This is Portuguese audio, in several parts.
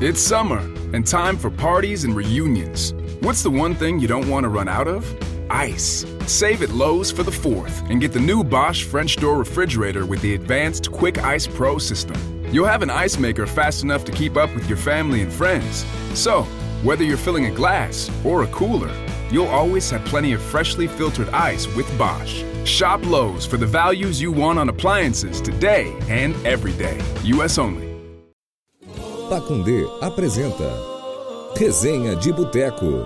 It's summer and time for parties and reunions. What's the one thing you don't want to run out of? Ice. Save at Lowe's for the 4th and get the new Bosch French door refrigerator with the advanced Quick Ice Pro system. You'll have an ice maker fast enough to keep up with your family and friends. So, whether you're filling a glass or a cooler, you'll always have plenty of freshly filtered ice with Bosch. Shop Lowe's for the values you want on appliances today and every day. U.S. only. Pacundê apresenta Resenha de Boteco.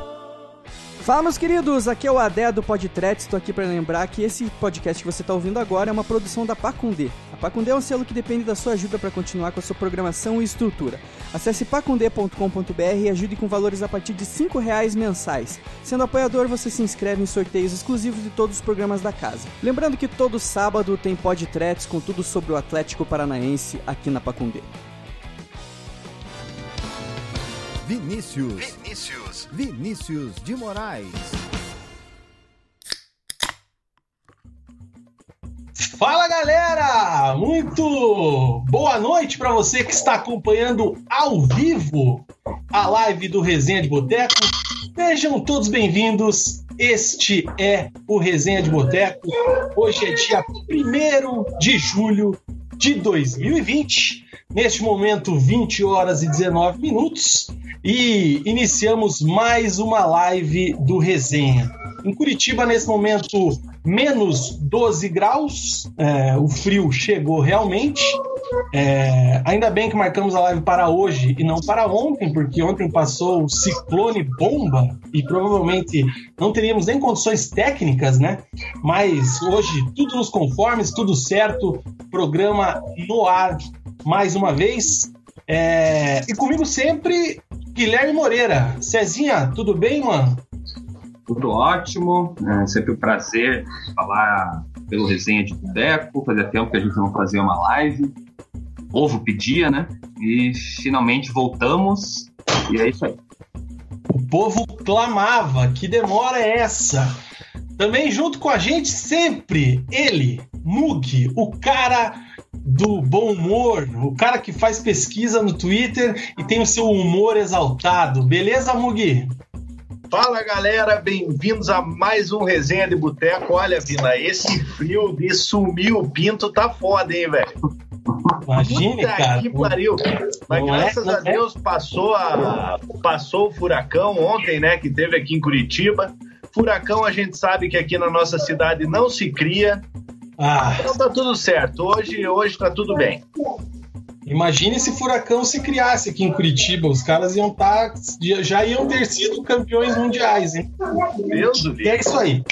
Fala, meus queridos, aqui é o Adé do Podtrets, estou aqui para lembrar que esse podcast que você está ouvindo agora é uma produção da Pacundê. A Pacundê é um selo que depende da sua ajuda para continuar com a sua programação e estrutura. Acesse pacundê.com.br e ajude com valores a partir de R$ 5,00 mensais. Sendo apoiador, você se inscreve em sorteios exclusivos de todos os programas da casa. Lembrando que todo sábado tem Podtrets com tudo sobre o Atlético Paranaense aqui na Pacundê. Vinícius de Moraes. Fala, galera! Muito boa noite para você que está acompanhando ao vivo a live do Resenha de Boteco. Sejam todos bem-vindos. Este é o Resenha de Boteco. Hoje é dia 1º de julho de 2020, neste momento 20 horas e 19 minutos, e iniciamos mais uma live do Resenha. Em Coritiba, nesse momento, menos 12 graus, o frio chegou realmente, ainda bem que marcamos a live para hoje e não para ontem, porque ontem passou o ciclone bomba e provavelmente não teríamos nem condições técnicas, né? Mas hoje tudo nos conformes, tudo certo, programa no ar mais uma vez. E comigo sempre, Guilherme Moreira. Cezinha, tudo bem, mano? Tudo ótimo, é sempre um prazer falar pelo Resenha de Boteco. Fazia tempo que a gente não fazia uma live, o povo pedia, né? E finalmente voltamos, e é isso aí. O povo clamava, que demora é essa? Também junto com a gente sempre, ele, Mug, o cara do bom humor, o cara que faz pesquisa no Twitter e tem o seu humor exaltado. Beleza, Mug? Fala, galera, bem-vindos a mais um Resenha de Boteco. Olha, Vila, esse frio de sumir o pinto tá foda, hein, velho? Imagina, cara. Que pariu. Mas graças a Deus passou o furacão ontem, né, que teve aqui em Coritiba. Furacão a gente sabe que aqui na nossa cidade não se cria. Então tá tudo certo, hoje tá tudo bem. Imagine se furacão se criasse aqui em Coritiba, os caras já iam ter sido campeões mundiais, hein? Deus do céu. É isso aí.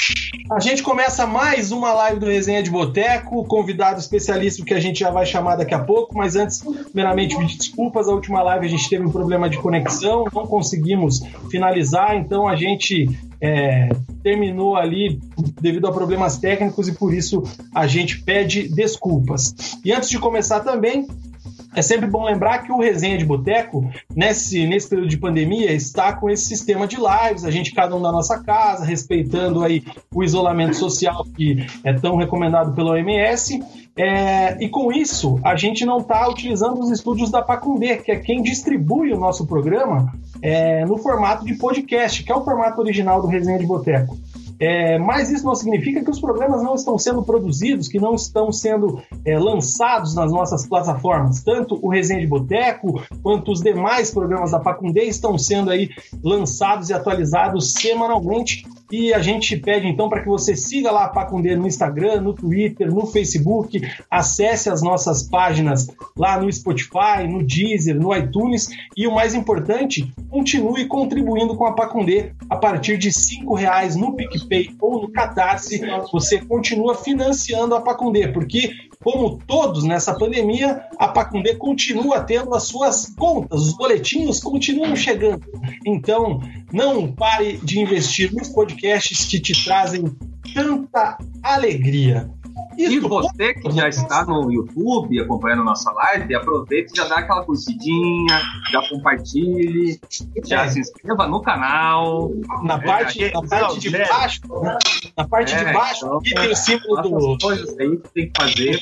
A gente começa mais uma live do Resenha de Boteco, convidado especialíssimo que a gente já vai chamar daqui a pouco, mas antes, primeiramente, pedir desculpas, a última live a gente teve um problema de conexão, não conseguimos finalizar, então a gente terminou ali devido a problemas técnicos e por isso a gente pede desculpas. E antes de começar também, é sempre bom lembrar que o Resenha de Boteco, nesse período de pandemia, está com esse sistema de lives, a gente cada um na nossa casa, respeitando aí o isolamento social que é tão recomendado pela OMS, e com isso a gente não está utilizando os estúdios da Pacundê, que é quem distribui o nosso programa no formato de podcast, que é o formato original do Resenha de Boteco. Mas isso não significa que os programas não estão sendo produzidos, que não estão sendo lançados nas nossas plataformas. Tanto o Resenha de Boteco quanto os demais programas da Pacundê estão sendo aí lançados e atualizados semanalmente. E a gente pede então para que você siga lá a Pacundê no Instagram, no Twitter, no Facebook, acesse as nossas páginas lá no Spotify, no Deezer, no iTunes e o mais importante, continue contribuindo com a Pacundê a partir de R$ 5,00 no PicPay ou no Catarse, você continua financiando a Pacundê, porque como todos nessa pandemia, a Pacundê continua tendo as suas contas, os boletinhos continuam chegando. Então, não pare de investir nos podcasts que te trazem tanta alegria. Isso, e você que já está no YouTube acompanhando nossa live, aproveita e já dá aquela curtidinha, já compartilhe, já se inscreva no canal. Na parte de baixo, então, aqui tem o símbolo do... coisas aí que tem que fazer.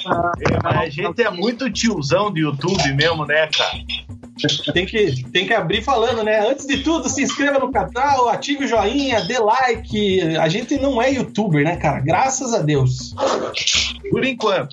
A gente é muito tiozão do YouTube mesmo, né, cara? Tem que abrir falando, né? Antes de tudo, se inscreva no canal, ative o joinha, dê like. A gente não é youtuber, né, cara? Graças a Deus. Por enquanto.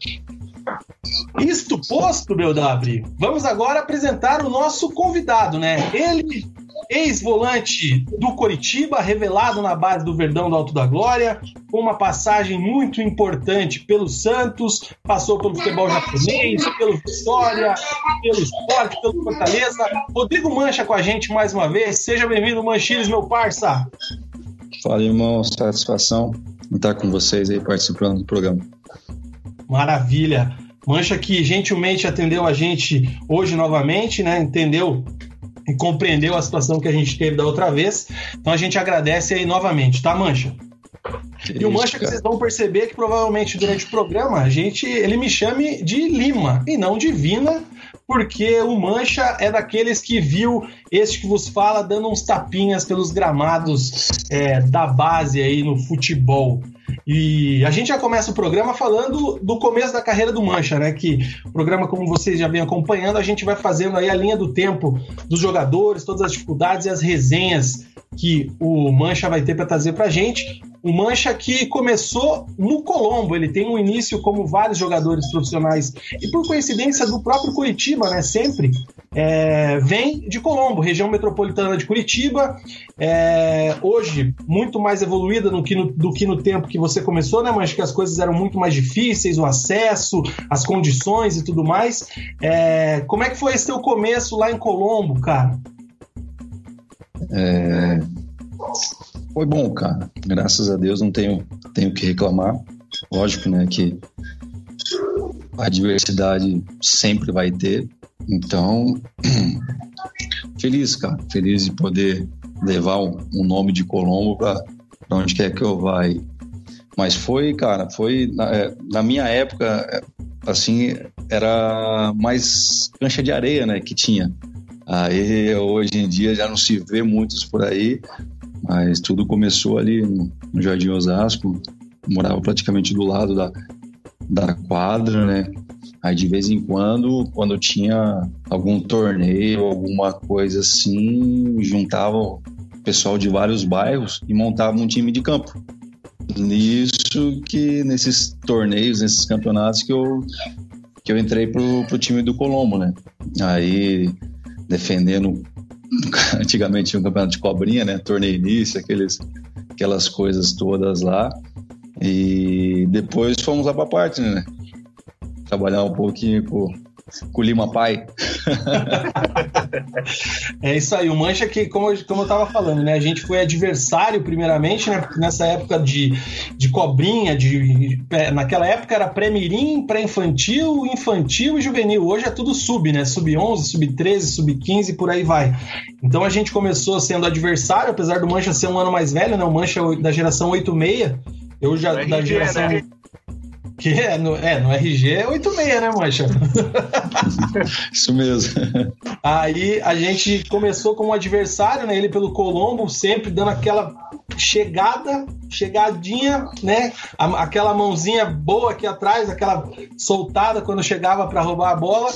Isto posto, meu W, vamos agora apresentar o nosso convidado, né? Ele, ex-volante do Coritiba, revelado na base do Verdão do Alto da Glória, com uma passagem muito importante pelo Santos, passou pelo futebol japonês, pelo Vitória, pelo Sport, pelo Fortaleza. Rodrigo Mancha com a gente mais uma vez. Seja bem-vindo, Manchilles, meu parça. Fala, irmão. Satisfação estar com vocês aí participando do programa. Maravilha. Mancha que gentilmente atendeu a gente hoje novamente, né? Entendeu e compreendeu a situação que a gente teve da outra vez. Então a gente agradece aí novamente, tá, Mancha? E o Mancha que vocês vão perceber que provavelmente durante o programa ele me chame de Lima e não de Vina, porque o Mancha é daqueles que viu este que vos fala dando uns tapinhas pelos gramados da base aí no futebol. E a gente já começa o programa falando do começo da carreira do Mancha, né? Que o programa, como vocês já vêm acompanhando, a gente vai fazendo aí a linha do tempo dos jogadores, todas as dificuldades e as resenhas que o Mancha vai ter para trazer para a gente. O Mancha que começou no Colombo, ele tem um início como vários jogadores profissionais e por coincidência do próprio Coritiba, né? Sempre vem de Colombo, região metropolitana de Coritiba, hoje muito mais evoluída do que no tempo que você começou, né, Mancha? Que as coisas eram muito mais difíceis, o acesso, as condições e tudo mais. Como é que foi esse teu começo lá em Colombo, cara? Foi bom, cara. Graças a Deus, não tenho que reclamar. Lógico, né, que a adversidade sempre vai ter. Então, feliz, cara. Feliz de poder levar o nome de Colombo para onde quer que eu vá. Mas foi, cara, foi... Na minha época, assim, era mais cancha de areia, né, que tinha. Aí, hoje em dia, já não se vê muitos por aí, mas tudo começou ali no Jardim Osasco. Morava praticamente do lado da quadra, né? Aí, de vez em quando tinha algum torneio, alguma coisa assim, juntava o pessoal de vários bairros e montava um time de campo. Nisso que, nesses torneios, nesses campeonatos que eu entrei pro time do Colombo, né? Aí... defendendo, antigamente tinha um campeonato de cobrinha, né, torneio início, aquelas coisas todas lá, e depois fomos lá pra Partner, né, trabalhar um pouquinho com o Lima Pai. É isso aí, o Mancha que, como eu tava falando, né, a gente foi adversário primeiramente, né, porque nessa época de cobrinha, naquela época era pré-mirim, pré-infantil, infantil e juvenil, hoje é tudo sub, né, sub-11, sub-13, sub-15 e por aí vai. Então a gente começou sendo adversário, apesar do Mancha ser um ano mais velho, né, o Mancha é da geração 86, eu já da geração... né? Que no RG é 86, né, Mancha? Isso mesmo. Aí a gente começou como adversário, né? Ele pelo Colombo, sempre dando aquela chegadinha, né? Aquela mãozinha boa aqui atrás, aquela soltada quando chegava para roubar a bola.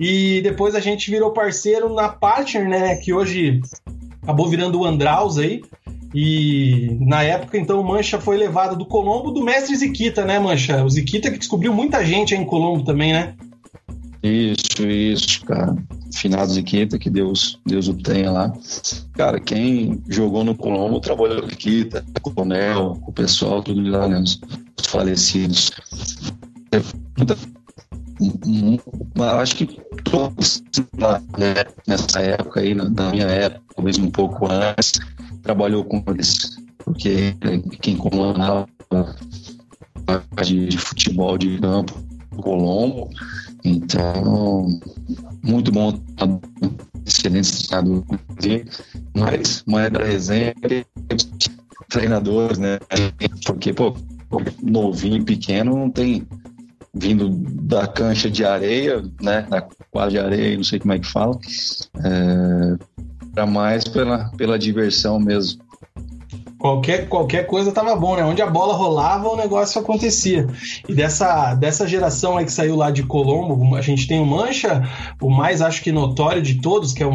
E depois a gente virou parceiro na Partner, né? Que hoje acabou virando o Andraus aí. E na época, então, o Mancha foi levado do Colombo do mestre Ziquita, né, Mancha? O Ziquita que descobriu muita gente aí em Colombo também, né? Isso, cara. Finado Ziquita, que Deus o tenha lá. Cara, quem jogou no Colombo trabalhou com Ziquita, com o Coronel, com o pessoal, tudo lá, né, os falecidos. Acho que todos lá, né, nessa época aí, na minha época, talvez um pouco antes, trabalhou com eles, porque quem comandava de futebol de campo, o Colombo, então muito bom, excelente treinador, mas da resenha treinadores, né, porque pô, novinho, pequeno, não tem, vindo da cancha de areia, né, da quadra de areia, não sei como é que fala, mais pela diversão mesmo. Qualquer coisa tava bom, né? Onde a bola rolava, o negócio acontecia. E dessa geração aí que saiu lá de Colombo, a gente tem o Mancha, o mais, acho que, notório de todos, que é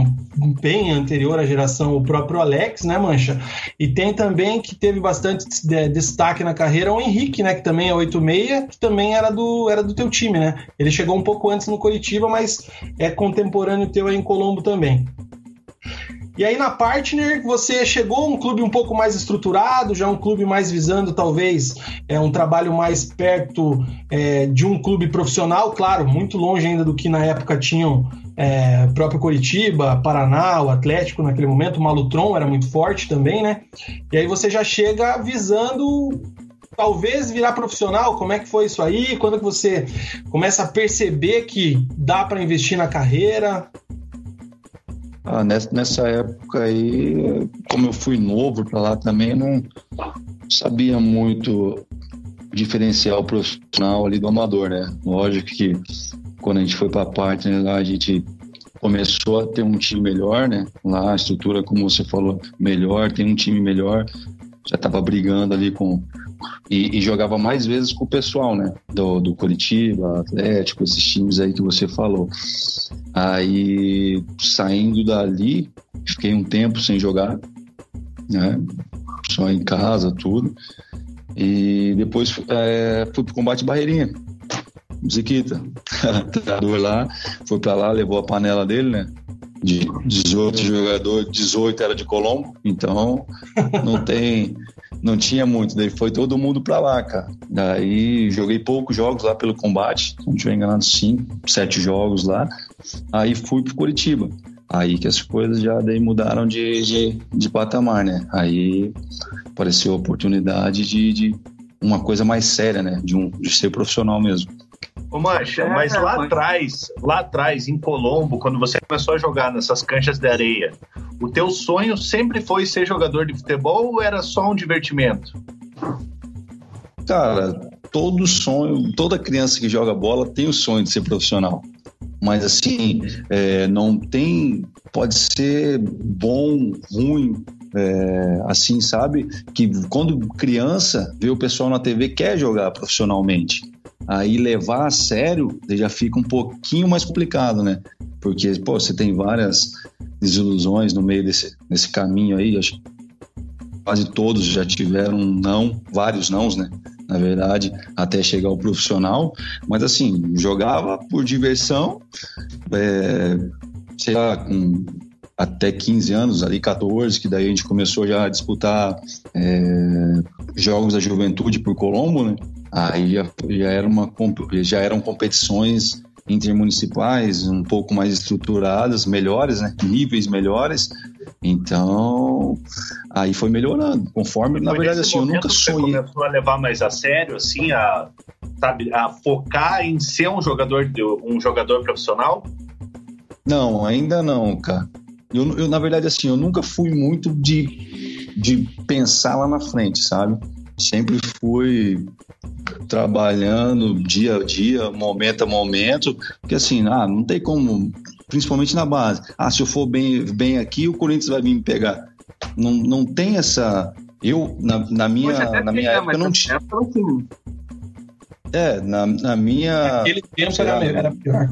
bem anterior à geração, o próprio Alex, né, Mancha? E tem também, que teve bastante destaque na carreira, o Henrique, né? Que também é 8,6, que também era do teu time, né? Ele chegou um pouco antes no Coritiba, mas é contemporâneo teu aí em Colombo também. E aí na Partner você chegou a um clube um pouco mais estruturado, já um clube mais visando talvez um trabalho mais perto de um clube profissional, claro, muito longe ainda do que na época tinham próprio Coritiba, Paraná, o Atlético naquele momento, o Malutron era muito forte também, né? E aí você já chega visando talvez virar profissional. Como é que foi isso aí? Quando que você começa a perceber que dá para investir na carreira? Nessa época aí, como eu fui novo para lá também, eu não sabia muito diferenciar o profissional ali do amador, né? Lógico que quando a gente foi para a Partner lá, a gente começou a ter um time melhor, né? Lá a estrutura, como você falou, melhor, tem um time melhor, já estava brigando ali com... E jogava mais vezes com o pessoal, né? Do Coritiba, Atlético, esses times aí que você falou. Aí, saindo dali, fiquei um tempo sem jogar, né? Só em casa, tudo. E depois fui pro Combate Barreirinha. Ziquita, treinador lá, foi pra lá, levou a panela dele, né? De 18 jogadores, 18 era de Colombo, então não tinha muito, daí foi todo mundo pra lá, cara. Daí joguei poucos jogos lá pelo Combate, se não tiver enganado, 5, 7 jogos lá, aí fui pro Coritiba, aí que as coisas já daí mudaram de patamar, né? Aí apareceu a oportunidade de uma coisa mais séria, né? De ser profissional mesmo. Ô Mancha, mas lá atrás, em Colombo, quando você começou a jogar nessas canchas de areia, o teu sonho sempre foi ser jogador de futebol ou era só um divertimento? Cara, todo sonho, toda criança que joga bola tem o sonho de ser profissional. Mas assim, não tem, pode ser bom, ruim, assim, sabe? Que quando criança, vê o pessoal na TV, quer jogar profissionalmente. Aí levar a sério já fica um pouquinho mais complicado, né? Porque, pô, você tem várias desilusões no meio desse caminho aí. Acho que quase todos já tiveram vários nãos, né? Na verdade, até chegar ao profissional. Mas assim, jogava por diversão, sei lá, com até 15 anos, ali 14, que daí a gente começou já a disputar jogos da juventude por Colombo, né? Aí já eram competições intermunicipais um pouco mais estruturadas, melhores, né? Níveis melhores. Então, aí foi melhorando. Conforme, na verdade, assim, eu nunca sonhei. Você começou a levar mais a sério, assim, a focar em ser um jogador profissional? Não, ainda não, cara. Eu na verdade, assim, eu nunca fui muito de pensar lá na frente, sabe? Sempre fui trabalhando dia a dia, momento a momento, porque assim, não tem como, principalmente na base, se eu for bem aqui, o Corinthians vai vir me pegar. Não tem essa... Eu, na minha época, não tinha... Na minha... Naquele tempo era pior.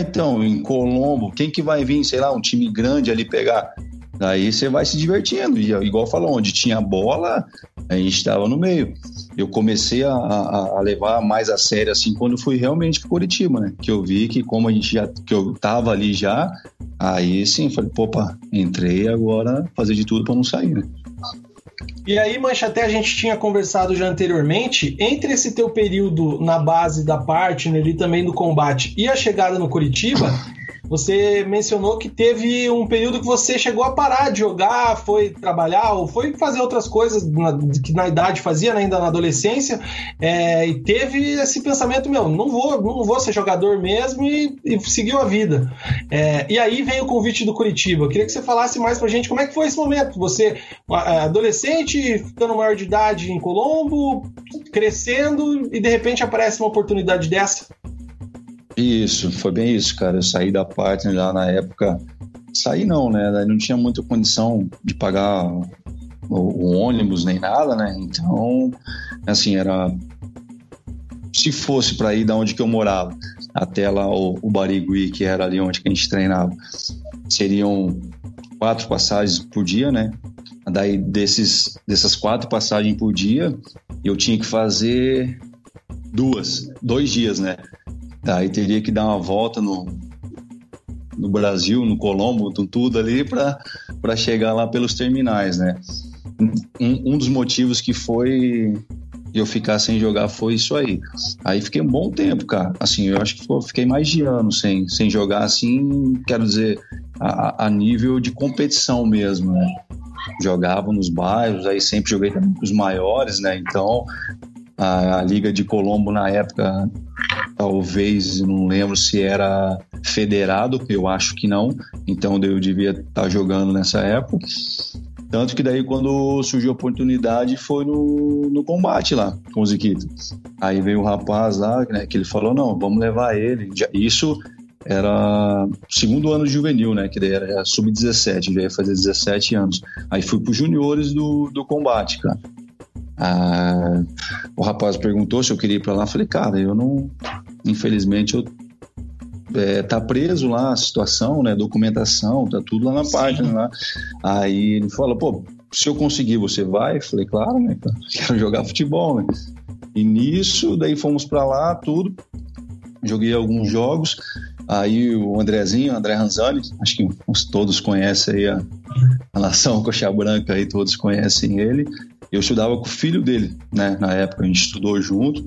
Então, em Colombo, quem que vai vir, sei lá, um time grande ali pegar... Daí você vai se divertindo, e igual falou, onde tinha bola, a gente estava no meio. Eu comecei a levar mais a sério, assim, quando eu fui realmente pro Coritiba, né? Que eu vi que como a gente que eu tava ali já, aí sim, falei, entrei agora, fazer de tudo para não sair, né? E aí, Mancha, até a gente tinha conversado já anteriormente, entre esse teu período na base da Partner e também do Combate e a chegada no Coritiba... Você mencionou que teve um período que você chegou a parar de jogar, foi trabalhar ou foi fazer outras coisas que na idade fazia, ainda na adolescência, e teve esse pensamento, não vou ser jogador mesmo, e seguiu a vida. E aí veio o convite do Coritiba. Eu queria que você falasse mais pra gente como é que foi esse momento. Você, adolescente, ficando maior de idade em Colombo, crescendo, e de repente aparece uma oportunidade dessa? Isso, foi bem isso, cara. Eu saí da Partner lá na época. Saí não, né? Não tinha muita condição de pagar o ônibus nem nada, né? Então, assim, era... Se fosse para ir da onde que eu morava até lá o Barigui, que era ali onde que a gente treinava, seriam 4 passagens por dia, né? Daí dessas 4 passagens por dia, eu tinha que fazer 2 dias, né? Daí teria que dar uma volta no Brasil, no Colombo, tudo ali para chegar lá pelos terminais, né? Um dos motivos que foi... eu ficar sem jogar foi isso aí. Aí fiquei um bom tempo, cara. Assim, eu acho que fiquei mais de ano sem jogar, assim, quero dizer, a nível de competição mesmo, né? Jogava nos bairros, aí sempre joguei também com os maiores, né? Então, a Liga de Colombo na época, talvez, não lembro se era federado, eu acho que não. Então, eu devia estar jogando nessa época. Tanto que daí quando surgiu a oportunidade foi no combate lá com o Ziquito. Aí veio o rapaz lá, né, que ele falou, não, vamos levar ele. Isso era segundo ano de juvenil, né, que daí era sub-17, já ia fazer 17 anos. Aí fui para os juniores do combate, cara. Ah, o rapaz perguntou se eu queria ir para lá. Falei, cara, eu não... Infelizmente, eu... tá preso lá a situação, né, documentação, tá tudo lá na página, né? Aí ele fala, pô, se eu conseguir você vai? Falei, claro, né, cara, quero jogar futebol, né? E nisso, daí fomos pra lá, tudo, joguei alguns jogos. Aí o Andrezinho, André Ranzani, acho que todos conhecem aí a nação Coxa Branca, aí todos conhecem ele. Eu estudava com o filho dele, né, na época, a gente estudou junto.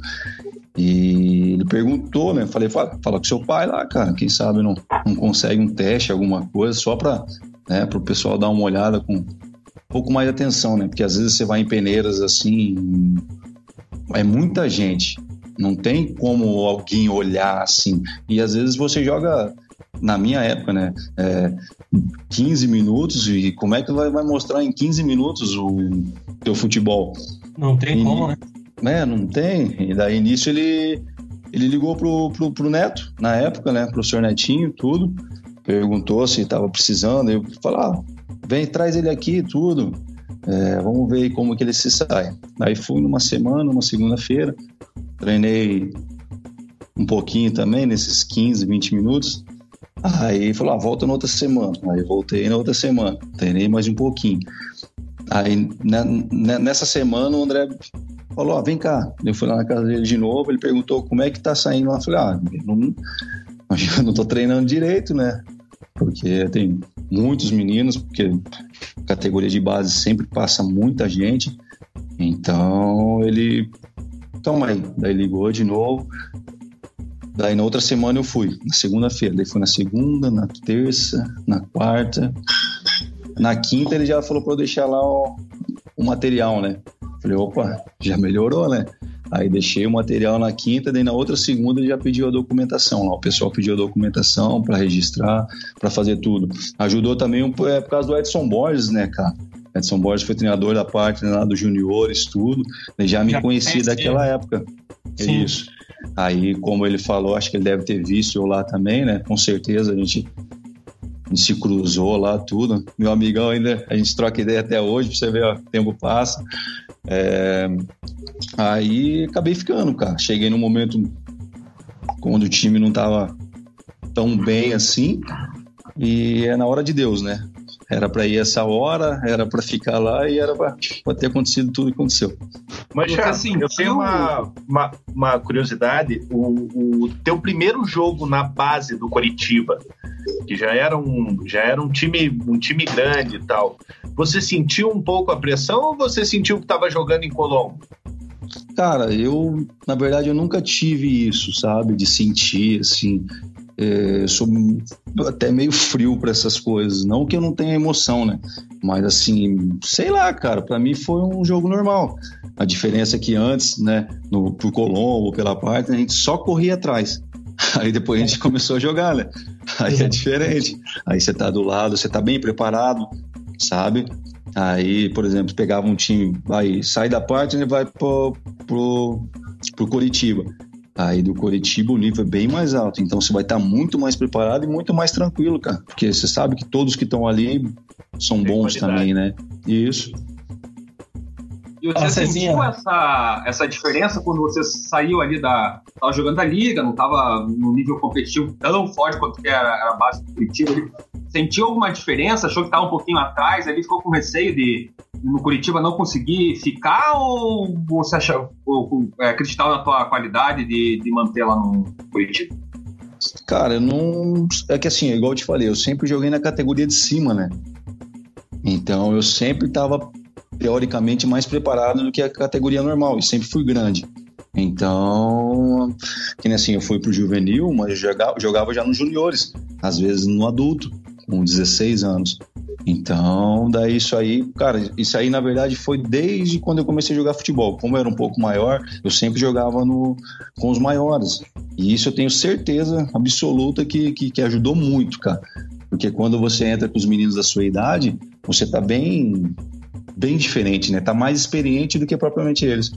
E ele perguntou, né? Falei, fala com seu pai lá, cara. Quem sabe não consegue um teste, alguma coisa, só para, né, o pessoal dar uma olhada com um pouco mais de atenção, né? Porque às vezes você vai em peneiras assim, é muita gente. Não tem como alguém olhar assim. E às vezes você joga, na minha época, né? 15 minutos, e como é que vai mostrar em 15 minutos o teu futebol? Não tem como, né? Né, não tem. E daí nisso ele ligou pro Neto, na época, né, pro senhor Netinho, tudo, perguntou se tava precisando. Eu falei, vem, traz ele aqui, tudo, vamos ver como que ele se sai. Aí fui numa semana, uma segunda-feira, treinei um pouquinho também, nesses 15, 20 minutos. Aí falou, volta na outra semana. Aí voltei na outra semana, treinei mais um pouquinho. Aí nessa semana o André falou, vem cá. Eu fui lá na casa dele de novo, ele perguntou como é que tá saindo lá. Eu falei, não tô treinando direito, né? Porque tem muitos meninos, porque categoria de base sempre passa muita gente. Então, ele... Toma aí. Daí ligou de novo. Daí na outra semana eu fui, na segunda-feira. Daí fui na segunda, na terça, na quarta. Na quinta ele já falou pra eu deixar lá o material, né? Falei, opa, já melhorou, né? Aí deixei o material na quinta, daí na outra segunda ele já pediu a documentação lá. O pessoal pediu a documentação para registrar, para fazer tudo. Ajudou também por causa do Edson Borges, né, cara? Edson Borges foi treinador da Partner lá dos juniores, tudo. Ele já me conhecia daquela época. Sim. Isso. Aí, como ele falou, acho que ele deve ter visto eu lá também, né? Com certeza a gente se cruzou lá, tudo. Meu amigão ainda, a gente troca ideia até hoje, pra você ver, o tempo passa. Aí acabei ficando, cara. Cheguei num momento quando o time não tava tão bem assim, e é na hora de Deus, né? Era pra ir essa hora, era pra ficar lá, e era pra ter acontecido tudo que aconteceu. Mas assim, eu tenho uma curiosidade. O teu primeiro jogo na base do Coritiba, que já era um time grande e tal, você sentiu um pouco a pressão ou você sentiu que estava jogando em Colombo? Cara, eu, na verdade, eu nunca tive isso, sabe? De sentir, assim, sou até meio frio para essas coisas. Não que eu não tenha emoção, né? Mas, assim, sei lá, cara, para mim foi um jogo normal. A diferença é que antes, né, pro Colombo, pela parte, a gente só corria atrás. Aí depois a gente começou a jogar, né? Aí é diferente. Aí você tá do lado, você tá bem preparado, sabe? Aí, por exemplo, pegava um time, aí sai da parte e vai pro Coritiba. Aí do Coritiba o nível é bem mais alto. Então você vai estar muito mais preparado e muito mais tranquilo, cara. Porque você sabe que todos que estão ali são bons também, né? Isso. E você sentiu essa diferença quando você saiu ali da... Estava jogando da Liga, não estava no nível competitivo tão forte quanto era a base do Coritiba. Sentiu alguma diferença? Achou que estava um pouquinho atrás? Ali ficou com receio de, no Coritiba, não conseguir ficar? Ou você acreditava na tua qualidade de manter lá no Coritiba? Cara, eu não... É que assim, igual eu te falei, eu sempre joguei na categoria de cima, né? Então, eu sempre estava teoricamente mais preparado do que a categoria normal, e sempre fui grande. Então, que nem assim, eu fui pro juvenil, mas jogava já nos juniores, às vezes no adulto, com 16 anos. Então, daí isso aí, cara, isso aí na verdade foi desde quando eu comecei a jogar futebol. Como eu era um pouco maior, eu sempre jogava com os maiores. E isso eu tenho certeza absoluta que ajudou muito, cara. Porque quando você entra com os meninos da sua idade, você tá bem diferente, né? Tá mais experiente do que propriamente eles.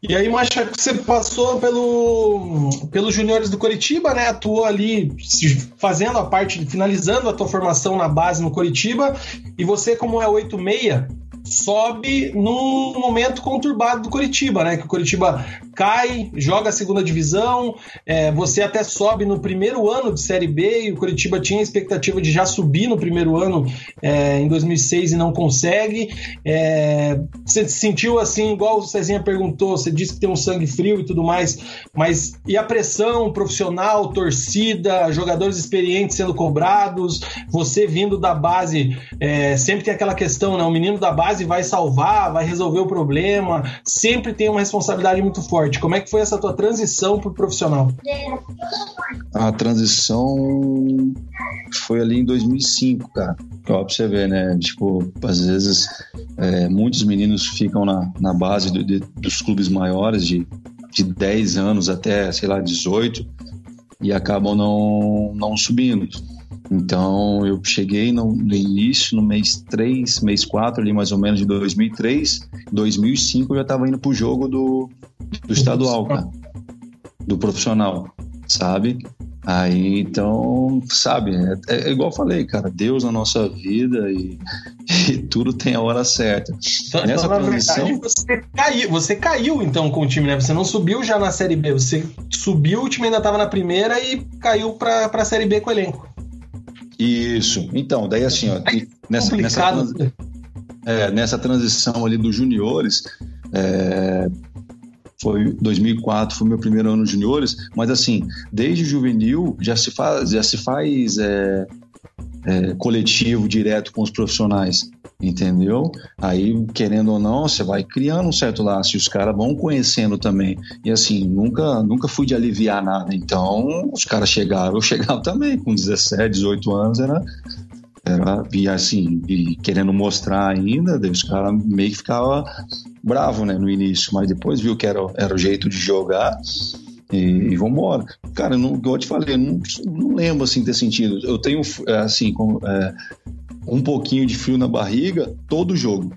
E aí, Mancha, você passou pelos juniores do Coritiba, né? Atuou ali, fazendo a parte, finalizando a tua formação na base no Coritiba, e você, como é 8-6, sobe num momento conturbado do Coritiba, né? Que o Coritiba cai, joga a segunda divisão, você até sobe no primeiro ano de Série B, e o Coritiba tinha a expectativa de já subir no primeiro ano em 2006 e não consegue. Você se sentiu assim, igual o Cezinha perguntou, você disse que tem um sangue frio e tudo mais, mas e a pressão profissional, torcida, jogadores experientes sendo cobrados, você vindo da base, sempre tem aquela questão, né? O menino da base vai salvar, vai resolver o problema, sempre tem uma responsabilidade muito forte. Como é que foi essa tua transição pro profissional? A transição foi ali em 2005, cara. Pra você ver, né? Tipo, às vezes muitos meninos ficam na base dos clubes maiores de 10 anos até, sei lá, 18 e acabam não subindo. Então, eu cheguei no início, no mês 3, mês 4, ali mais ou menos de 2003. Em 2005 eu já estava indo pro jogo do estadual, cara. Do profissional, sabe? Aí, então, sabe, é igual eu falei, cara, Deus na nossa vida e tudo tem a hora certa. Nessa transição... você caiu então com o time, né? Você não subiu já na Série B, você subiu, o time ainda estava na primeira e caiu pra Série B com o elenco. Isso, então, daí assim, ó, nessa transição ali dos juniores, foi 2004, foi meu primeiro ano de juniores, mas assim, desde juvenil já se faz coletivo direto com os profissionais, entendeu? Aí, querendo ou não, você vai criando um certo laço e os caras vão conhecendo também. E assim, nunca fui de aliviar nada. Então, os caras chegaram, eu chegava também com 17, 18 anos, e assim, e querendo mostrar ainda, daí os caras meio que ficavam bravos, né, no início, mas depois viu que era o jeito de jogar. E vambora. Cara, igual eu te falei, eu não lembro assim ter sentido. Eu tenho assim, um pouquinho de frio na barriga todo jogo.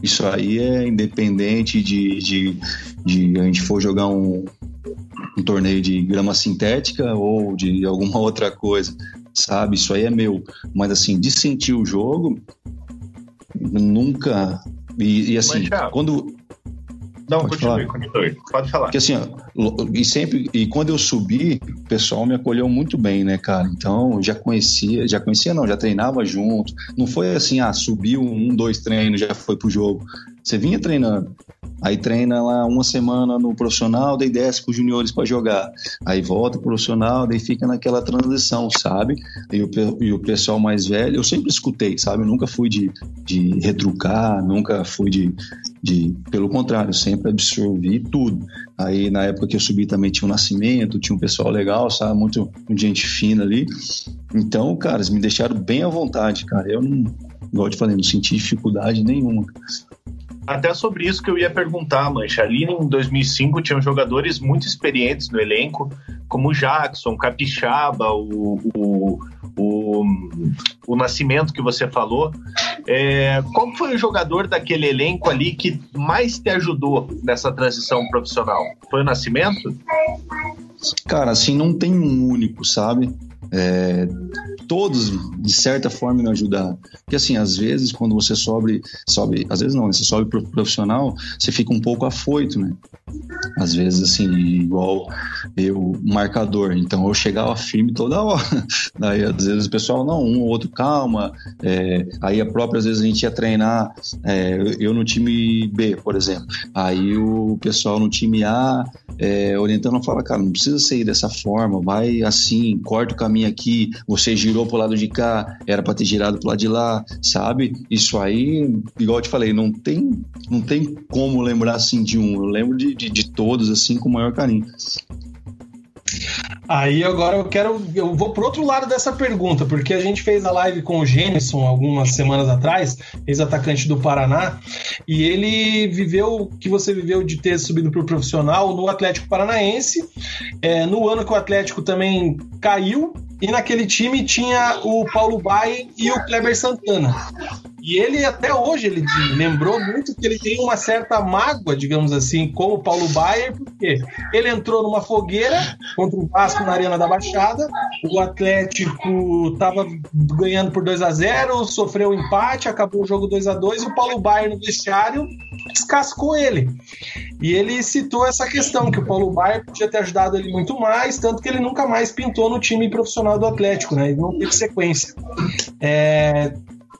Isso aí é independente de a gente for jogar um torneio de grama sintética ou de alguma outra coisa, sabe? Isso aí é meu. Mas assim, de sentir o jogo, nunca. E assim, quando... Não, continue. Pode falar. Porque assim, ó, e quando eu subi, o pessoal me acolheu muito bem, né, cara? Então, já treinava junto. Não foi assim, subiu 1, 2 treinos, já foi pro jogo. Você vinha treinando. Aí treina lá uma semana no profissional, daí desce com os juniores pra jogar. Aí volta pro profissional, daí fica naquela transição, sabe? E o pessoal mais velho, eu sempre escutei, sabe? Eu nunca fui de retrucar, nunca fui de... Pelo contrário, eu sempre absorvi tudo. Aí na época que eu subi também tinha um Nascimento, tinha um pessoal legal, sabe? Muita gente fina ali. Então, cara, eles me deixaram bem à vontade, cara. Eu não, igual eu te falei, não senti dificuldade nenhuma, cara. Até sobre isso que eu ia perguntar, Mancha. Ali em 2005 tinham jogadores muito experientes no elenco, como o Jackson, Capixaba, o Nascimento que você falou. Qual foi o jogador daquele elenco ali que mais te ajudou nessa transição profissional? Foi o Nascimento? Cara, assim, não tem um único, sabe? todos, de certa forma, me ajudaram. Porque, assim, às vezes, quando você sobe, às vezes não, você sobe pro profissional, você fica um pouco afoito, né? Às vezes, assim, igual eu, marcador. Então, eu chegava firme toda hora. Daí, às vezes, o pessoal, não, um ou outro, calma. Aí, a própria, às vezes, a gente ia treinar, eu no time B, por exemplo. Aí, o pessoal no time A, orientando, fala, cara, não precisa sair dessa forma, vai assim, corta o caminho aqui, você girou pro lado de cá, era pra ter girado pro lado de lá, sabe? Isso aí, igual eu te falei, não tem como lembrar assim de um, eu lembro de todos assim com o maior carinho. Aí agora eu vou pro outro lado dessa pergunta, porque a gente fez a live com o Gênison algumas semanas atrás, ex-atacante do Paraná, e ele viveu o que você viveu de ter subido pro profissional no Atlético Paranaense, no ano que o Atlético também caiu, e naquele time tinha o Paulo Baia e o Kleber Santana. E ele, até hoje, ele lembrou muito que ele tem uma certa mágoa, digamos assim, com o Paulo Baia, porque ele entrou numa fogueira contra o Vasco na Arena da Baixada, o Atlético estava ganhando por 2-0, sofreu um empate, acabou o jogo 2-2, e o Paulo Baia no vestiário descascou ele. E ele citou essa questão, que o Paulo Baia podia ter ajudado ele muito mais, tanto que ele nunca mais pintou no time profissional do Atlético, né? Ele não teve sequência.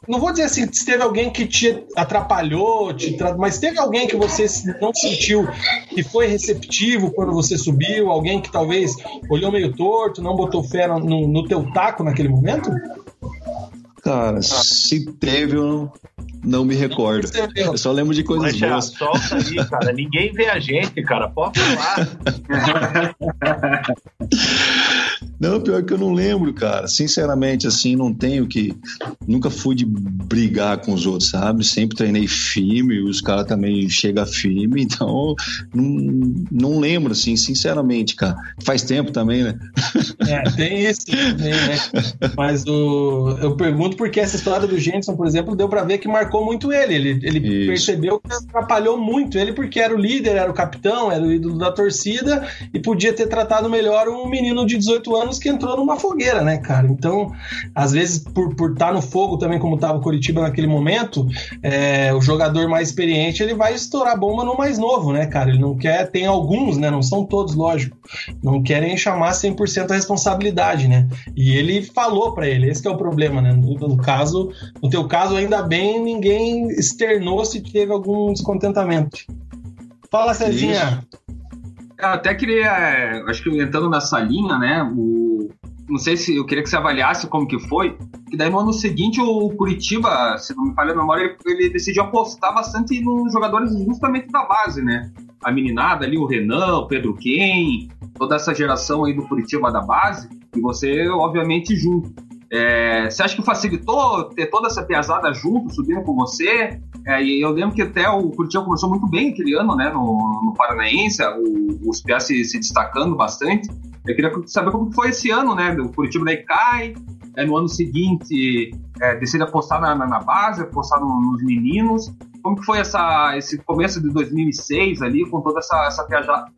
Não vou dizer assim, se teve alguém que te atrapalhou, mas teve alguém que você não sentiu e foi receptivo quando você subiu, alguém que talvez olhou meio torto, não botou fé no teu taco naquele momento? Cara, se teve, eu não me recordo. Eu só lembro de coisas boas. Solta aí, cara. Ninguém vê a gente, cara. Pode falar. Não, pior que eu não lembro, cara. Sinceramente, assim, não tenho que... Nunca fui de brigar com os outros, sabe? Sempre treinei firme, os caras também chegam firme. Então, não lembro, assim, sinceramente, cara. Faz tempo também, né? Tem isso também, né? Mas eu pergunto porque essa história do Gênison, por exemplo, deu pra ver que marcou muito ele. Ele percebeu que atrapalhou muito ele, porque era o líder, era o capitão, era o ídolo da torcida e podia ter tratado melhor um menino de 18 anos que entrou numa fogueira, né, cara? Então, às vezes, por estar no fogo também, como estava o Coritiba naquele momento, o jogador mais experiente, ele vai estourar bomba no mais novo, né, cara? Ele não quer, tem alguns, né, não são todos, lógico, não querem chamar 100% a responsabilidade, né? E ele falou pra ele, esse que é o problema, né? No teu caso, ainda bem, ninguém externou se teve algum descontentamento. Fala, Cezinha. Eu até queria, acho que entrando nessa linha, né, não sei se eu queria que você avaliasse como que foi, que daí no ano seguinte o Coritiba, se não me falha a memória, ele decidiu apostar bastante nos jogadores justamente da base, né, a meninada ali, o Renan, o Pedro Ken, toda essa geração aí do Coritiba da base, e você, obviamente, junto. Você acha que facilitou ter toda essa piazada junto, subindo com você? E eu lembro que até o Curitiba começou muito bem aquele ano, né, no Paranaense, os piás se destacando bastante. Eu queria saber como foi esse ano, né? O Curitiba daí cai, no ano seguinte decide apostar na base, apostar nos meninos. Como que foi esse começo de 2006 ali, com toda essa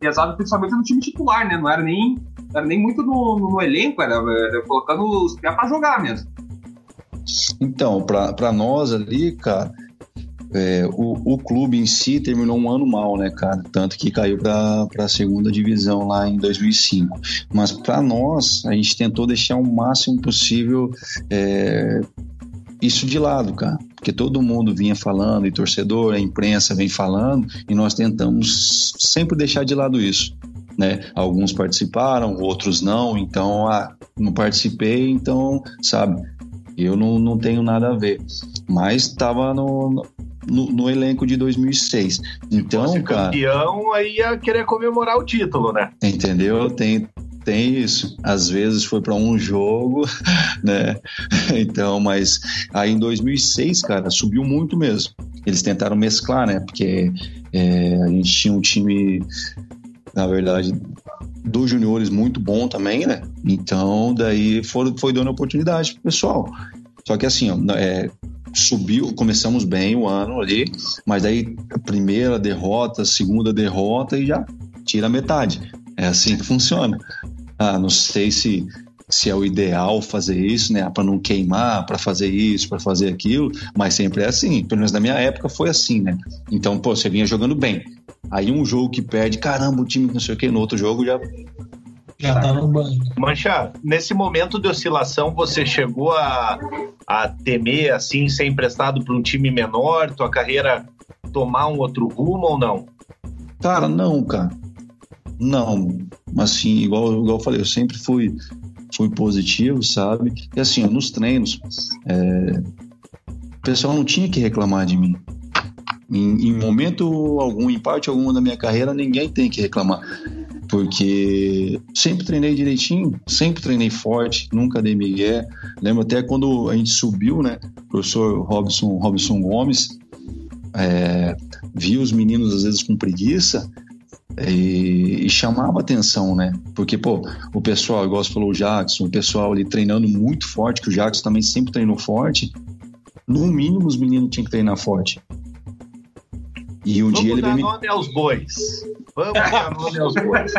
pesada, principalmente no time titular, né? Não era nem muito no elenco, era colocando os pés pra jogar mesmo. Então, pra nós ali, cara, o clube em si terminou um ano mal, né, cara? Tanto que caiu pra segunda divisão lá em 2005. Mas pra nós, a gente tentou deixar o máximo possível... isso de lado, cara, porque todo mundo vinha falando, e torcedor, a imprensa vem falando, e nós tentamos sempre deixar de lado isso, né? Alguns participaram, outros não, então, não participei, então, sabe, eu não tenho nada a ver, mas estava no elenco de 2006, então, se fosse campeão, aí ia querer comemorar o título, né? Entendeu? Tem isso, às vezes foi para um jogo, né? Então, mas aí em 2006, cara, subiu muito mesmo. Eles tentaram mesclar, né? Porque a gente tinha um time, na verdade, dos juniores muito bom também, né? Então, daí foi dando oportunidade pro pessoal. Só que assim, subiu, começamos bem o ano ali, mas daí a primeira derrota, a segunda derrota e já tira a metade. É assim que funciona. Não sei se se é o ideal fazer isso, né? Para não queimar, para fazer isso, para fazer aquilo, mas sempre é assim, pelo menos na minha época foi assim, né? Então, pô, você vinha jogando bem. Aí um jogo que perde, caramba, o time não sei o que, no outro jogo já tá no banco. Mancha, nesse momento de oscilação, você chegou a temer, assim, ser emprestado para um time menor, tua carreira tomar um outro rumo ou não? Cara, não, cara. Não. Assim, igual eu falei, eu sempre fui positivo, sabe? E assim, nos treinos, o pessoal não tinha que reclamar de mim. Em momento algum, em parte alguma da minha carreira, ninguém tem que reclamar. Porque sempre treinei direitinho, sempre treinei forte, nunca dei migué. Lembro até quando a gente subiu, né? O professor Robson Gomes via os meninos às vezes com preguiça e chamava atenção, né? Porque, pô, o pessoal, igual você falou, o Jackson, o pessoal ali treinando muito forte, que o Jackson também sempre treinou forte. No mínimo, os meninos tinham que treinar forte. E um dia ele vem... Vamos dar nome aos bois. Vamos dar nome aos bois.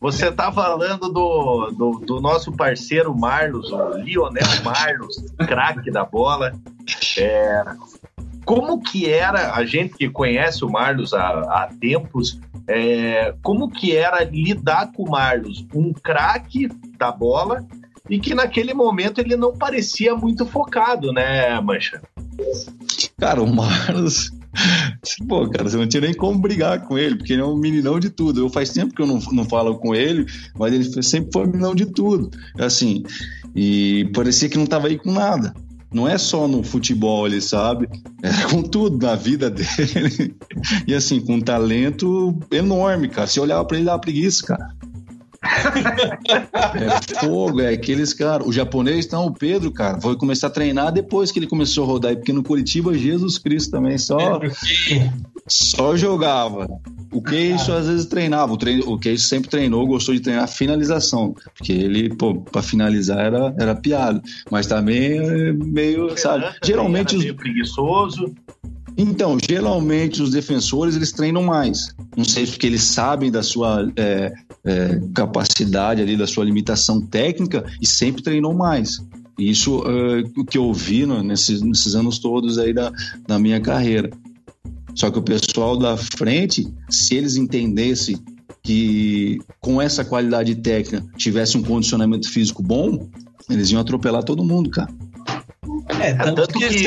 Você tá falando do nosso parceiro Marlos, o Lionel Marlos, craque da bola. Como que era, a gente que conhece o Marlos há tempos, como que era lidar com o Marlos? Um craque da bola e que naquele momento ele não parecia muito focado, né, Mancha? Cara, o Marlos... Pô, cara, você não tinha nem como brigar com ele, porque ele é um meninão de tudo. Eu faz tempo que eu não falo com ele, mas ele sempre foi um meninão de tudo, assim, e parecia que não tava aí com nada. Não é só no futebol, ele sabe, é com tudo na vida dele. E assim, com um talento enorme, cara. Se olhava pra ele, dava preguiça, cara. É fogo, aqueles caras. O japonês, então, o Pedro, cara, foi começar a treinar depois que ele começou a rodar aí, porque no Coritiba, Jesus Cristo também só jogava. O Keirrison às vezes treinava, o Keirrison sempre treinou, gostou de treinar finalização, porque ele, pô, pra finalizar era piada, mas também meio, sabe, geralmente meio preguiçoso. Então, geralmente os defensores, eles treinam mais. Não sei se eles sabem da sua capacidade ali, da sua limitação técnica, e sempre treinam mais. E isso o que eu vi, né, nesses anos todos aí da minha carreira. Só que o pessoal da frente, se eles entendessem que com essa qualidade técnica tivesse um condicionamento físico bom, eles iam atropelar todo mundo, cara. Tanto que se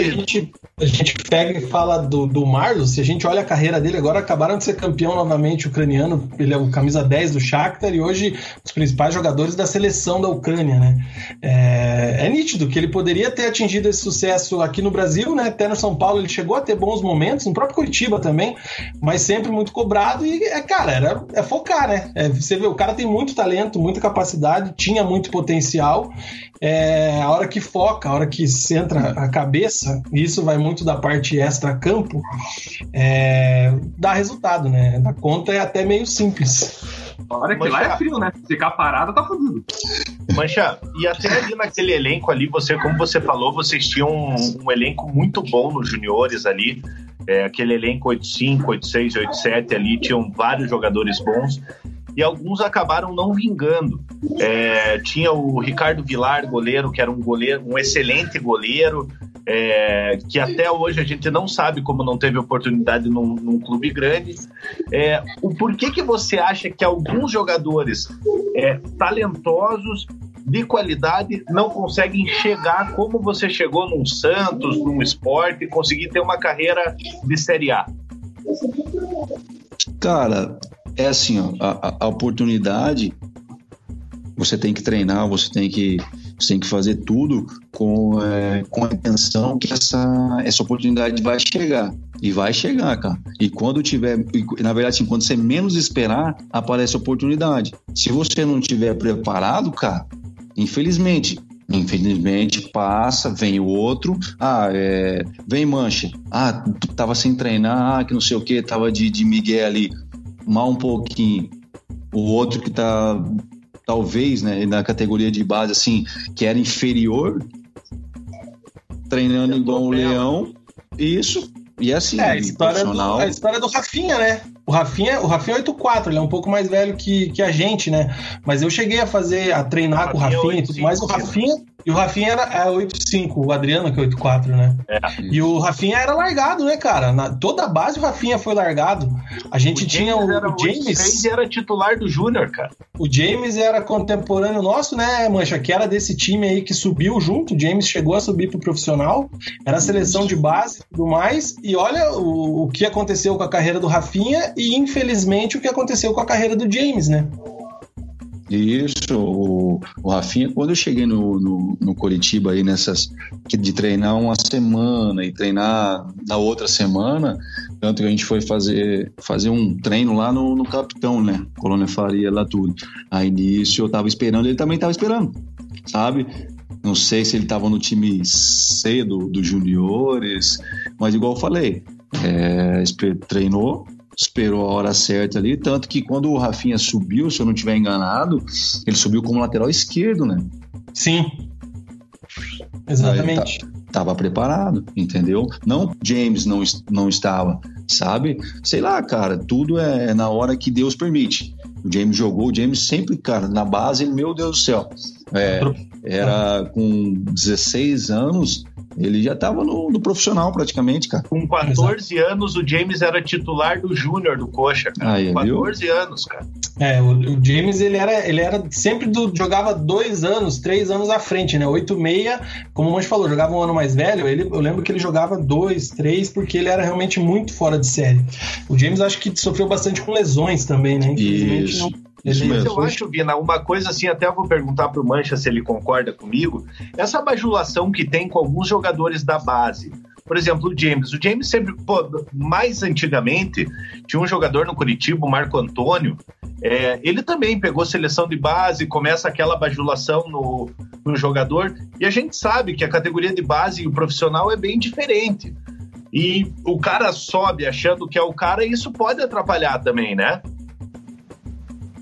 a gente pega e fala do Marlos, se a gente olha a carreira dele, agora acabaram de ser campeão novamente ucraniano, ele é o camisa 10 do Shakhtar e hoje um dos principais jogadores da seleção da Ucrânia, né? É nítido que ele poderia ter atingido esse sucesso aqui no Brasil, né? Até no São Paulo ele chegou a ter bons momentos, no próprio Coritiba também, mas sempre muito cobrado e, cara, é focar, né? Você vê, o cara tem muito talento, muita capacidade, tinha muito potencial, a hora que foca, a hora que senta a cabeça, e isso vai muito da parte extra-campo, dá resultado, né? A conta é até meio simples. Olha que Mancha, lá é frio, né? Ficar parado tá fodido. Mancha, e até ali naquele elenco ali, você, como você falou, vocês tinham um elenco muito bom nos juniores ali, aquele elenco 8-5, 8-6, 8-7 ali, tinham vários jogadores bons. E alguns acabaram não vingando. Tinha o Ricardo Vilar, goleiro, que era um excelente goleiro, que até hoje a gente não sabe como não teve oportunidade num clube grande. Por que que você acha que alguns jogadores talentosos, de qualidade, não conseguem chegar como você chegou num Santos, num Sport, e conseguir ter uma carreira de Série A? Cara... É assim, ó, a oportunidade, você tem que treinar, você tem que fazer tudo com a intenção que essa oportunidade vai chegar. E vai chegar, cara. E quando tiver, na verdade, assim, quando você menos esperar, aparece a oportunidade. Se você não estiver preparado, cara, infelizmente passa, vem o outro, vem Mancha, tava sem treinar, que não sei o que, tava de migué ali. Mal um pouquinho, o outro que tá, talvez, né, na categoria de base, assim, que era inferior, treinando igual um leão, isso, e assim, a história do Rafinha, né? O Rafinha é 8'4", ele é um pouco mais velho que a gente, né? Mas eu cheguei a treinar com o Rafinha e tudo mais. O Rafinha era 8'5", o Adriano que é 8'4", né? É. E o Rafinha era largado, né, cara? Toda a base o Rafinha foi largado. A gente tinha o James... era titular do Júnior, cara. O James era contemporâneo nosso, né, Mancha? Que era desse time aí que subiu junto. O James chegou a subir pro profissional. Era a seleção de base e tudo mais. E olha o que aconteceu com a carreira do Rafinha e, infelizmente, o que aconteceu com a carreira do James, né? Isso, o Rafinha, quando eu cheguei no Coritiba aí nessas, de treinar uma semana e treinar na outra semana, tanto que a gente foi fazer um treino lá no Capitão, né, Colônia Faria, lá tudo. Aí nisso eu tava esperando, ele também tava esperando, sabe? Não sei se ele tava no time C dos juniores, mas igual eu falei, treinou, esperou a hora certa ali, tanto que quando o Rafinha subiu, se eu não estiver enganado, ele subiu como lateral esquerdo, né? Sim, exatamente. Tava preparado, entendeu? Não, James não estava, sabe? Sei lá, cara, tudo é na hora que Deus permite. O James jogou, o James sempre, cara, na base, meu Deus do céu, era com 16 anos... Ele já estava no profissional praticamente, cara. Com 14 anos, o James era titular do Júnior, do Coxa, cara. Com 14 anos, cara. É, o James, ele era sempre jogava 2 anos, 3 anos à frente, né? 8'6", como o Mancho falou, jogava um ano mais velho. Eu lembro que ele jogava 2, 3, porque ele era realmente muito fora de série. O James, acho que sofreu bastante com lesões também, né? Infelizmente, isso. Não... Eu acho, Vina, uma coisa assim, até eu vou perguntar pro Mancha se ele concorda comigo, essa bajulação que tem com alguns jogadores da base. Por exemplo, o James sempre, mais antigamente, tinha um jogador no Coritiba, o Marco Antônio, ele também pegou seleção de base, começa aquela bajulação no jogador, e a gente sabe que a categoria de base e o profissional é bem diferente. E o cara sobe achando que é o cara, e isso pode atrapalhar também, né?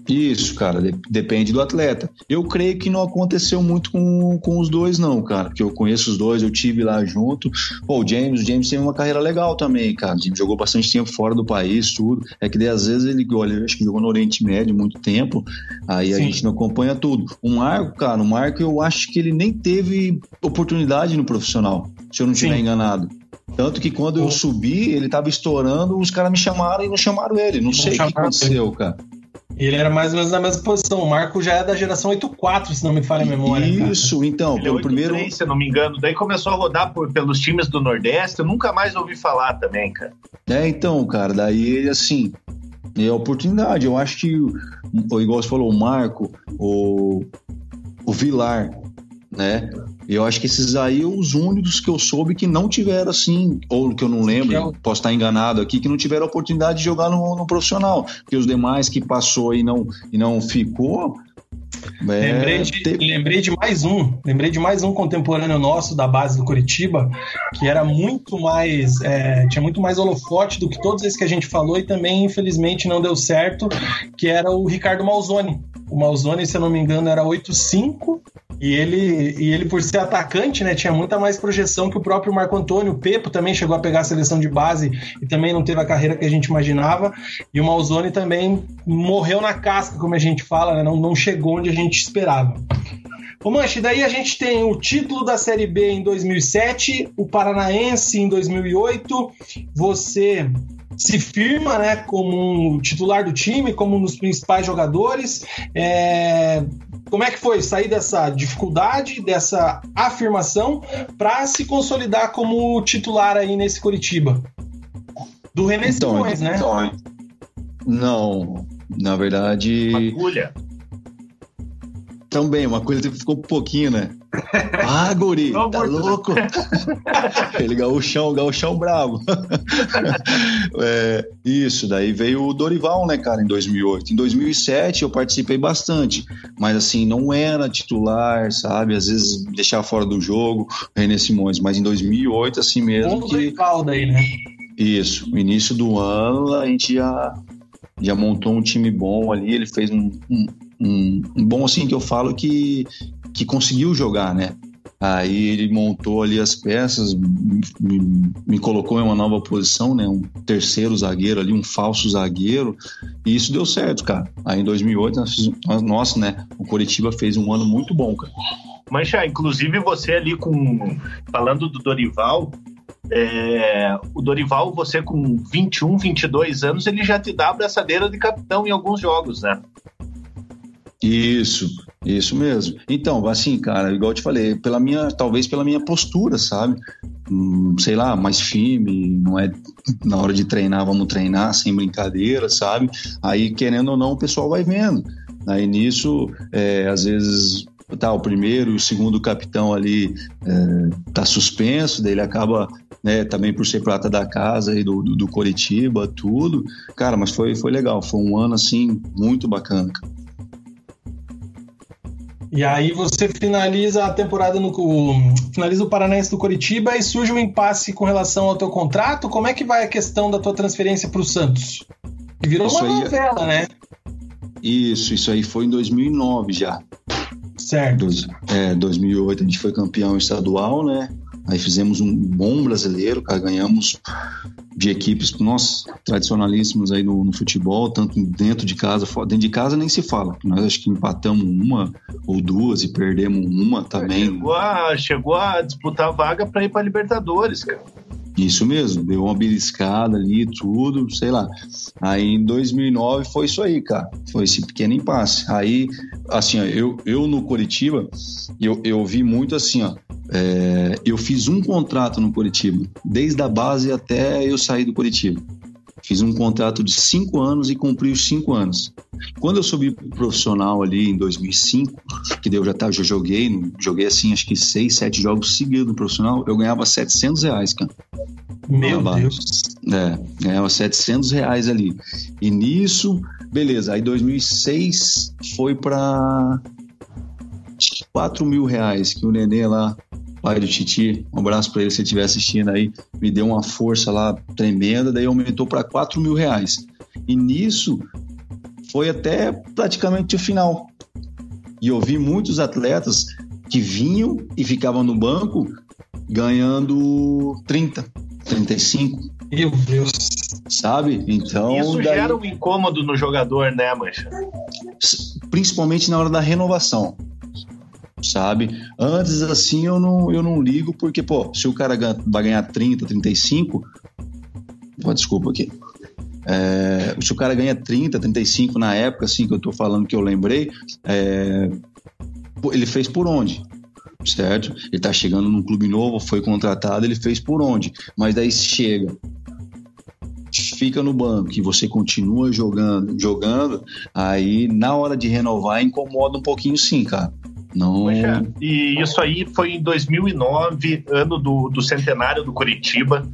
Isso, cara, depende do atleta. Eu creio que não aconteceu muito com os dois, não, cara, porque eu conheço os dois, eu tive lá junto. Pô, o James teve uma carreira legal também, cara. O James jogou bastante tempo fora do país, tudo. É que daí, às vezes ele, olha, acho que jogou no Oriente Médio muito tempo, aí Sim. A gente não acompanha tudo. O Marco, eu acho que ele nem teve oportunidade no profissional, se eu não estiver enganado. Tanto que quando eu subi, ele tava estourando, os caras me chamaram e não chamaram ele. Não sei o que aconteceu, cara. Ele era mais ou menos na mesma posição. O Marco já é da geração 8'4", se não me falha a memória. Isso, cara. Então, pelo primeiro... 3, se não me engano. Daí começou a rodar pelos times do Nordeste. Eu nunca mais ouvi falar também, cara. Então, cara, daí ele, assim... É oportunidade. Eu acho que, igual você falou, o Marco, o Vilar, né? Eu acho que esses aí são os únicos que eu soube que não tiveram, assim, ou que eu não lembro, posso estar enganado aqui, que não tiveram oportunidade de jogar no profissional. Porque os demais que passou e não ficou... Lembrei de mais um contemporâneo nosso da base do Coritiba, que era muito mais tinha muito mais holofote do que todos esses que a gente falou, e também infelizmente não deu certo, que era o Ricardo Malzoni. O Malzoni, se eu não me engano, era 8'5", e ele por ser atacante, né, tinha muita mais projeção que o próprio Marco Antônio. O Pepo também chegou a pegar a seleção de base e também não teve a carreira que a gente imaginava, e o Malzoni também morreu na casca, como a gente fala, né, não chegou onde a gente esperava. Ô Mancha, daí a gente tem o título da Série B em 2007, o Paranaense em 2008, você se firma, né, como um titular do time, como um dos principais jogadores. Como é que foi sair dessa dificuldade, dessa afirmação, para se consolidar como titular aí nesse Coritiba? Do René Simões, né? Não, na verdade... Bagulha. Também, uma coisa que ficou um pouquinho, né? Ah, guri, tá louco? Ele gaúchão bravo. Isso, daí veio o Dorival, né, cara, em 2008. Em 2007 eu participei bastante, mas assim, não era titular, sabe? Às vezes deixava fora do jogo, René Simões, mas em 2008 assim mesmo. O Dorival daí, né? Isso, no início do ano a gente já montou um time bom ali, ele fez um bom, assim, que eu falo que conseguiu jogar, né? Aí ele montou ali as peças, me colocou em uma nova posição, né? Um terceiro zagueiro ali, um falso zagueiro. E isso deu certo, cara. Aí em 2008, nossa, né? O Coritiba fez um ano muito bom, cara. Mancha, inclusive você ali falando do Dorival... o Dorival, você com 21, 22 anos, ele já te dá a braçadeira de capitão em alguns jogos, né? Isso mesmo. Então, assim, cara, igual eu te falei, talvez pela minha postura, sabe? Sei lá, mais firme, não é na hora de treinar, vamos treinar, sem brincadeira, sabe? Aí, querendo ou não, o pessoal vai vendo. Aí nisso, às vezes... Tá, o primeiro e o segundo capitão ali tá suspenso, daí ele acaba, né, também por ser prata da casa aí do Coritiba, tudo. Cara, mas foi legal, foi um ano assim muito bacana. E aí você finaliza a temporada finaliza o Paranaense do Coritiba e surge um impasse com relação ao teu contrato. Como é que vai a questão da tua transferência pro Santos? Que virou isso uma novela, né? Isso aí foi em 2009 já. Certo. 2008 a gente foi campeão estadual, né? Aí fizemos um bom brasileiro, cara, ganhamos de equipes, nós tradicionalíssimas aí no futebol, tanto dentro de casa, fora. Dentro de casa nem se fala, nós acho que empatamos uma ou duas e perdemos uma também. Chegou a disputar a vaga para ir para Libertadores, cara. Isso mesmo, deu uma beliscada ali, tudo, sei lá. Aí em 2009 foi isso aí, cara, foi esse pequeno impasse. Aí, assim, ó, eu no Coritiba, eu vi muito assim, ó, eu fiz um contrato no Coritiba, desde a base até eu sair do Coritiba. Fiz um contrato de 5 anos e cumpri os 5 anos. Quando eu subi pro profissional ali em 2005, que daí eu já joguei assim, acho que 6, 7 jogos seguidos no profissional, eu ganhava R$700, cara. Meu Deus. Ganhava R$700 ali. E nisso, beleza, aí 2006 foi pra acho que R$4.000, que o Nenê lá, pai do Titi, um abraço pra ele se ele estiver assistindo aí, me deu uma força lá tremenda, daí aumentou pra R$4.000. E nisso foi até praticamente o final. E eu vi muitos atletas que vinham e ficavam no banco ganhando 30, 35. Meu Deus. Sabe? Então, isso gera um incômodo no jogador, né, Mancha? Principalmente na hora da renovação. Sabe? Antes, assim, eu não ligo, porque, pô, se o cara vai ganhar 30, 35... Pô, desculpa aqui. Se o cara ganha 30, 35 na época, assim, que eu tô falando, que eu lembrei, ele fez por onde? Certo? Ele tá chegando num clube novo, foi contratado, ele fez por onde? Mas daí chega... fica no banco e você continua jogando, aí na hora de renovar incomoda um pouquinho, sim, cara. Não... E isso aí foi em 2009, ano do centenário do Coritiba.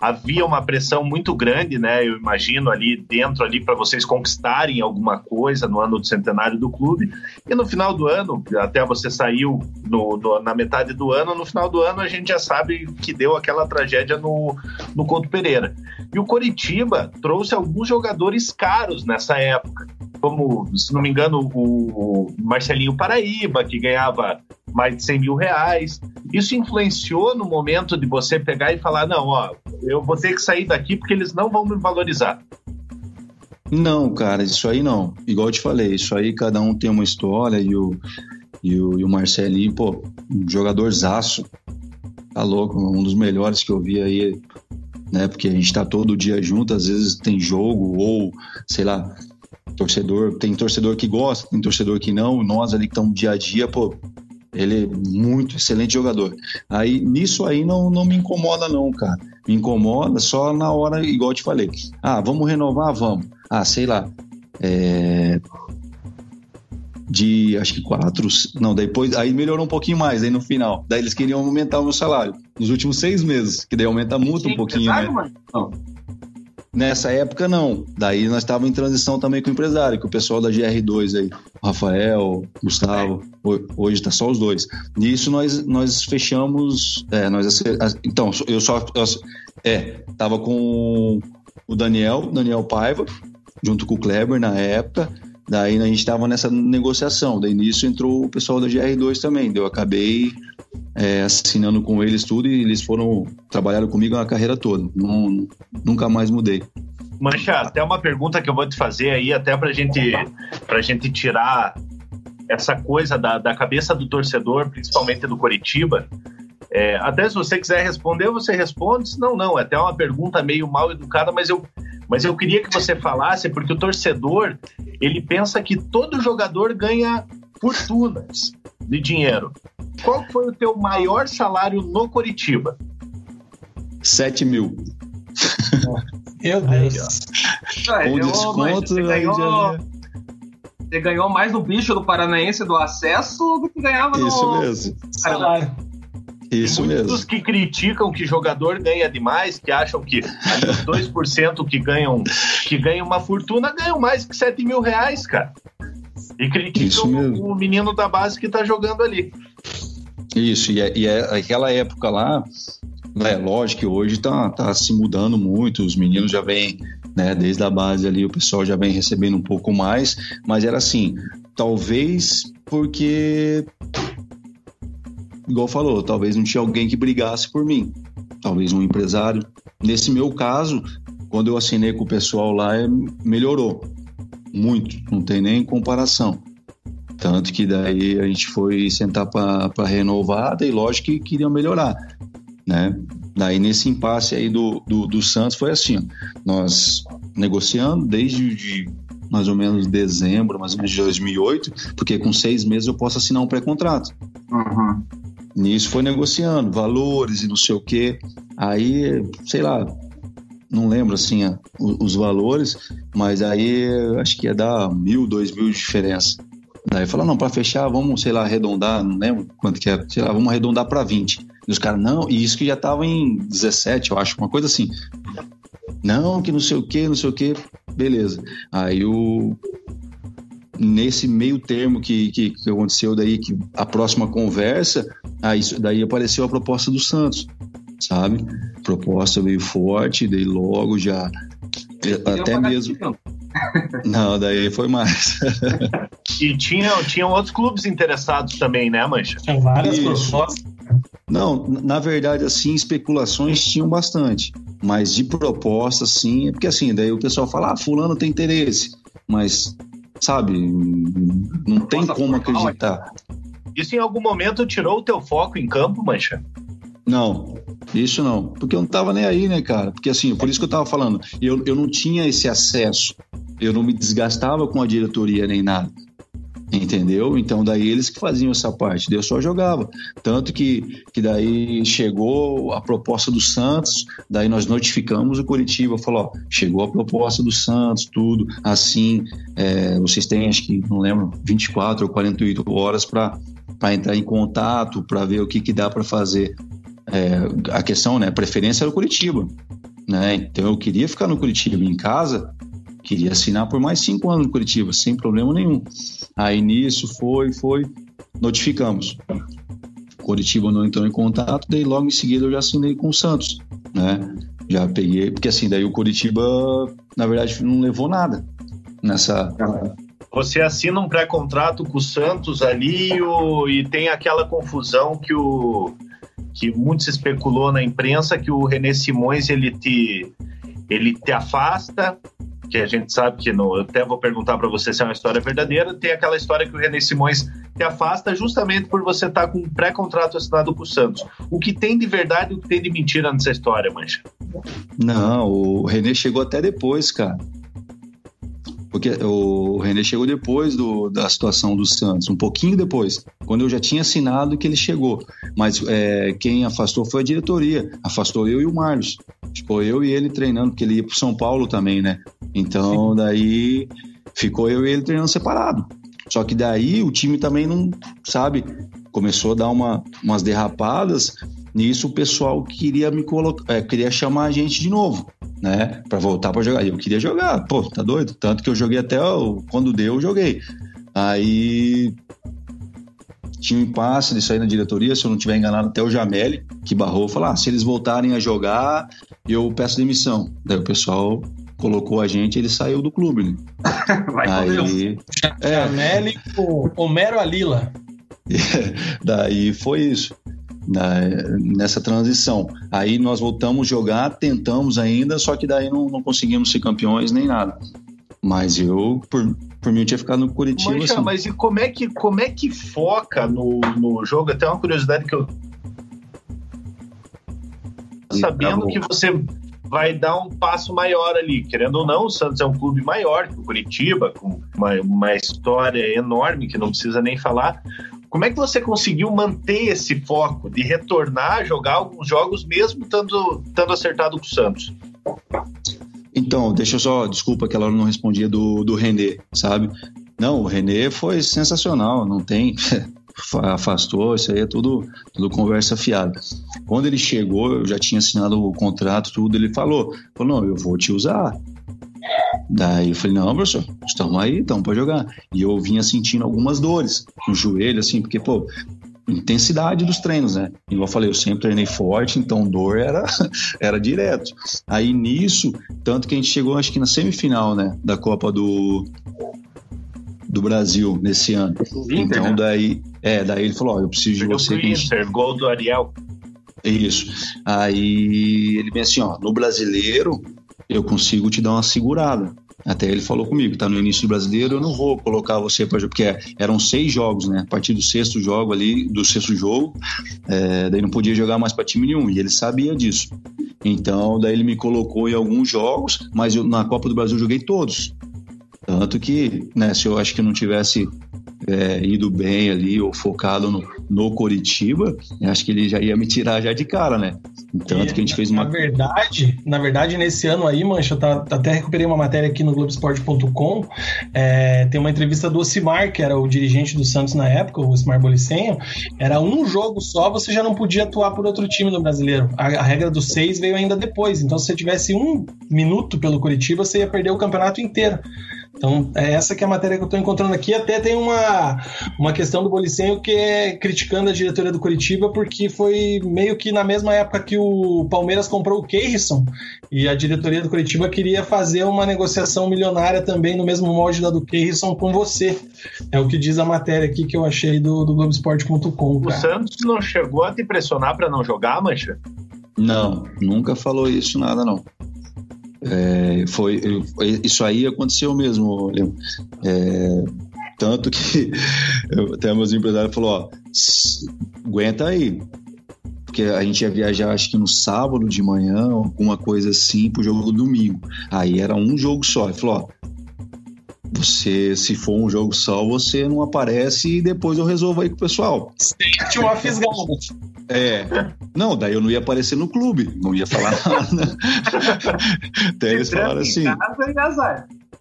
Havia uma pressão muito grande, né? Eu imagino ali dentro ali para vocês conquistarem alguma coisa no ano do centenário do clube. E no final do ano, até você saiu na metade do ano, no final do ano a gente já sabe que deu aquela tragédia no Couto Pereira. E o Coritiba trouxe alguns jogadores caros nessa época, como, se não me engano, o Marcelinho Paraíba, que ganhava mais de R$100 mil. Isso influenciou no momento de você pegar e falar, não, ó, eu vou ter que sair daqui porque eles não vão me valorizar? Não, cara, isso aí não. Igual eu te falei, isso aí cada um tem uma história, e o Marcelinho, pô, um jogadorzaço, tá louco, um dos melhores que eu vi aí, né, porque a gente tá todo dia junto, às vezes tem jogo, ou, sei lá, tem torcedor que gosta, tem torcedor que não, nós ali que estamos dia a dia, pô, ele é muito excelente jogador. Aí, nisso aí não me incomoda não, cara. Me incomoda só na hora, igual eu te falei. Ah, vamos renovar? Vamos. Ah, sei lá. Acho que 4... Não, depois... Aí melhorou um pouquinho mais, aí no final. Daí eles queriam aumentar o meu salário nos últimos 6 meses, que daí aumenta a multa um pouquinho, né? Não. Nessa época, não. Daí nós estávamos em transição também com o empresário, que o pessoal da GR2 aí, o Rafael, Gustavo, hoje tá só os dois. Nisso nós fechamos... então, eu só... tava com o Daniel Paiva, junto com o Kleber na época, Daí a gente estava nessa negociação, daí nisso entrou o pessoal da GR2 também, daí eu acabei assinando com eles tudo e eles trabalharam comigo a carreira toda, nunca mais mudei. Mancha, até uma pergunta que eu vou te fazer aí, até pra gente tirar essa coisa da cabeça do torcedor, principalmente do Coritiba. Até se você quiser responder, você responde, se não, é até uma pergunta meio mal educada, mas eu queria que você falasse, porque o torcedor, ele pensa que todo jogador ganha fortunas de dinheiro. Qual foi o teu maior salário no Coritiba? 7 mil. Meu Deus. Com desconto, você ganhou mais no bicho do Paranaense do acesso do que ganhava no... Isso mesmo. Salário. Isso mesmo. Muitos que criticam que jogador ganha demais, que acham que os 2% que ganham uma fortuna ganham mais que 7 mil reais, cara. E criticam o menino da base que tá jogando ali. Isso, aquela época lá... É lógico que hoje tá se mudando muito, os meninos já vêm, né, desde a base ali, o pessoal já vem recebendo um pouco mais, mas era assim, talvez porque, igual falou, talvez não tinha alguém que brigasse por mim, talvez um empresário. Nesse meu caso, quando eu assinei com o pessoal lá, melhorou muito, não tem nem comparação. Tanto que daí a gente foi sentar para renovar, e lógico que queria melhorar. Né? Daí nesse impasse aí do Santos foi assim, ó. Nós negociando desde mais ou menos dezembro, mais ou menos de 2008, porque com 6 meses eu posso assinar um pré-contrato. Uhum. Nisso foi negociando valores e não sei o quê. Aí, sei lá, não lembro assim os valores, mas aí acho que ia dar 1.000, 2.000 de diferença. Daí falar, não, pra fechar, vamos, sei lá, arredondar, não lembro quanto que é, sei lá, vamos arredondar pra 20. E os caras, não, e isso que já tava em 17, eu acho, uma coisa assim. Não, que não sei o que, beleza. Aí nesse meio termo que aconteceu daí, que a próxima conversa, aí daí apareceu a proposta do Santos, sabe? Proposta veio forte, daí logo já... Até mesmo... Não, daí foi mais. E tinham outros clubes interessados também, né, Mancha? Tinha várias propostas. Não, na verdade, assim, especulações tinham bastante, mas de proposta, sim, porque assim, daí o pessoal fala, fulano tem interesse, mas, sabe, não tem como acreditar. Isso em algum momento tirou o teu foco em campo, Mancha? Não, isso não, porque eu não tava nem aí, né, cara, porque assim, por isso que eu tava falando, eu não tinha esse acesso, eu não me desgastava com a diretoria nem nada. Entendeu? Então daí eles que faziam essa parte, eu só jogava, tanto que daí chegou a proposta do Santos, daí nós notificamos o Coritiba, falou, ó, chegou a proposta do Santos, tudo assim, vocês têm, acho que não lembro, 24 ou 48 horas para entrar em contato, para ver o que dá para fazer. A questão, né, a preferência era o Coritiba, né? Então eu queria ficar no Coritiba, em casa queria assinar por mais 5 anos no Coritiba, sem problema nenhum. Aí nisso foi, notificamos. O Coritiba não entrou em contato, daí logo em seguida eu já assinei com o Santos, né? Já peguei, porque assim, daí o Coritiba, na verdade, não levou nada nessa... Você assina um pré-contrato com o Santos ali e tem aquela confusão que muito se especulou na imprensa, que o René Simões, ele te afasta, que a gente sabe que não, eu até vou perguntar para você se é uma história verdadeira, tem aquela história que o René Simões te afasta justamente por você estar com um pré-contrato assinado com o Santos. O que tem de verdade e o que tem de mentira nessa história, Mancha? Não, o René chegou até depois, cara. Porque o René chegou depois da situação do Santos, um pouquinho depois, quando eu já tinha assinado que ele chegou, mas quem afastou foi a diretoria, afastou eu e o Marlos, ficou eu e ele treinando, porque ele ia pro São Paulo também, né? Então, daí ficou eu e ele treinando separado, só que daí o time também não, sabe, começou a dar umas derrapadas, nisso o pessoal queria me colocar, queria chamar a gente de novo, né, pra voltar pra jogar, eu queria jogar, pô, tá doido? Tanto que eu joguei até, quando deu, eu joguei. Aí tinha um impasse disso aí na diretoria, se eu não tiver enganado, até o Jameli, que barrou, falou, se eles voltarem a jogar, eu peço demissão. Daí o pessoal colocou a gente, ele saiu do clube, né? Vai aí, com Deus. Chanel com Homero Alila. Daí foi isso. Nessa transição. Aí nós voltamos a jogar, tentamos ainda, só que daí não conseguimos ser campeões nem nada. Mas eu, por mim, eu tinha ficado no Coritiba. Mancha, assim. Mas e como é que foca no jogo? Até uma curiosidade que eu... Sabendo que você vai dar um passo maior ali. Querendo ou não, o Santos é um clube maior que o Coritiba, com uma história enorme que não precisa nem falar. Como é que você conseguiu manter esse foco de retornar a jogar alguns jogos mesmo estando acertado com o Santos? Então, deixa eu só... Desculpa que ela não respondia do René, sabe? Não, o René foi sensacional, não tem... afastou, isso aí é tudo conversa fiada. Quando ele chegou, eu já tinha assinado o contrato, tudo, ele falou, não, eu vou te usar. Daí eu falei, não, professor, estamos aí, estamos para jogar. E eu vinha sentindo algumas dores no joelho, assim, porque, pô, intensidade dos treinos, né? Igual eu falei, eu sempre treinei forte, então dor era direto. Aí nisso, tanto que a gente chegou, acho que na semifinal, né, da Copa do Brasil nesse ano. Inter, então, né? Daí ele falou, eu preciso de você. Inter, gol do Ariel. Isso. Aí ele vem assim, ó, no brasileiro eu consigo te dar uma segurada. Até ele falou comigo, tá no início do brasileiro, eu não vou colocar você pra jogar, porque eram 6 jogos, né? A partir do sexto jogo ali, daí não podia jogar mais pra time nenhum, e ele sabia disso. Então, daí ele me colocou em alguns jogos, mas eu, na Copa do Brasil, joguei todos. Tanto que, né, se eu acho que não tivesse ido bem ali ou focado no Coritiba, acho que ele já ia me tirar já de cara, né? Tanto que a gente fez uma... Na verdade, nesse ano aí, Mancha, até recuperei uma matéria aqui no Globoesporte.com, tem uma entrevista do Ocimar, que era o dirigente do Santos na época, o Ocimar Bolicenho. Era um jogo só, você já não podia atuar por outro time no brasileiro. A regra do 6 veio ainda depois, então se você tivesse um minuto pelo Coritiba, você ia perder o campeonato inteiro. Então, essa que é a matéria que eu estou encontrando aqui. Até tem uma questão do Bolicenho que é criticando a diretoria do Coritiba, porque foi meio que na mesma época que o Palmeiras comprou o Keirrison, e a diretoria do Coritiba queria fazer uma negociação milionária também no mesmo molde da do Keirrison com você. É o que diz a matéria aqui que eu achei do Globoesporte.com. O Santos não chegou a te pressionar para não jogar, Mancha? Não, nunca falou isso, nada não. Isso aí aconteceu mesmo, Leo. Tanto que até meus empresários falaram, ó, aguenta aí, porque a gente ia viajar acho que no sábado de manhã, alguma coisa assim, pro jogo do domingo. Aí era um jogo só, ele falou, ó, você, se for um jogo só, você não aparece e depois eu resolvo aí com o pessoal. Sente uma fisgada. Não, daí eu não ia aparecer no clube, não ia falar nada. Até eles falaram assim.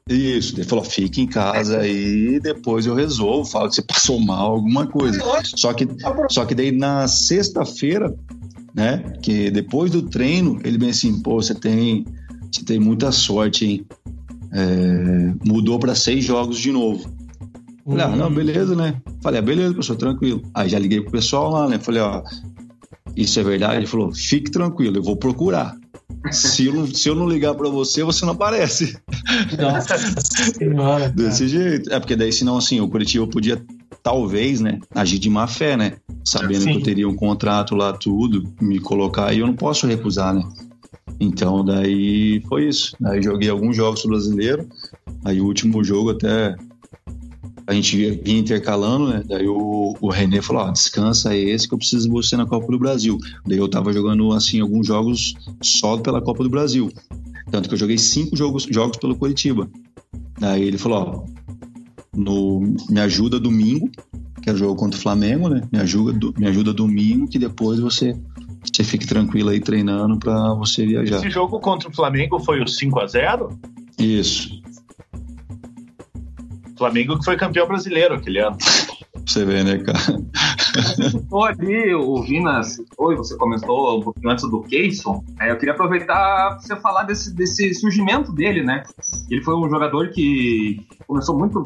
Isso, ele falou, fica em casa aí, depois eu resolvo, falo que você passou mal, alguma coisa. Só que daí na sexta-feira, né, que depois do treino, ele vem assim, pô, você tem muita sorte, hein? Mudou para 6 jogos de novo. Falei, não, beleza, né? Falei, beleza, professor, tranquilo. Aí já liguei pro pessoal lá, né? Falei, ó, isso é verdade? Ele falou, fique tranquilo, eu vou procurar. Se eu não ligar pra você, você não aparece. Nossa senhora. Desse jeito. Porque daí, senão, assim, o Coritiba podia, talvez, né, agir de má fé, né? Sabendo que eu teria um contrato lá, tudo, me colocar, e eu não posso recusar, né? Então, daí foi isso. Aí joguei alguns jogos do brasileiro. Aí o último jogo até a gente vinha intercalando, né? Daí o René falou, ó, descansa esse que eu preciso de você na Copa do Brasil. Daí eu tava jogando, assim, alguns jogos só pela Copa do Brasil. Tanto que eu joguei 5 jogos pelo Coritiba. Daí ele falou, ó, me ajuda domingo, que era o jogo contra o Flamengo, né? Me ajuda domingo, que depois você fique tranquilo aí treinando pra você viajar. Esse jogo contra o Flamengo foi o 5-0? Isso. Flamengo que foi campeão brasileiro aquele ano. Você vê, né, cara? Estou ali, o Vina citou e você comentou um pouquinho antes do Keirrison. Eu queria aproveitar para você falar desse surgimento dele, né? Ele foi um jogador que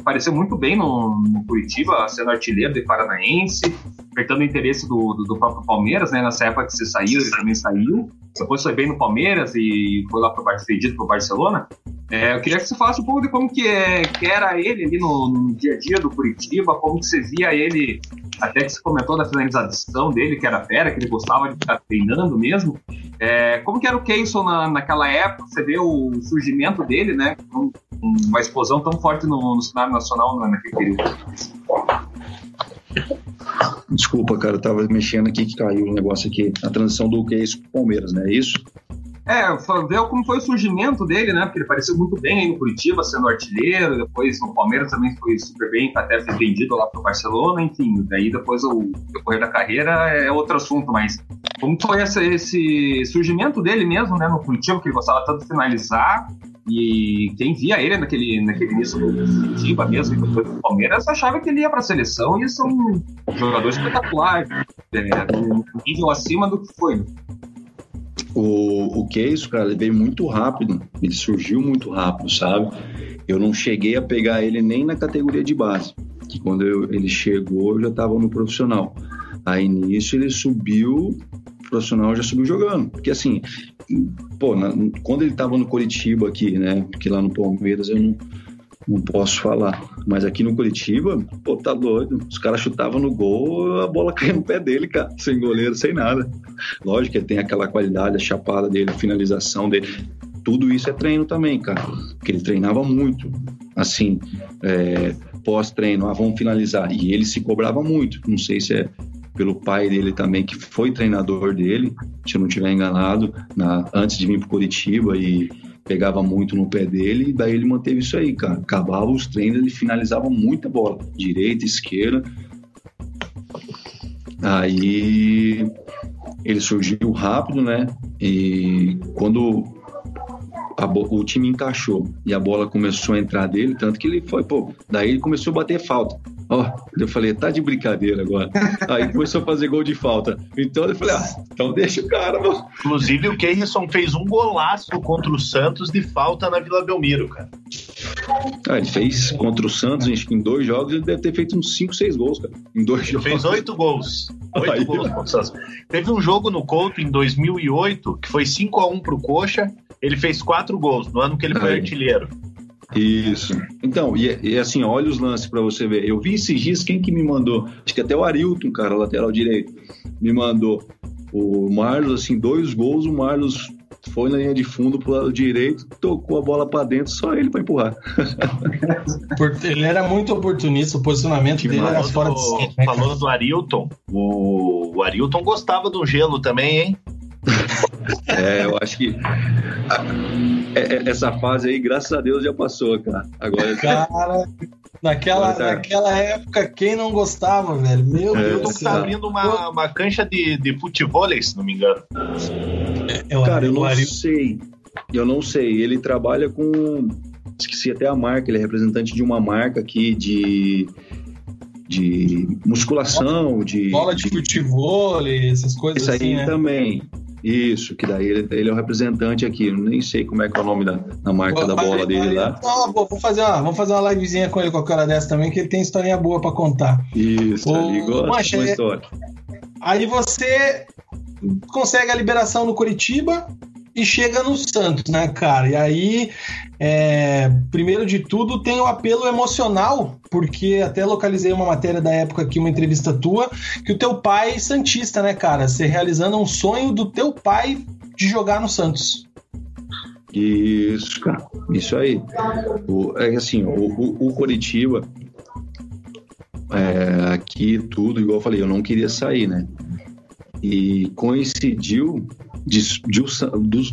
pareceu muito bem no Coritiba, sendo artilheiro de paranaense, apertando o interesse do próprio Palmeiras, né? Nessa época que você saiu, ele também saiu. Depois foi bem no Palmeiras e foi lá para o Barcelona. Eu queria que você falasse um pouco de como que era ele ali no dia a dia do Coritiba, como que você via ele, até que você comentou da finalização dele, que era fera, que ele gostava de estar treinando mesmo. Como que era o Keirrison naquela época? Você vê o surgimento dele, né? Uma explosão tão forte no cenário nacional naquele período. Desculpa, cara, eu tava mexendo aqui que caiu o negócio aqui, a transição do Keirrison pro Palmeiras, né? É isso? Ver como foi o surgimento dele, né? Porque ele pareceu muito bem aí no Coritiba, sendo artilheiro, depois no Palmeiras também foi super bem, até foi vendido lá pro Barcelona, enfim, daí depois o decorrer da carreira é outro assunto, mas como foi esse surgimento dele mesmo, né, no Coritiba, que ele gostava tanto de finalizar, e quem via ele naquele início do Coritiba mesmo, e depois do Palmeiras, achava que ele ia pra seleção, e são jogadores espetaculares, um nível acima do que foi. O Keirrison, cara, ele veio muito rápido, ele surgiu muito rápido, sabe? Eu não cheguei a pegar ele nem na categoria de base, que quando ele chegou eu já estava no profissional. Aí nisso ele subiu, o profissional já subiu jogando, porque assim, pô, quando ele estava no Coritiba aqui, né? Porque lá no Palmeiras eu não posso falar, mas aqui no Coritiba, pô, tá doido, os caras chutavam no gol, a bola caía no pé dele, cara, sem goleiro, sem nada. Lógico que ele tem aquela qualidade, a chapada dele, a finalização dele, tudo isso é treino também, cara, porque ele treinava muito, assim, pós-treino, vamos finalizar, e ele se cobrava muito, não sei se é pelo pai dele também, que foi treinador dele, se eu não estiver enganado, antes de vir pro Coritiba, e pegava muito no pé dele, e daí ele manteve isso aí, cara. Acabava os treinos, ele finalizava muita bola, direita, esquerda. Aí ele surgiu rápido, né? E quando o time encaixou e a bola começou a entrar dele, tanto que ele foi, pô, daí ele começou a bater falta. Eu falei, tá de brincadeira agora. Aí começou a fazer gol de falta. Então eu falei, então deixa o cara, mano. Inclusive o Keirrison fez um golaço contra o Santos de falta na Vila Belmiro, cara. Ele fez contra o Santos, acho que em 2 jogos ele deve ter feito uns 5, 6 gols, cara. Em 2 jogos. Fez 8 gols. 8 gols contra o Santos. Teve um jogo no Couto em 2008, que foi 5-1 pro Coxa. Ele fez 4 gols, no ano que ele foi artilheiro. Isso. Então, e assim, olha os lances pra você ver. Eu vi esses dias, quem que me mandou? Acho que até o Arilton, cara, lateral direito, me mandou. O Marlos, assim, 2 gols, o Marlos foi na linha de fundo pro lado direito, tocou a bola pra dentro, só ele pra empurrar. Ele era muito oportunista, o posicionamento dele era fora de si. Falou do Arilton, o Arilton gostava do gelo também, hein? Eu acho que essa fase aí, graças a Deus, já passou, cara. Agora, cara, naquela época, quem não gostava, velho? Meu Deus, tá abrindo uma cancha de futebol, se não me engano. Cara, eu não sei. Eu não sei. Ele trabalha com... Esqueci até a marca. Ele é representante de uma marca aqui de musculação, de... Bola de futebol, essas coisas assim, né? Isso aí também. Isso, que daí ele é o representante aqui. Eu nem sei como é que é o nome da marca da bola dele lá. Vamos fazer uma livezinha com ele com a cara dessa também, que ele tem historinha boa pra contar. Isso, ele gosta de história. Aí você consegue a liberação no Coritiba e chega no Santos, né, cara? E aí, primeiro de tudo, tem o apelo emocional, porque até localizei uma matéria da época aqui, uma entrevista tua, que o teu pai é santista, né, cara? Você realizando um sonho do teu pai de jogar no Santos. Isso, cara. Isso aí. O Coritiba, aqui tudo, igual eu falei, eu não queria sair, né? E coincidiu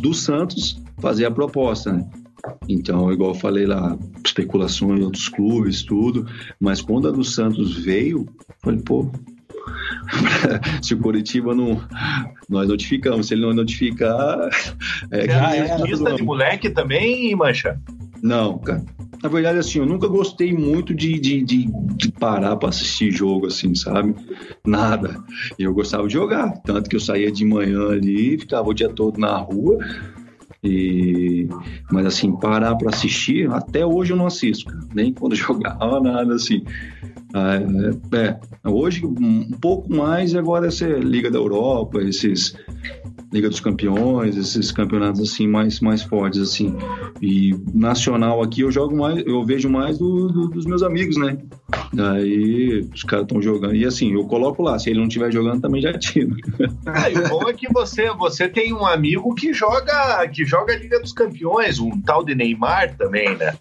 do Santos fazer a proposta, né? Então, igual eu falei lá, especulações em outros clubes, tudo, mas quando a do Santos veio, eu falei, pô, se o Coritiba não... Nós notificamos, se ele não notificar... É, que é artista de moleque também, Mancha? Não, cara, Na verdade, assim, eu nunca gostei muito de parar pra assistir jogo, assim, sabe? Nada. Eu gostava de jogar, tanto que eu saía de manhã ali, ficava o dia todo na rua, mas assim, parar pra assistir, até hoje eu não assisto, nem quando jogava, nada assim. Hoje um pouco mais, agora essa Liga da Europa, esses Liga dos Campeões, esses campeonatos assim mais fortes assim, e nacional aqui eu jogo mais, eu vejo mais dos meus amigos, né? Aí os caras estão jogando e assim, eu coloco lá, se ele não estiver jogando também já tiro. E o bom é que você tem um amigo que joga a Liga dos Campeões, um tal de Neymar também, né?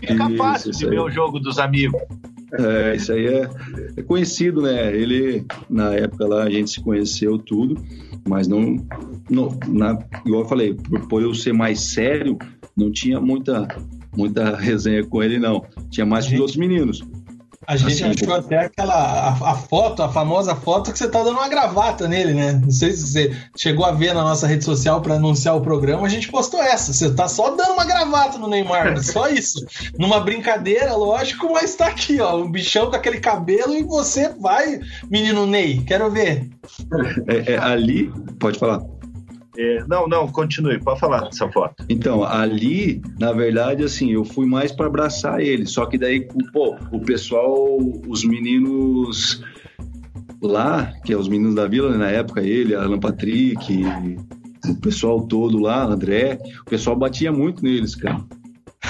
Fica fácil de ver o jogo dos amigos. Isso aí é conhecido, né? Ele, na época lá, a gente se conheceu tudo, mas igual eu falei, por eu ser mais sério, não tinha muita resenha com ele, não. Tinha mais com os outros meninos. A gente achou até aquela a famosa foto que você tá dando uma gravata nele, né? Não sei se você chegou a ver na nossa rede social para anunciar o programa, a gente postou essa. Você tá só dando uma gravata no Neymar, só isso. Numa brincadeira, lógico, mas tá aqui, ó, um bichão com aquele cabelo e você vai, menino Ney, quero ver. Ali, pode falar. Não, continue, pode falar dessa foto. Então, ali, na verdade, assim, eu fui mais pra abraçar ele, só que daí, pô, o pessoal, os meninos lá, que é os meninos da vila, né, na época, ele, Alan Patrick, o pessoal todo lá, André, o pessoal batia muito neles, cara.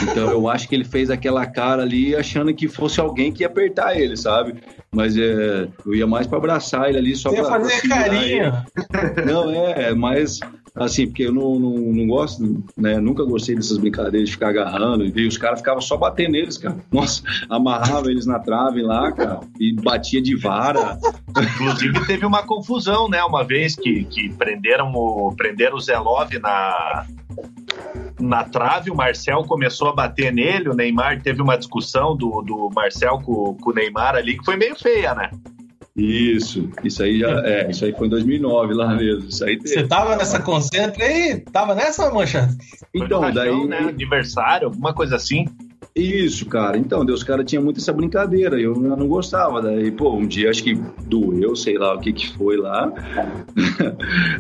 Então, eu acho que ele fez aquela cara ali achando que fosse alguém que ia apertar ele, sabe? Mas eu ia mais pra abraçar ele ali, só você pra... Você ia fazer carinha! Ele. Não, mas... Assim, porque eu não gosto, né? Nunca gostei dessas brincadeiras de ficar agarrando. E os caras ficavam só batendo neles, cara. Nossa, amarrava eles na trave lá, cara. E batia de vara. Inclusive teve uma confusão, né? Uma vez que prenderam o Zé Love na trave, o Marcel começou a bater nele, o Neymar teve uma discussão do Marcel com o Neymar ali, que foi meio feia, né? Isso aí já isso aí foi em 2009 lá mesmo. Isso aí teve. Você tava nessa Concentra aí? Tava nessa, Mancha? Então, foi daí, né? Aniversário, alguma coisa assim. Isso, cara. Então, os caras tinham muito essa brincadeira. Eu não gostava. Daí, pô, um dia acho que doeu, sei lá o que foi lá.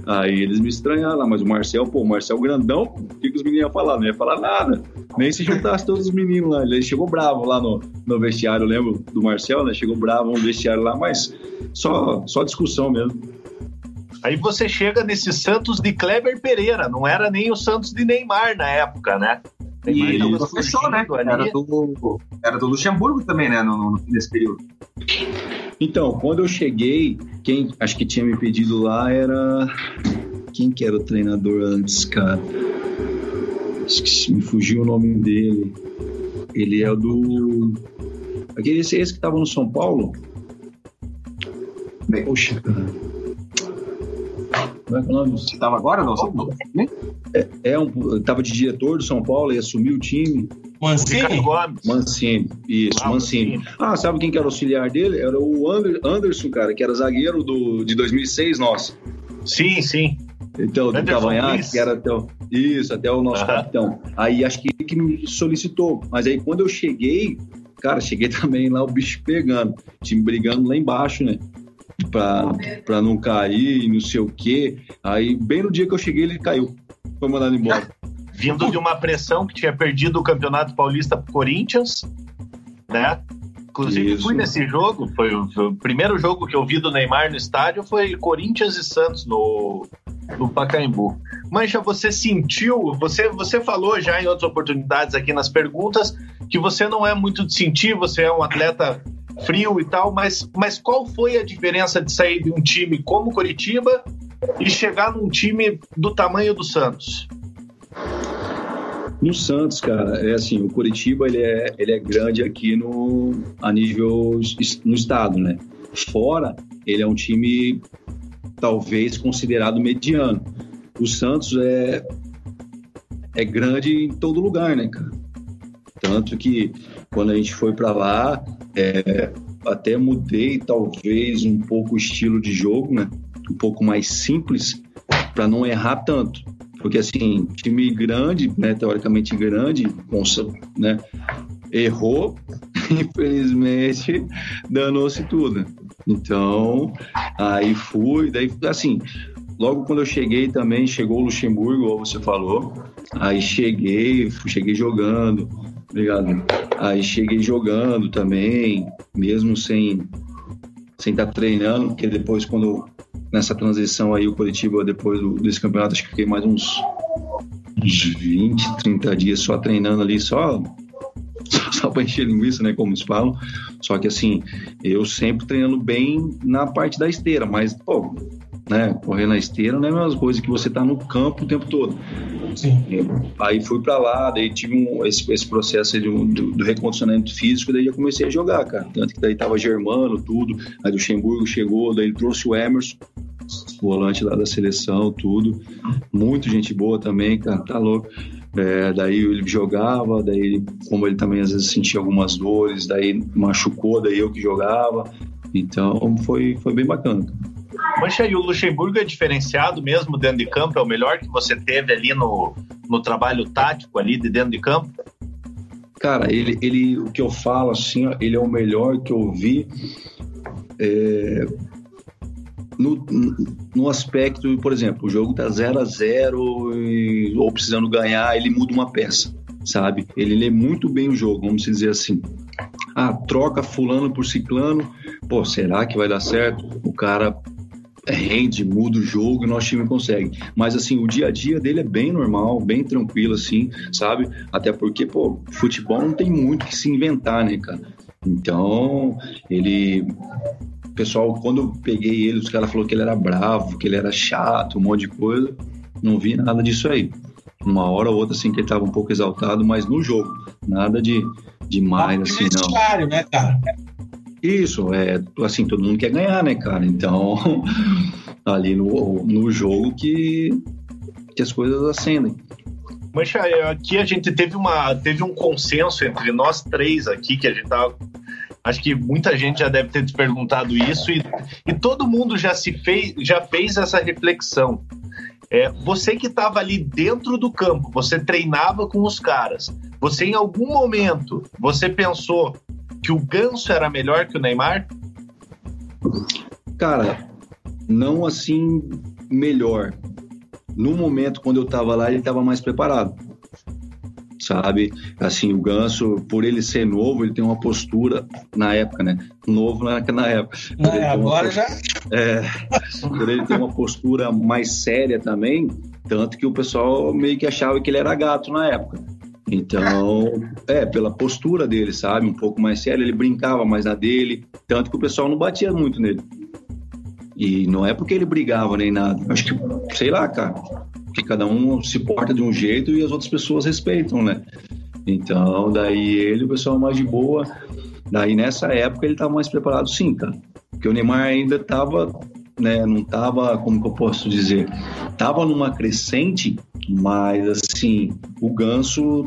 Aí eles me estranharam lá. Mas o Marcel grandão, o que os meninos iam falar? Não ia falar nada. Nem se juntasse todos os meninos lá. Ele chegou bravo lá no vestiário. Eu lembro do Marcel, né? Chegou bravo no vestiário lá, mas só discussão mesmo. Aí você chega nesse Santos de Kleber Pereira. Não era nem o Santos de Neymar na época, né? E não fechou, né? Era do Luxemburgo também, né? No fim desse período. Então, quando eu cheguei, quem acho que tinha me pedido lá era... Quem que era o treinador antes, cara? Esqueci, me fugiu o nome dele. Ele é o do... Esse que tava no São Paulo? Bem, poxa, cara. Como é que é o nome? Você estava agora, não? Estava de diretor do São Paulo e assumiu o time. Mancini. Isso, ah, Mancini. Ah, sabe quem que era o auxiliar dele? Era o Anderson, cara, que era zagueiro de 2006, nossa. Sim. Então, do Cavanhaque, que era até o nosso capitão. Aí acho que ele que me solicitou. Mas aí quando eu cheguei, cara, cheguei também lá, o bicho pegando. Time brigando lá embaixo, né? Pra não cair, não sei o quê. Aí, bem no dia que eu cheguei, ele caiu. Foi mandado embora. Vindo de uma pressão que tinha perdido o Campeonato Paulista pro Corinthians, né? Inclusive, fui nesse jogo. Foi o primeiro jogo que eu vi do Neymar no estádio, foi Corinthians e Santos no Pacaembu. Mancha, você sentiu... Você falou já em outras oportunidades aqui nas perguntas que você não é muito de sentir, você é um atleta... frio e tal, mas qual foi a diferença de sair de um time como Coritiba e chegar num time do tamanho do Santos? No Santos, cara, é assim, o Coritiba ele é grande aqui a nível no estado, né? Fora, ele é um time talvez considerado mediano. O Santos é grande em todo lugar, né, cara? Tanto que quando a gente foi pra lá, até mudei talvez um pouco o estilo de jogo, né? Um pouco mais simples, para não errar tanto. Porque, assim, time grande, né, teoricamente grande, né, errou, infelizmente, danou-se tudo. Então, aí fui, daí, assim, logo quando eu cheguei também, chegou o Luxemburgo, como você falou, aí cheguei jogando, obrigado. Aí cheguei jogando também, mesmo sem estar treinando, porque depois quando... Nessa transição aí, o Coritiba, depois desse campeonato, acho que fiquei mais uns 20, 30 dias só treinando ali, só para encher linguiça, né, como eles falam. Só que, assim, eu sempre treinando bem na parte da esteira, mas, pô, né, correr na esteira não é a mesma coisa que você tá no campo o tempo todo. Sim. Aí fui para lá, daí tive esse processo do recondicionamento físico, daí já comecei a jogar, cara. Tanto que daí tava Germano, tudo, aí o Luxemburgo chegou, daí ele trouxe o Emerson, volante lá da seleção, tudo, muito gente boa também, cara, tá louco. Daí ele jogava, daí como ele também às vezes sentia algumas dores, daí machucou, daí eu que jogava, então foi bem bacana. Mancha, e o Luxemburgo é diferenciado mesmo dentro de campo? É o melhor que você teve ali no trabalho tático ali de dentro de campo? Cara, ele o que eu falo assim, ó, ele é o melhor que eu vi no aspecto, por exemplo, o jogo tá 0-0 e, ou precisando ganhar, ele muda uma peça, sabe? Ele lê muito bem o jogo, vamos dizer assim. Ah, troca fulano por ciclano, pô, será que vai dar certo? O cara rende, muda o jogo e nosso time consegue. Mas, assim, o dia a dia dele é bem normal, bem tranquilo, assim, sabe? Até porque, pô, futebol não tem muito que se inventar, né, cara? Então, ele... Pessoal, quando eu peguei ele, os caras falaram que ele era bravo, que ele era chato, um monte de coisa. Não vi nada disso aí. Uma hora ou outra, assim, que ele tava um pouco exaltado, mas no jogo, nada demais, assim, não. Claro, né, cara? Isso, assim, todo mundo quer ganhar, né, cara? Então, ali no jogo que as coisas acendem. Mancha, aqui a gente teve um consenso entre nós três aqui, que a gente tava... Acho que muita gente já deve ter te perguntado isso e todo mundo já fez essa reflexão. Você que estava ali dentro do campo, você treinava com os caras, você em algum momento, você pensou que o Ganso era melhor que o Neymar? Cara, não assim melhor. No momento, quando eu estava lá, ele estava mais preparado, sabe? Assim, o Ganso, por ele ser novo, ele tem uma postura na época, né? Novo na época. Agora já... por ele ter uma postura mais séria também, tanto que o pessoal meio que achava que ele era gato na época. Então, pela postura dele, sabe? Um pouco mais sério, ele brincava mais na dele, tanto que o pessoal não batia muito nele. E não é porque ele brigava nem nada. Acho que, sei lá, cara, que cada um se porta de um jeito e as outras pessoas respeitam, né? Então, daí o pessoal mais de boa. Daí, nessa época, ele tava mais preparado, sim, cara. Porque o Neymar ainda tava, né, não tava, como que eu posso dizer? Tava numa crescente, mas, assim, o Ganso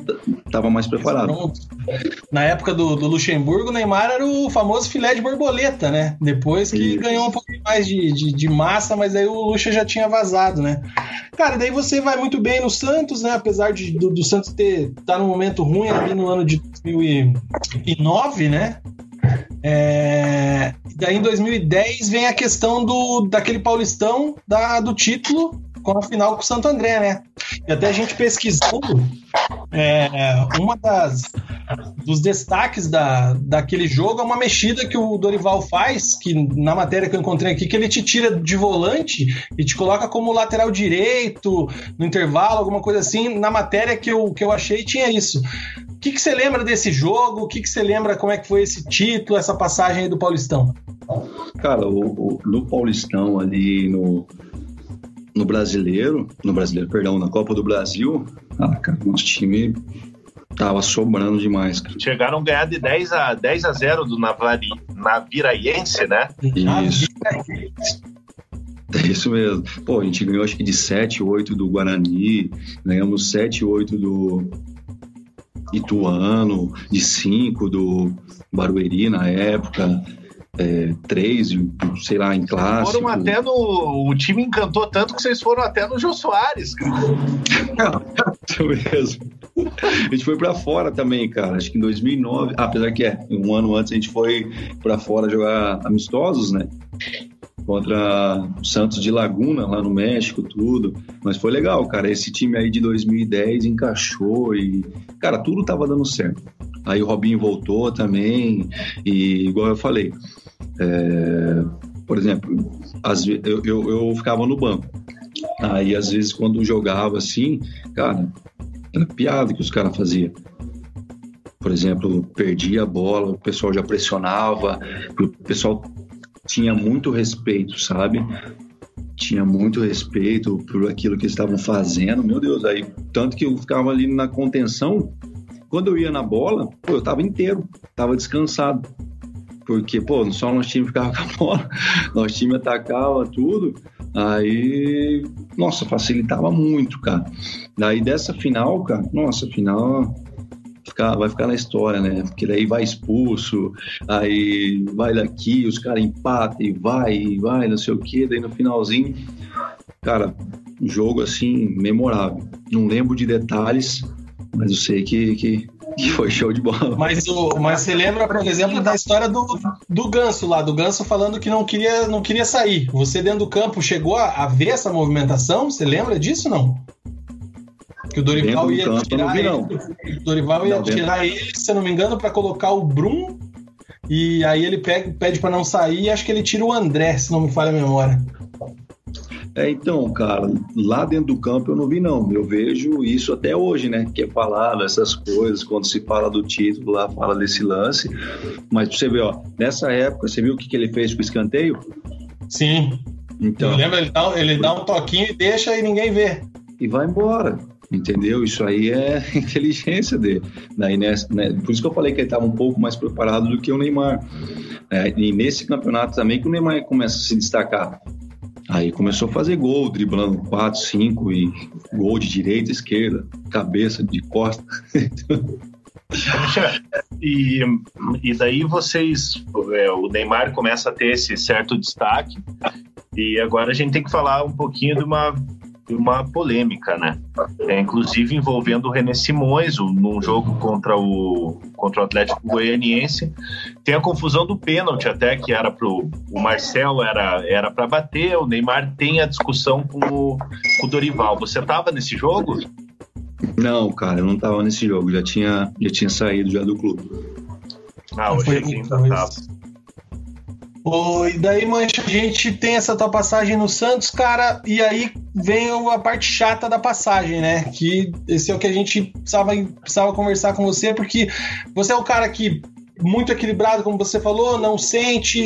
tava mais preparado. Na época do Luxemburgo, o Neymar era o famoso filé de borboleta, né? Depois que isso. Ganhou um pouquinho mais de massa, mas aí o Luxa já tinha vazado, né? Cara, daí você vai muito bem no Santos, né? Apesar do Santos estar num momento ruim ali no ano de 2009, né? Daí em 2010 vem a questão daquele paulistão do título com a final com o Santo André, né? E até a gente pesquisando, dos destaques daquele jogo é uma mexida que o Dorival faz, que na matéria que eu encontrei aqui, que ele te tira de volante e te coloca como lateral direito no intervalo, alguma coisa assim. Na matéria que eu achei tinha isso. O que você lembra desse jogo? O que você lembra como é que foi esse título, essa passagem aí do Paulistão? Cara, no Paulistão ali no Brasileiro, na Copa do Brasil, cara, nosso time tava sobrando demais, cara. Chegaram a ganhar de 10-0 do Naviraiense, né? Isso. É isso mesmo. Pô, a gente ganhou acho que de 7-8 do Guarani, ganhamos 7-8 do Ituano, de 5 do Barueri na época. três, sei lá, em classe. Foram até no... O time encantou tanto que vocês foram até no Jô Soares, cara. Isso mesmo. A gente foi pra fora também, cara. Acho que em 2009, apesar que um ano antes a gente foi pra fora jogar amistosos, né? Contra o Santos de Laguna, lá no México, tudo. Mas foi legal, cara. Esse time aí de 2010 encaixou e, cara, tudo tava dando certo. Aí o Robinho voltou também. E, igual eu falei, por exemplo, eu ficava no banco. Aí, às vezes, quando jogava assim, cara, era piada que os caras faziam. Por exemplo, perdia a bola, o pessoal já pressionava, o pessoal... tinha muito respeito, sabe? Tinha muito respeito por aquilo que eles estavam fazendo. Meu Deus, aí tanto que eu ficava ali na contenção, quando eu ia na bola, pô, eu tava inteiro, tava descansado. Porque, pô, só nosso time ficava com a bola, nosso time atacava tudo. Aí, nossa, facilitava muito, cara. Daí dessa final, cara, nossa, final... vai ficar na história, né? Porque daí vai expulso, aí vai daqui, os caras empatam e vai, não sei o quê. Daí no finalzinho, cara, um jogo assim, memorável. Não lembro de detalhes, mas eu sei que foi show de bola. Mas você lembra, por exemplo, da história do Ganso lá, do Ganso falando que não queria sair. Você dentro do campo chegou a ver essa movimentação? Você lembra disso ou não? Que o Dorival ia tirar ele, se eu não me engano, para colocar o Brum, e aí ele pede para não sair, e acho que ele tira o André, se não me falha a memória. Então, cara, lá dentro do campo eu não vi, não. Eu vejo isso até hoje, né? Que é falado essas coisas, quando se fala do título lá, fala desse lance. Mas você vê, ó, nessa época, você viu o que ele fez com o escanteio? Sim. Então, eu lembro, ele dá um toquinho e deixa e ninguém vê. E vai embora. Entendeu? Isso aí é inteligência dele. Daí nessa, né? Por isso que eu falei que ele estava um pouco mais preparado do que o Neymar. E nesse campeonato também que o Neymar começa a se destacar. Aí começou a fazer gol, driblando 4, 5 e gol de direita, esquerda, cabeça, de costa. E daí vocês... O Neymar começa a ter esse certo destaque. E agora a gente tem que falar um pouquinho de uma polêmica, né? Inclusive envolvendo o René Simões num jogo contra o Atlético Goianiense. Tem a confusão do pênalti até, que era o Marcelo era para bater, o Neymar tem a discussão com o Dorival. Você estava nesse jogo? Não, cara, eu não estava nesse jogo. Já tinha saído já do clube. Hoje ainda estava. E daí, Mancha, a gente tem essa tua passagem no Santos, cara, e aí vem a parte chata da passagem, né? Que esse é o que a gente precisava conversar com você, porque você é um cara que muito equilibrado, como você falou, não sente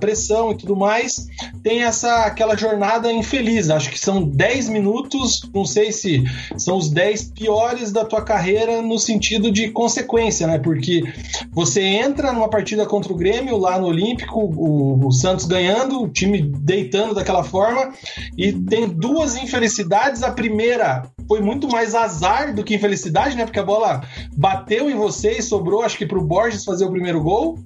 pressão e tudo mais, tem aquela jornada infeliz, acho que são 10 minutos, não sei se são os 10 piores da tua carreira no sentido de consequência, né? Porque você entra numa partida contra o Grêmio lá no Olímpico, o Santos ganhando, o time deitando daquela forma, e tem duas infelicidades. A primeira foi muito mais azar do que infelicidade, né? Porque a bola bateu em você e sobrou, acho que pro Borges fazer o primeiro gol,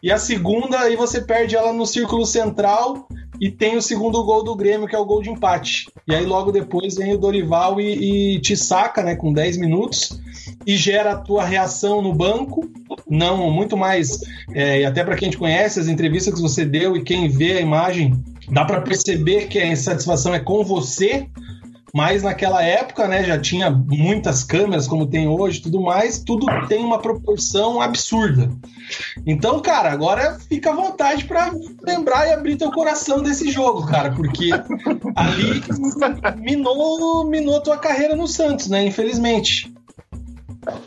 e a segunda aí você perde ela no círculo central e tem o segundo gol do Grêmio, que é o gol de empate, e aí logo depois vem o Dorival e te saca, né, com 10 minutos, e gera a tua reação no banco, não muito mais, e até para quem te conhece, as entrevistas que você deu e quem vê a imagem, dá para perceber que a insatisfação é com você. Mas naquela época, né, já tinha muitas câmeras como tem hoje, tudo mais, tudo tem uma proporção absurda. Então, cara, agora fica à vontade para lembrar e abrir teu coração desse jogo, cara, porque ali minou tua carreira no Santos, né, infelizmente.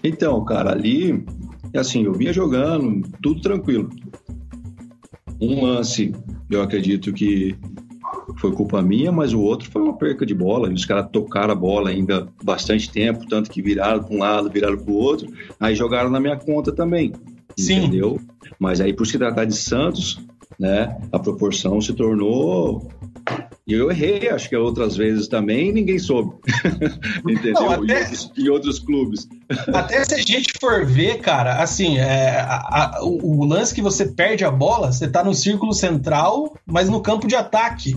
Então, cara, ali, assim, eu vinha jogando, tudo tranquilo. Um lance, eu acredito que foi culpa minha, mas o outro foi uma perca de bola, e os caras tocaram a bola ainda bastante tempo, tanto que viraram para um lado, viraram para o outro, aí jogaram na minha conta também. Sim. Entendeu? Mas aí, por se tratar de Santos, né, a proporção se tornou E eu errei, acho que outras vezes também, ninguém soube. Entendeu? Não, até, e outros clubes. Até se a gente for ver, cara, assim, o lance que você perde a bola, você tá no círculo central, mas no campo de ataque.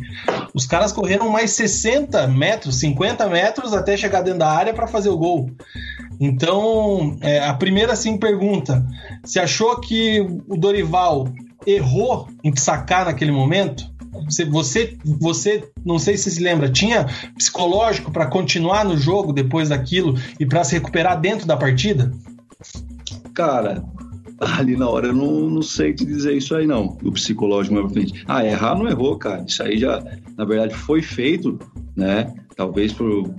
Os caras correram mais 60 metros, 50 metros até chegar dentro da área para fazer o gol. Então, a primeira, assim, pergunta, você achou que o Dorival errou em sacar naquele momento? Você, não sei se lembra, tinha psicológico para continuar no jogo depois daquilo e para se recuperar dentro da partida? Cara, ali na hora eu não sei te dizer isso aí não, o psicológico mais pra frente. Errar não errou, cara, isso aí já, na verdade, foi feito, né, talvez por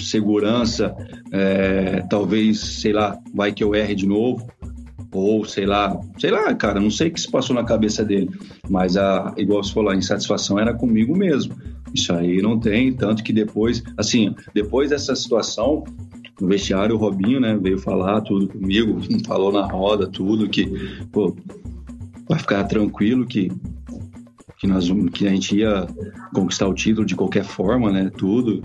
segurança, talvez, sei lá, vai que eu erre de novo. Ou sei lá, cara, não sei o que se passou na cabeça dele, mas igual você falou, a insatisfação era comigo mesmo. Isso aí não tem, tanto que depois dessa situação, no vestiário o Robinho, né, veio falar tudo comigo, falou na roda tudo, que, pô, vai ficar tranquilo que a gente ia conquistar o título de qualquer forma, né, tudo.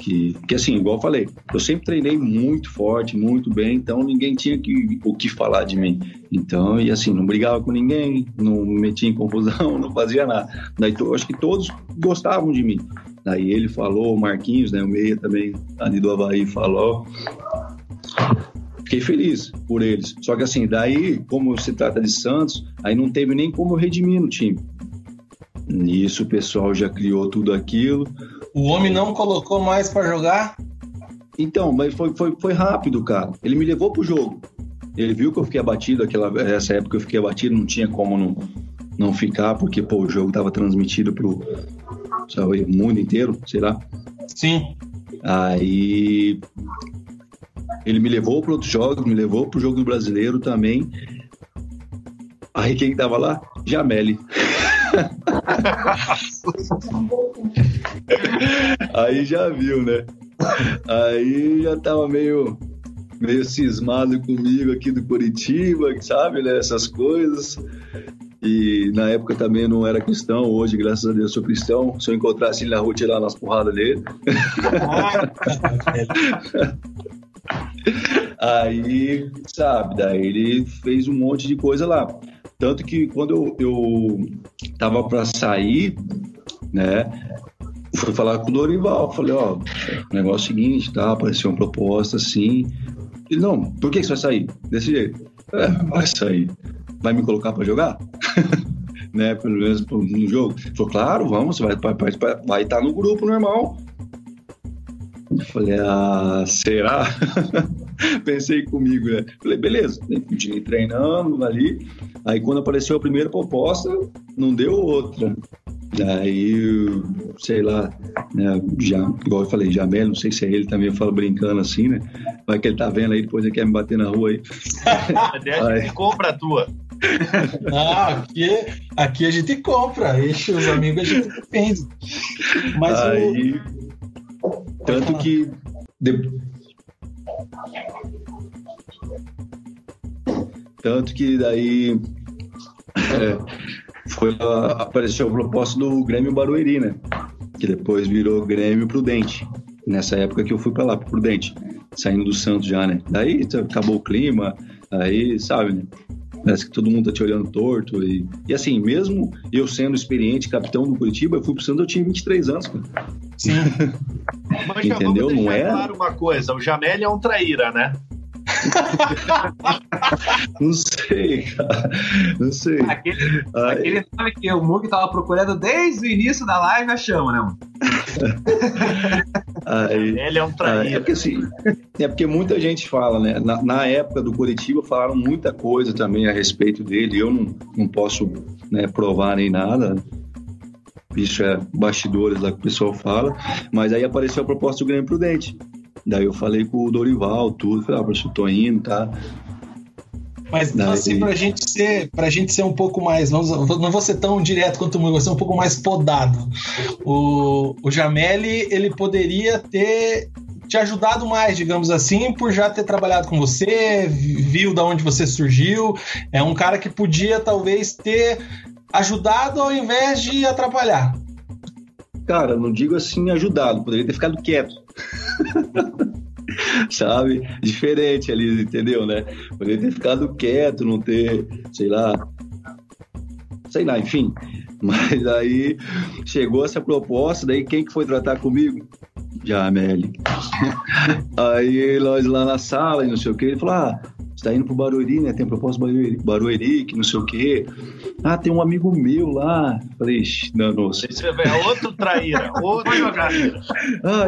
Que assim, igual eu falei, eu sempre treinei muito forte, muito bem, então ninguém tinha o que falar de mim. Então, e assim, não brigava com ninguém, não me metia em confusão, não fazia nada. Daí eu acho que todos gostavam de mim. Daí ele falou, o Marquinhos, né, o meia também, ali do Avaí, falou. Fiquei feliz por eles. Só que assim, daí, como se trata de Santos, aí não teve nem como eu redimir no time. Nisso o pessoal já criou tudo aquilo. O homem não colocou mais pra jogar? Então, mas foi rápido, cara. Ele me levou pro jogo. Ele viu que eu fiquei abatido, essa época eu fiquei abatido, não tinha como não ficar, porque, pô, o jogo tava transmitido pro mundo inteiro, sei lá. Sim. Aí ele me levou para outros jogos, me levou pro jogo do brasileiro também. Aí quem tava lá? Jameli. Aí já viu, né? Aí já tava meio cismado comigo aqui do Coritiba, sabe, né? Essas coisas. E na época também não era cristão. Hoje, graças a Deus, sou cristão. Se eu encontrasse ele na rua, tirar nas porradas dele. Aí, sabe, daí ele fez um monte de coisa lá. Tanto que quando eu tava pra sair, né, fui falar com o Dorival, falei, ó, o negócio é o seguinte, tá, apareceu uma proposta assim. Ele, não, por que você vai sair? Desse jeito. Vai sair. Vai me colocar pra jogar? Né, pelo menos no jogo. Ele falou, claro, vamos, você vai estar no grupo normal. Eu falei, será? Pensei comigo, né? Falei, beleza, continuei treinando ali. Aí quando apareceu a primeira proposta, não deu outra. Daí, sei lá, né, já, igual eu falei, Jamel, não sei se é ele também, eu falo brincando assim, né? Vai que ele tá vendo aí, depois ele quer me bater na rua aí. A gente compra a tua. Aqui a gente compra, ixi, os amigos a gente depende. Mas aí... Tanto que... Tanto que daí apareceu a proposta do Grêmio Barueri, né? Que depois virou Grêmio Prudente. Nessa época que eu fui pra lá, pro Prudente. Saindo do Santos já, né? Daí acabou o clima, aí, sabe, né? Parece que todo mundo tá te olhando torto. E assim, mesmo eu sendo experiente capitão do Coritiba, eu fui pro Santos, eu tinha 23 anos, cara. Sim. Mas já entendeu? Vamos deixar claro uma coisa, o Jamel é um traíra, né? Não sei, cara. Não sei. Aquele nome que o Mug tava procurando desde o início da live, achamos, né, mano? Ele é um traíra. É porque, assim, muita gente fala, né? Na época do Coritiba falaram muita coisa também a respeito dele. Eu não posso, né, provar nem nada. Isso é bastidores lá que o pessoal fala. Mas aí apareceu a proposta do Grêmio Prudente. Daí eu falei com o Dorival, tudo. Falei, professor, tô indo, tá? Mas, daí... assim, pra gente ser um pouco mais... Não vou ser tão direto quanto o Mug, vou ser um pouco mais podado. O Jameli, ele poderia ter te ajudado mais, digamos assim, por já ter trabalhado com você, viu de onde você surgiu. É um cara que podia, talvez, ter ajudado ao invés de atrapalhar. cara, não digo assim ajudado, poderia ter ficado quieto. Sabe? Diferente ali, entendeu, né? Poderia ter ficado quieto, não ter, sei lá, enfim. Mas aí chegou essa proposta, daí quem que foi tratar comigo? Jameli. Aí nós lá na sala e não sei o que, ele falou, você tá indo pro Barueri, né? Tem proposta do Barueri, que não sei o que. Tem um amigo meu lá. Falei, não sei. Você vê, outro traíra.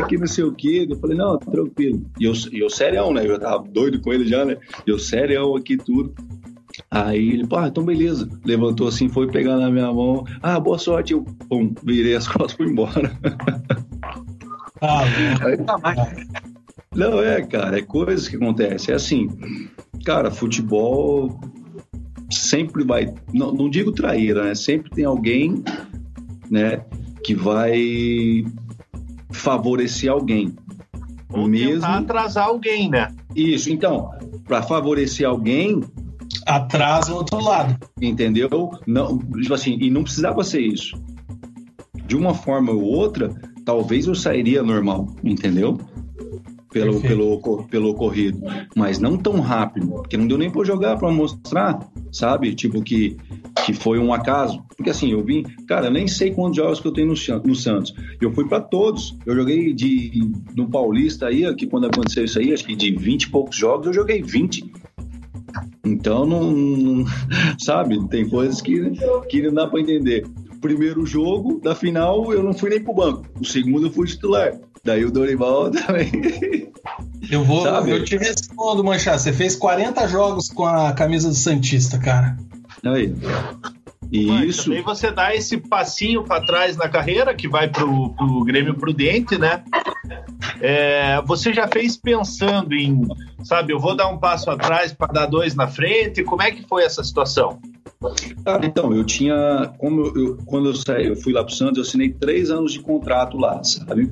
Que não sei o que. Eu falei, não, tranquilo. E eu serião, né? Eu tava doido com ele já, né? Eu serião aqui tudo. Aí ele, então beleza. Levantou assim, foi pegar na minha mão. Boa sorte. Eu, pum, virei as costas e fui embora. Não, cara, é coisas que acontecem. É assim, cara, futebol sempre vai... Não digo traíra, né? Sempre tem alguém, né, que vai favorecer alguém. Ou mesmo... tentar atrasar alguém, né? Isso, então, para favorecer alguém... atrasa o outro lado. Entendeu? Não, tipo assim, e não precisava ser isso. De uma forma ou outra, talvez eu sairia normal, entendeu? Pelo ocorrido, mas não tão rápido, porque não deu nem pra jogar, pra mostrar, sabe? Tipo que foi um acaso, porque assim, eu vim, cara, eu nem sei quantos jogos que eu tenho no Santos, eu fui pra todos, eu joguei no Paulista aí, que quando aconteceu isso aí, acho que de 20 e poucos jogos, eu joguei 20, então não sabe, tem coisas que não dá pra entender. Primeiro jogo da final eu não fui nem pro banco, o segundo eu fui titular, daí o Dorival também. Eu te respondo, Mancha, você fez 40 jogos com a camisa do Santista, cara. Aí. E Mancha, isso. Daí você dá esse passinho pra trás na carreira que vai pro Grêmio Prudente, né? Você já fez pensando em, sabe, eu vou dar um passo atrás para dar 2 na frente, como é que foi essa situação? Então, eu tinha, quando eu saí, eu fui lá pro Santos, eu assinei 3 anos de contrato lá, sabe?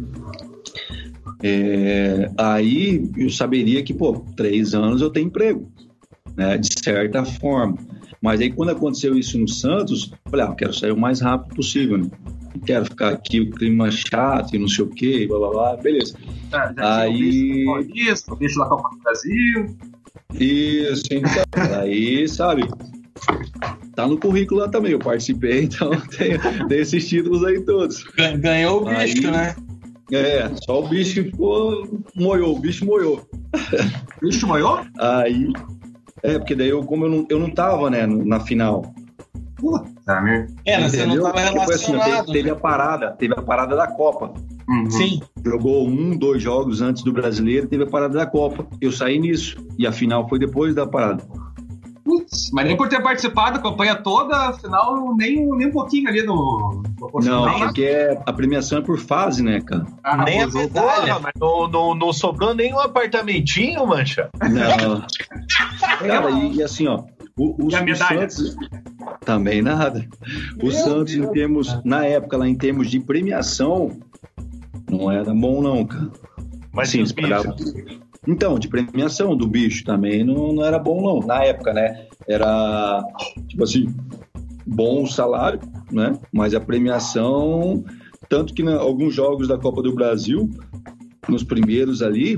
Aí eu saberia que, 3 anos eu tenho emprego, né? De certa forma. Mas aí quando aconteceu isso no Santos, eu falei, eu quero sair o mais rápido possível, né? Não quero ficar aqui, o clima chato e não sei o que, blá blá blá, beleza. Já aí... o bicho da Copa do Brasil. Isso, então, aí, sabe... Tá no currículo lá também, eu participei, então tem esses títulos aí todos. Ganhou o bicho, aí, né? Só o bicho ficou... O bicho moiou. O bicho moiou? Aí... porque daí eu não tava, né, na final. Você não tava relacionado. Assim, teve a parada da Copa. Uhum. Sim. Jogou 1-2 jogos antes do Brasileiro, teve a parada da Copa. Eu saí nisso, e a final foi depois da parada. Putz, mas nem por ter participado a campanha toda, afinal, nem um pouquinho ali no não, porque a premiação é por fase, né, cara? Nem a medalha. Não sobrou nem um apartamentinho, Mancha? Não. Cara, e assim, o Santos... Também nada. O Santos, em termos, na época, lá em termos de premiação, não era bom, não, cara. Mas sim, esperava... Então, de premiação do bicho também não era bom, não. Na época, né? Era, tipo assim, bom o salário, né? Mas a premiação... Tanto que alguns jogos da Copa do Brasil, nos primeiros ali,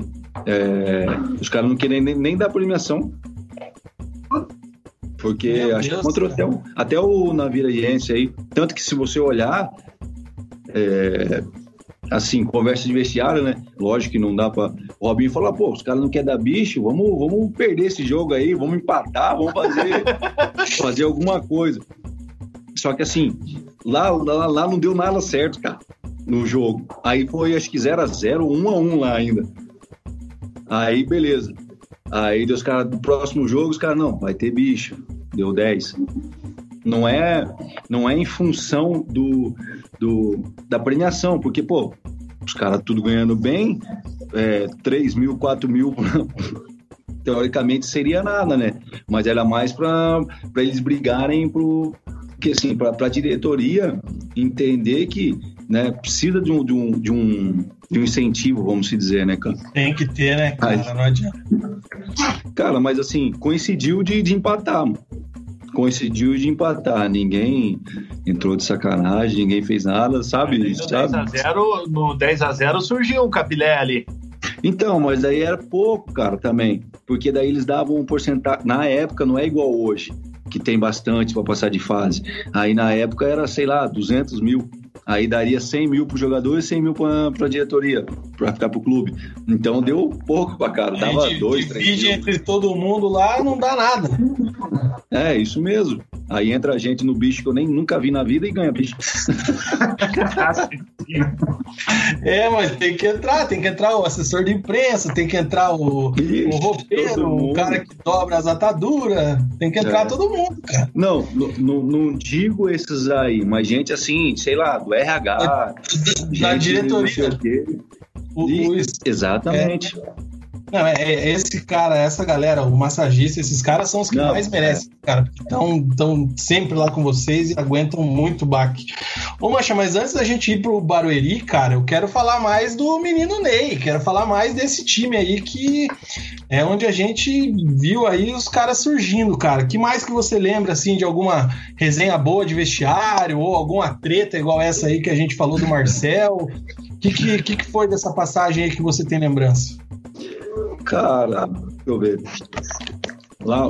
os caras não querem nem dar premiação. Porque, acho que até o Naviraiense aí... Tanto que se você olhar... assim, conversa de vestiário, né? Lógico que não dá pra... O Robinho falou, os caras não querem dar bicho, vamos perder esse jogo aí, vamos empatar, vamos fazer alguma coisa. Só que assim, lá não deu nada certo, cara, no jogo. Aí foi, acho que 0-0, 1-1 lá ainda. Aí, beleza. Aí, os caras, no próximo jogo, os caras, não, vai ter bicho. Deu 10. Não é em função da premiação, porque, os caras tudo ganhando bem, 3 mil, 4 mil, teoricamente seria nada, né? Mas era mais para eles brigarem, para a diretoria entender que, né, precisa de um incentivo, vamos se dizer, né, cara? Tem que ter, né, cara? Não adianta. Cara, mas assim, coincidiu de empatar, coincidiu de empatar. Ninguém entrou de sacanagem, ninguém fez nada, sabe? No 10-0 surgiu um capilé ali. Então, mas daí era pouco, cara, também. Porque daí eles davam um porcentagem. Na época não é igual hoje, que tem bastante pra passar de fase. Aí na época era, sei lá, 200 mil. Aí daria 100 mil pro jogador e 100 mil pra diretoria, pra ficar pro clube. Então deu pouco pra cara, dava 2, 3 mil. Divide entre todo mundo lá, não dá nada. É, isso mesmo. Aí entra a gente no bicho que eu nem nunca vi na vida e ganha bicho. É, mas tem que entrar o assessor de imprensa, tem que entrar o roupeiro, o cara que dobra as ataduras, tem que entrar todo mundo, cara. Não, não digo esses aí, mas gente assim, sei lá, do RH, da diretoria. Exatamente. Não, esse cara, essa galera, o massagista, esses caras são os que mais merecem, cara, porque estão sempre lá com vocês e aguentam muito baque. Ô, Mancha, mas antes da gente ir pro Barueri, cara, eu quero falar mais do menino Ney, quero falar mais desse time aí que é onde a gente viu aí os caras surgindo, cara. Que mais que você lembra, assim, de alguma resenha boa de vestiário ou alguma treta igual essa aí que a gente falou do Marcel? O que foi dessa passagem aí que você tem lembrança? Cara, deixa eu ver. Lá,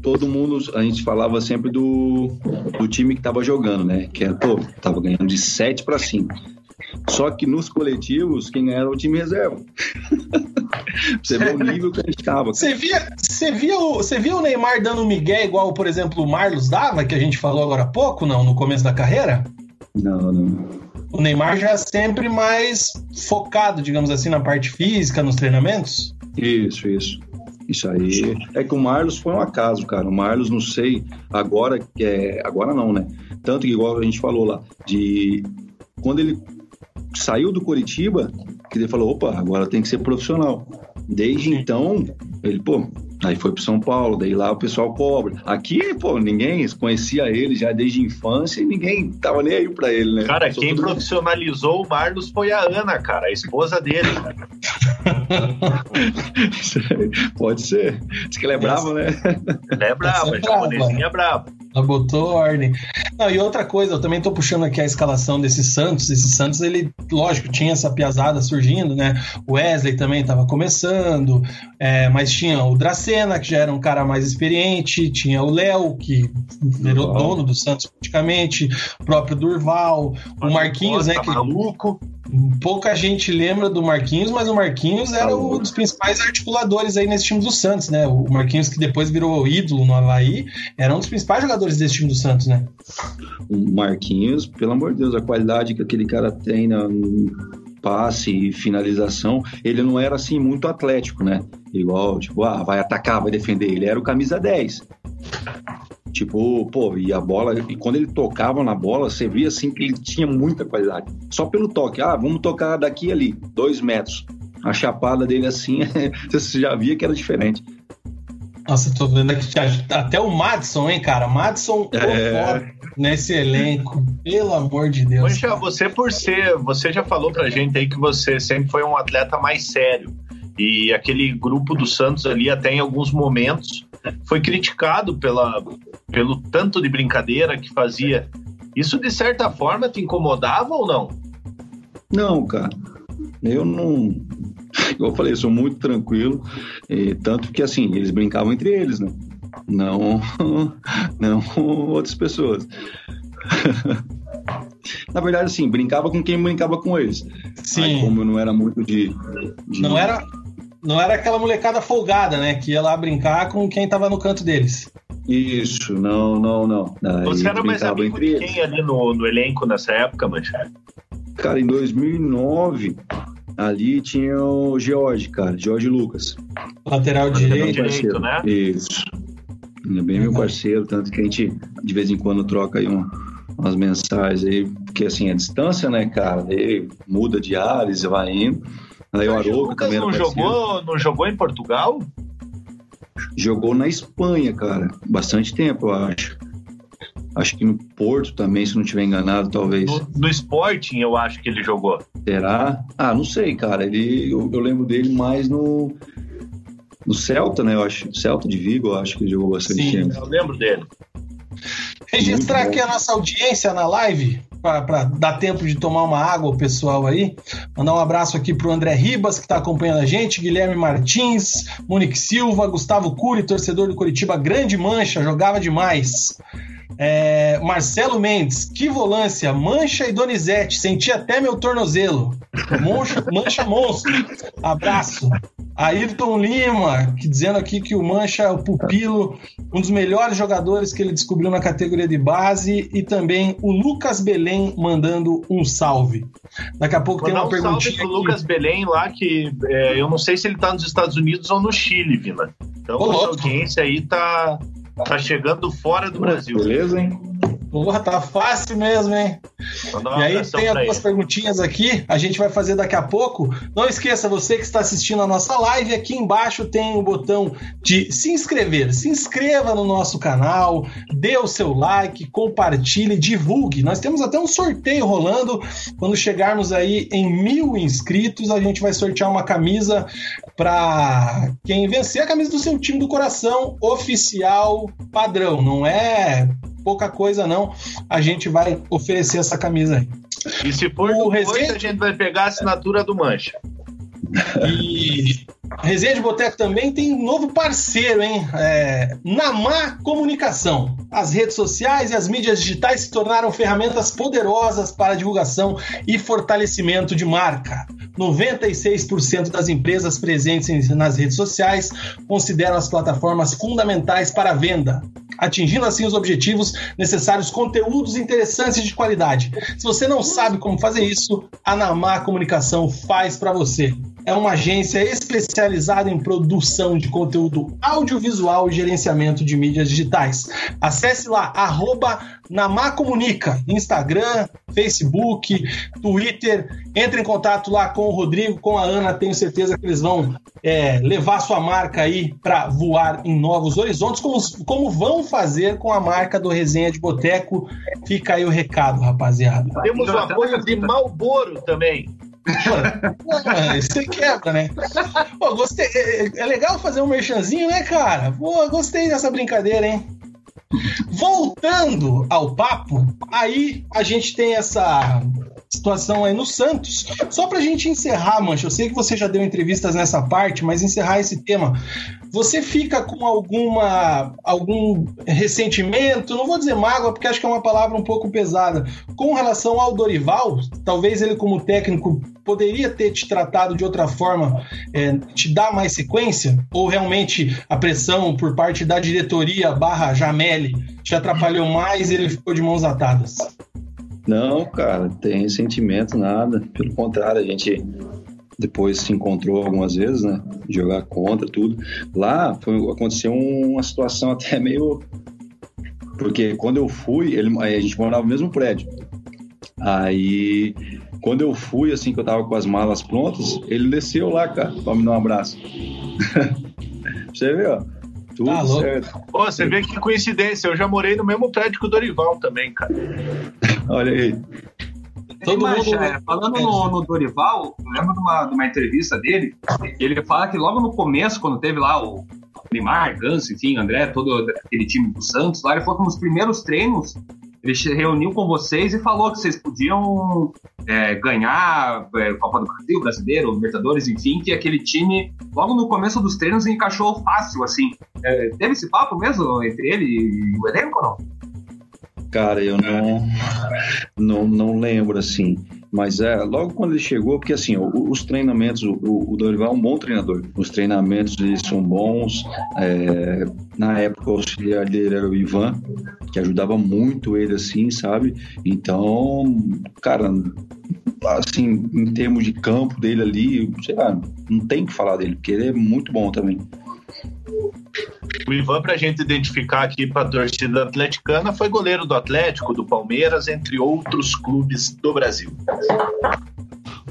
todo mundo, a gente falava sempre do time que tava jogando, né? Que era, pô, tava ganhando de 7 para 5. Só que nos coletivos, quem ganhava era o time reserva. Você vê o nível que a gente tava. Você via o Neymar dando migué igual, por exemplo, o Marlos dava, que a gente falou agora há pouco, não? No começo da carreira? Não. O Neymar já é sempre mais focado, digamos assim, na parte física, nos treinamentos? Isso. Isso aí. É que o Marlos foi um acaso, cara. O Marlos, não sei, agora não, né? Tanto que, igual a gente falou lá, de quando ele saiu do Coritiba, que ele falou, opa, agora tem que ser profissional. Desde então, ele, pô... Aí foi pro São Paulo, daí lá o pessoal cobra. Aqui, pô, ninguém conhecia ele já desde a infância e ninguém tava nem aí pra ele, né? Cara, quem profissionalizou o Marlos foi a Ana, cara, a esposa dele. Pode ser. Diz que ele é bravo, né? Ele é bravo, a japonesinha é brava. Ela botou ordem. Não, e outra coisa, eu também tô puxando aqui a escalação desse Santos. Esse Santos, ele, lógico, tinha essa piazada surgindo, né? O Wesley também tava começando, mas tinha o Dracena, que já era um cara mais experiente, tinha o Léo, que virou dono do Santos praticamente, o próprio Dorival, o Marquinhos, né? Que maluco. Pouca gente lembra do Marquinhos, mas o Marquinhos era um dos principais articuladores aí nesse time do Santos, né? O Marquinhos, que depois virou o ídolo no Avaí, era um dos principais jogadores desse time do Santos, né? O Marquinhos, pelo amor de Deus, a qualidade que aquele cara tem no passe e finalização, ele não era assim muito atlético, né? Igual, tipo, vai atacar, vai defender. Ele era o camisa 10. Tipo, pô, e a bola... E quando ele tocava na bola, você via, assim, que ele tinha muita qualidade. Só pelo toque. Vamos tocar daqui ali, 2 metros. A chapada dele, assim, você já via que era diferente. Nossa, eu tô vendo aqui até o Madison, hein, cara? Madison nesse elenco. Pelo amor de Deus. Poxa, você já falou pra gente aí que você sempre foi um atleta mais sério. E aquele grupo do Santos ali, até em alguns momentos, foi criticado pelo tanto de brincadeira que fazia. Isso, de certa forma, te incomodava ou não? Não, cara. Eu não... Como eu falei, eu sou muito tranquilo. E, tanto que, assim, eles brincavam entre eles, né? Não outras pessoas. Na verdade, assim, brincava com quem brincava com eles. Sim. Aí, como eu não era muito de... Não era aquela molecada folgada, né? Que ia lá brincar com quem tava no canto deles. Isso, não. Daí você era mais amigo de quem ali no elenco nessa época, Mancha? Cara, em 2009, ali tinha o George, cara. George Lucas. Lateral direito, né? Isso. Ele é bem meu parceiro, tanto que a gente, de vez em quando, troca aí umas mensagens aí, porque assim, a distância, né, cara? Ele muda de áreas, vai indo. Aí o Arauca também era parceiro. Não jogou em Portugal? Jogou na Espanha, cara. Bastante tempo, eu acho. Acho que no Porto também, se não estiver enganado, talvez. No Sporting, eu acho que ele jogou. Será? Não sei, cara. Eu lembro dele mais no Celta, né? Eu acho. Celta de Vigo, eu acho que ele jogou bastante tempo. Sim, eu lembro dele. Registrar aqui a nossa audiência na live, para dar tempo de tomar uma água o pessoal aí. Mandar um abraço aqui pro André Ribas, que está acompanhando a gente, Guilherme Martins, Monique Silva, Gustavo Cury, torcedor do Coritiba, grande Mancha, jogava demais. Marcelo Mendes, que volância, Mancha e Donizete, senti até meu tornozelo. Mancha monstro, abraço. Ayrton Lima, que dizendo aqui que o Mancha é o pupilo, um dos melhores jogadores que ele descobriu na categoria de base, e também o Lucas Belém mandando um salve. Daqui a pouco vou tem uma perguntinha. Um salve pro Lucas Belém lá, que eu não sei se ele tá nos Estados Unidos ou no Chile, Vila. Então a audiência aí tá chegando fora do Brasil. Beleza, hein? Porra, tá fácil mesmo, hein? E aí tem algumas perguntinhas aqui, a gente vai fazer daqui a pouco. Não esqueça, você que está assistindo a nossa live, aqui embaixo tem o botão de se inscrever. Se inscreva no nosso canal, dê o seu like, compartilhe, divulgue. Nós temos até um sorteio rolando. Quando chegarmos aí em 1.000 inscritos, a gente vai sortear uma camisa para quem vencer, a camisa do seu time do coração, oficial, padrão. Não é pouca coisa, não. A gente vai oferecer essa camisa aí. E se for o Resenha, a gente vai pegar a assinatura do Mancha. E Resenha de Boteko também tem um novo parceiro, hein? Namá Comunicação. As redes sociais e as mídias digitais se tornaram ferramentas poderosas para divulgação e fortalecimento de marca. 96% das empresas presentes nas redes sociais consideram as plataformas fundamentais para a venda, atingindo assim os objetivos necessários, conteúdos interessantes e de qualidade. Se você não sabe como fazer isso, a Namá Comunicação faz para você. É uma agência especializada em produção de conteúdo audiovisual e gerenciamento de mídias digitais. Acesse lá, @NamáComunica, Instagram, Facebook, Twitter. Entre em contato lá com o Rodrigo, com a Ana. Tenho certeza que eles vão levar sua marca aí para voar em novos horizontes, como vão fazer com a marca do Resenha de Boteko. Fica aí o recado, rapaziada. Temos o apoio de Malboro também. Você quebra, né? Pô, gostei. É legal fazer um merchanzinho, né, cara? Pô, gostei dessa brincadeira, hein? Voltando ao papo, aí a gente tem essa situação aí no Santos. Só pra gente encerrar, Mancha, eu sei que você já deu entrevistas nessa parte, mas encerrar esse tema, você fica com algum ressentimento, não vou dizer mágoa, porque acho que é uma palavra um pouco pesada, com relação ao Dorival? Talvez ele como técnico poderia ter te tratado de outra forma, te dar mais sequência? Ou realmente a pressão por parte da diretoria /Jamelli te atrapalhou mais e ele ficou de mãos atadas? Não, cara, tem ressentimento, nada. Pelo contrário, a gente depois se encontrou algumas vezes, né? Jogar contra, tudo. Lá aconteceu uma situação até meio... Porque quando eu fui, a gente morava no mesmo prédio. Aí, quando eu fui, assim, que eu tava com as malas prontas, ele desceu lá, cara, pra me dar um abraço. Você viu, ó? Tudo tá certo. Pô, você vê que coincidência, eu já morei no mesmo prédio que o Dorival também, cara. Olha aí. Falando no Dorival, eu lembro de uma entrevista dele, ele fala que logo no começo, quando teve lá o Neymar, Ganso, enfim, André, todo aquele time do Santos, lá ele foi nos primeiros treinos, ele se reuniu com vocês e falou que vocês podiam ganhar Copa do Brasil, Brasileiro, Libertadores, enfim, que aquele time, logo no começo dos treinos, encaixou fácil, assim. Teve esse papo mesmo entre ele e o elenco ou não? Cara, eu não lembro, assim, mas logo quando ele chegou, porque assim, os treinamentos, o Dorival é um bom treinador, os treinamentos eles são bons, na época o auxiliar dele era o Ivan, que ajudava muito ele, assim, sabe, então, cara, assim, em termos de campo dele ali, sei lá, não tem o que falar dele, porque ele é muito bom também. O Ivan, pra gente identificar aqui pra torcida atleticana, foi goleiro do Atlético, do Palmeiras, entre outros clubes do Brasil.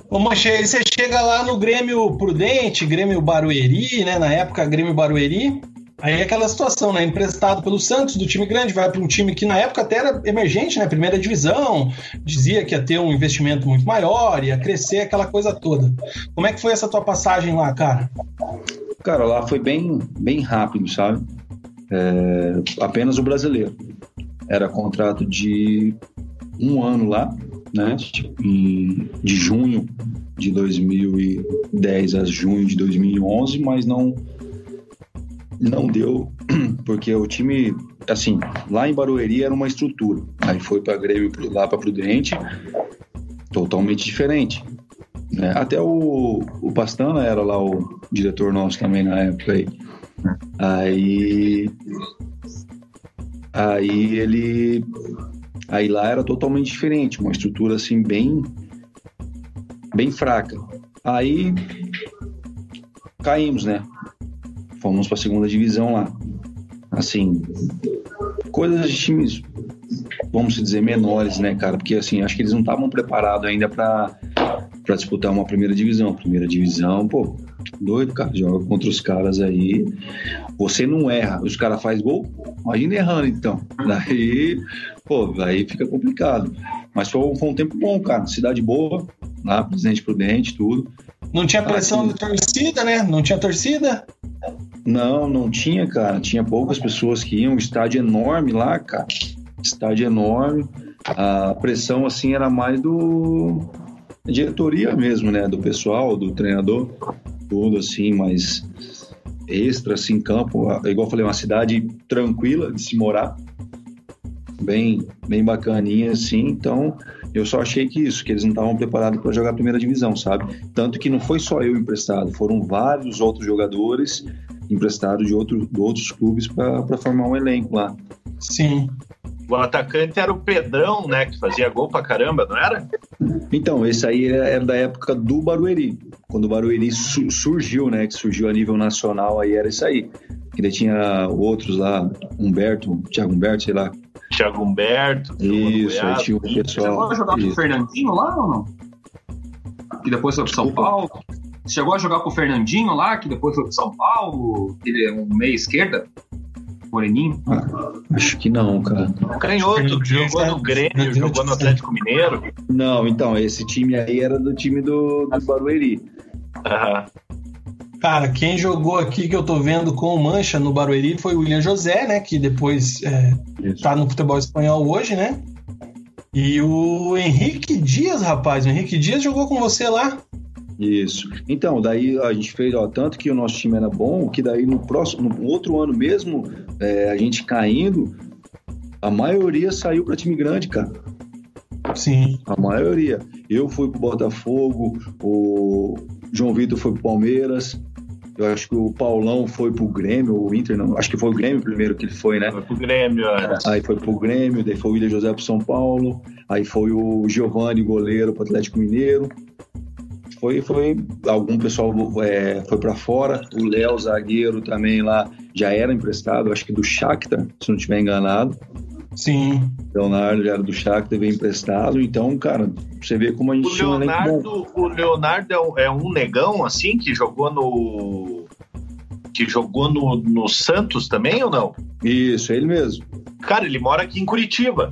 Ô, Mancha, aí você chega lá no Grêmio Prudente, Grêmio Barueri, né? Na época, Grêmio Barueri. Aí é aquela situação, né? Emprestado pelo Santos, do time grande, vai para um time que na época até era emergente, né? Primeira divisão, dizia que ia ter um investimento muito maior, ia crescer, aquela coisa toda. Como é que foi essa tua passagem lá, cara? Cara, lá foi bem rápido, sabe? Apenas o brasileiro. era contrato de 1 ano lá, né? De junho de 2010 a junho de 2011, mas não deu, porque o time, assim, lá em Barueri era uma estrutura, aí foi para Grêmio, lá para Prudente, totalmente diferente, né? Até o Pastana era lá o diretor nosso também na época aí ele... Aí lá era totalmente diferente, uma estrutura assim bem fraca. Aí caímos, né? Fomos para a 2ª divisão lá. Assim, coisas de times, vamos dizer, menores, né, cara? Porque assim, acho que eles não estavam preparados ainda para disputar uma 1ª divisão. 1ª divisão, pô, doido, cara. Joga contra os caras aí. Você não erra, os caras fazem gol, imagina errando então. Daí, pô, aí fica complicado. Mas foi um tempo bom, cara. Cidade boa, lá, Presidente Prudente, tudo. Não tinha pressão de torcida, né? Não tinha torcida? Não tinha, cara. Tinha poucas pessoas que iam. Estádio enorme lá, cara. Estádio enorme. A pressão, assim, era mais da diretoria mesmo, né? Do pessoal, do treinador. Tudo, assim, mais extra, assim, campo. Igual eu falei, uma cidade tranquila de se morar. Bem bacaninha, assim. Então, eu só achei que eles não estavam preparados para jogar a 1ª divisão, sabe? Tanto que não foi só eu emprestado, foram vários outros jogadores emprestados de outros clubes para formar um elenco lá. Sim. O atacante era o Pedrão, né? Que fazia gol pra caramba, não era? Então, esse aí era da época do Barueri. Quando o Barueri surgiu, né? Que surgiu a nível nacional, aí era isso aí. Que daí tinha outros lá, Thiago Humberto, sei lá. Thiago Humberto. Isso, Goiás, aí tinha o pessoal. Chegou a jogar com o Fernandinho lá ou não? Que depois foi pro São Paulo. Chegou a jogar com o Fernandinho lá, que depois foi pro São Paulo. Ele é um meia esquerda. Moreninho? Ah, acho que não, cara. Canhoto, jogou no Grêmio, jogou no Atlético Mineiro. Não, então, esse time aí era do time do Barueri. Aham. Cara, quem jogou aqui que eu tô vendo com o Mancha no Barueri foi o William José, né? Que depois tá no futebol espanhol hoje, né? E o Henrique Dias, rapaz. O Henrique Dias jogou com você lá. Isso. Então, daí a gente fez, ó, tanto que o nosso time era bom, que daí no outro ano mesmo, a gente caindo, a maioria saiu para time grande, cara. Sim. A maioria. Eu fui pro Botafogo, o João Vitor foi pro Palmeiras, eu acho que o Paulão foi pro Grêmio, o Inter não, acho que foi o Grêmio primeiro que ele foi, né? Foi pro Grêmio, é. Aí foi pro Grêmio, daí foi o William José pro São Paulo, aí foi o Giovanni, goleiro, pro Atlético Mineiro. Foi algum pessoal foi para fora, o Léo, zagueiro também lá, já era emprestado, acho que do Shakhtar, se não estiver enganado. Sim. Leonardo já era do Shakhtar, veio emprestado, então, cara, você vê como a gente tinha um elenco bom. O Leonardo é um negão, assim, que jogou no Santos também, ou não? Isso, é ele mesmo. Cara, ele mora aqui em Coritiba.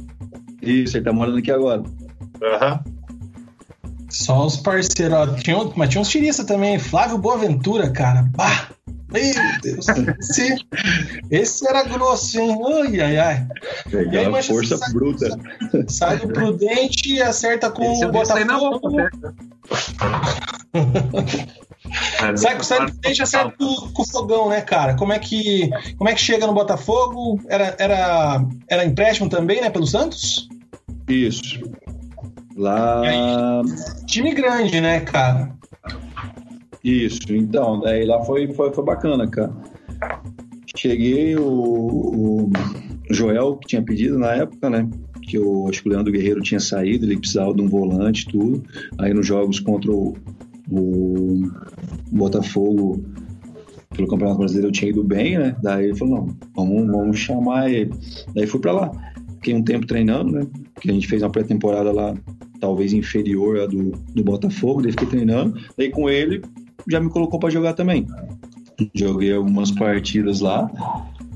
Isso, ele tá morando aqui agora. Aham. Uhum. Só os parceiros, mas tinha uns tiristas também, Flávio Boaventura, cara, bah, meu Deus, esse era grosso, hein, ai. E aí, Mancha, força bruta. Sai do Prudente e acerta com o Botafogo. Sai do Prudente e acerta com o Fogão, né, cara? Como é que chega no Botafogo? Era empréstimo também, né, pelo Santos? Isso. Lá... Time grande, né, cara? Isso, então, daí lá foi bacana, cara. Cheguei, o Joel, que tinha pedido na época, né? Que eu acho que o Leandro Guerreiro tinha saído, ele precisava de um volante, tudo. Aí nos jogos contra o Botafogo pelo Campeonato Brasileiro eu tinha ido bem, né? Daí ele falou, não, vamos chamar ele. Daí fui pra lá. Fiquei um tempo treinando, né? Porque a gente fez uma pré-temporada lá, talvez inferior à do Botafogo, daí fiquei treinando. Daí com ele, já me colocou pra jogar também. Joguei algumas partidas lá.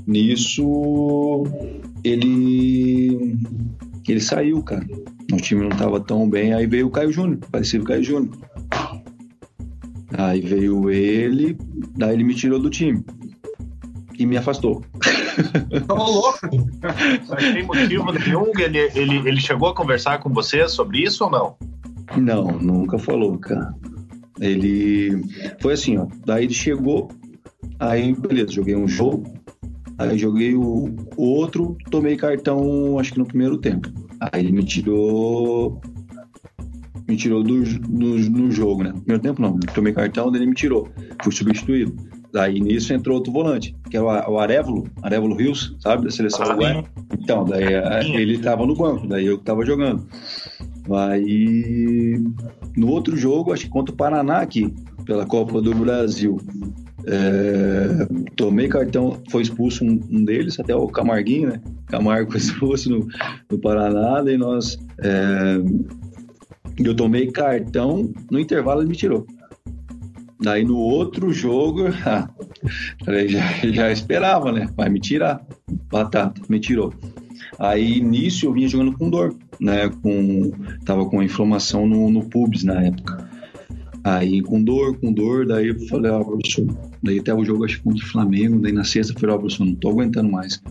Nisso, ele saiu, cara. O time não tava tão bem. Aí veio o Caio Júnior, parecido com o Caio Júnior. Aí veio ele, daí ele me tirou do time. E me afastou. Tá louco. Mas tem motivo nenhum? Ele chegou a conversar com você sobre isso ou não? Não, nunca falou, cara. Ele foi assim, ó. Daí ele chegou, aí beleza, joguei um jogo, aí joguei o outro, tomei cartão, acho que no primeiro tempo. Aí ele me tirou do jogo, né? Primeiro tempo não, tomei cartão, daí ele me tirou, fui substituído. Daí nisso entrou outro volante, que é o Arévalo Rios, sabe, da seleção uruguaia. Então, daí ele tava no banco, daí eu que tava jogando. Aí no outro jogo, acho que contra o Paraná aqui, pela Copa do Brasil, tomei cartão, foi expulso um deles, até o Camarguinho, né? Camargo foi expulso no Paraná, daí nós... eu tomei cartão, no intervalo ele me tirou. Daí no outro jogo, já esperava, né? Vai me tirar, batata, me tirou. Aí início eu vinha jogando com dor, né? Tava com inflamação no pubis na época. Aí com dor, daí eu falei, ó, professor, daí até o jogo acho que contra o Flamengo, daí na sexta eu falei, ó, professor, não tô aguentando mais.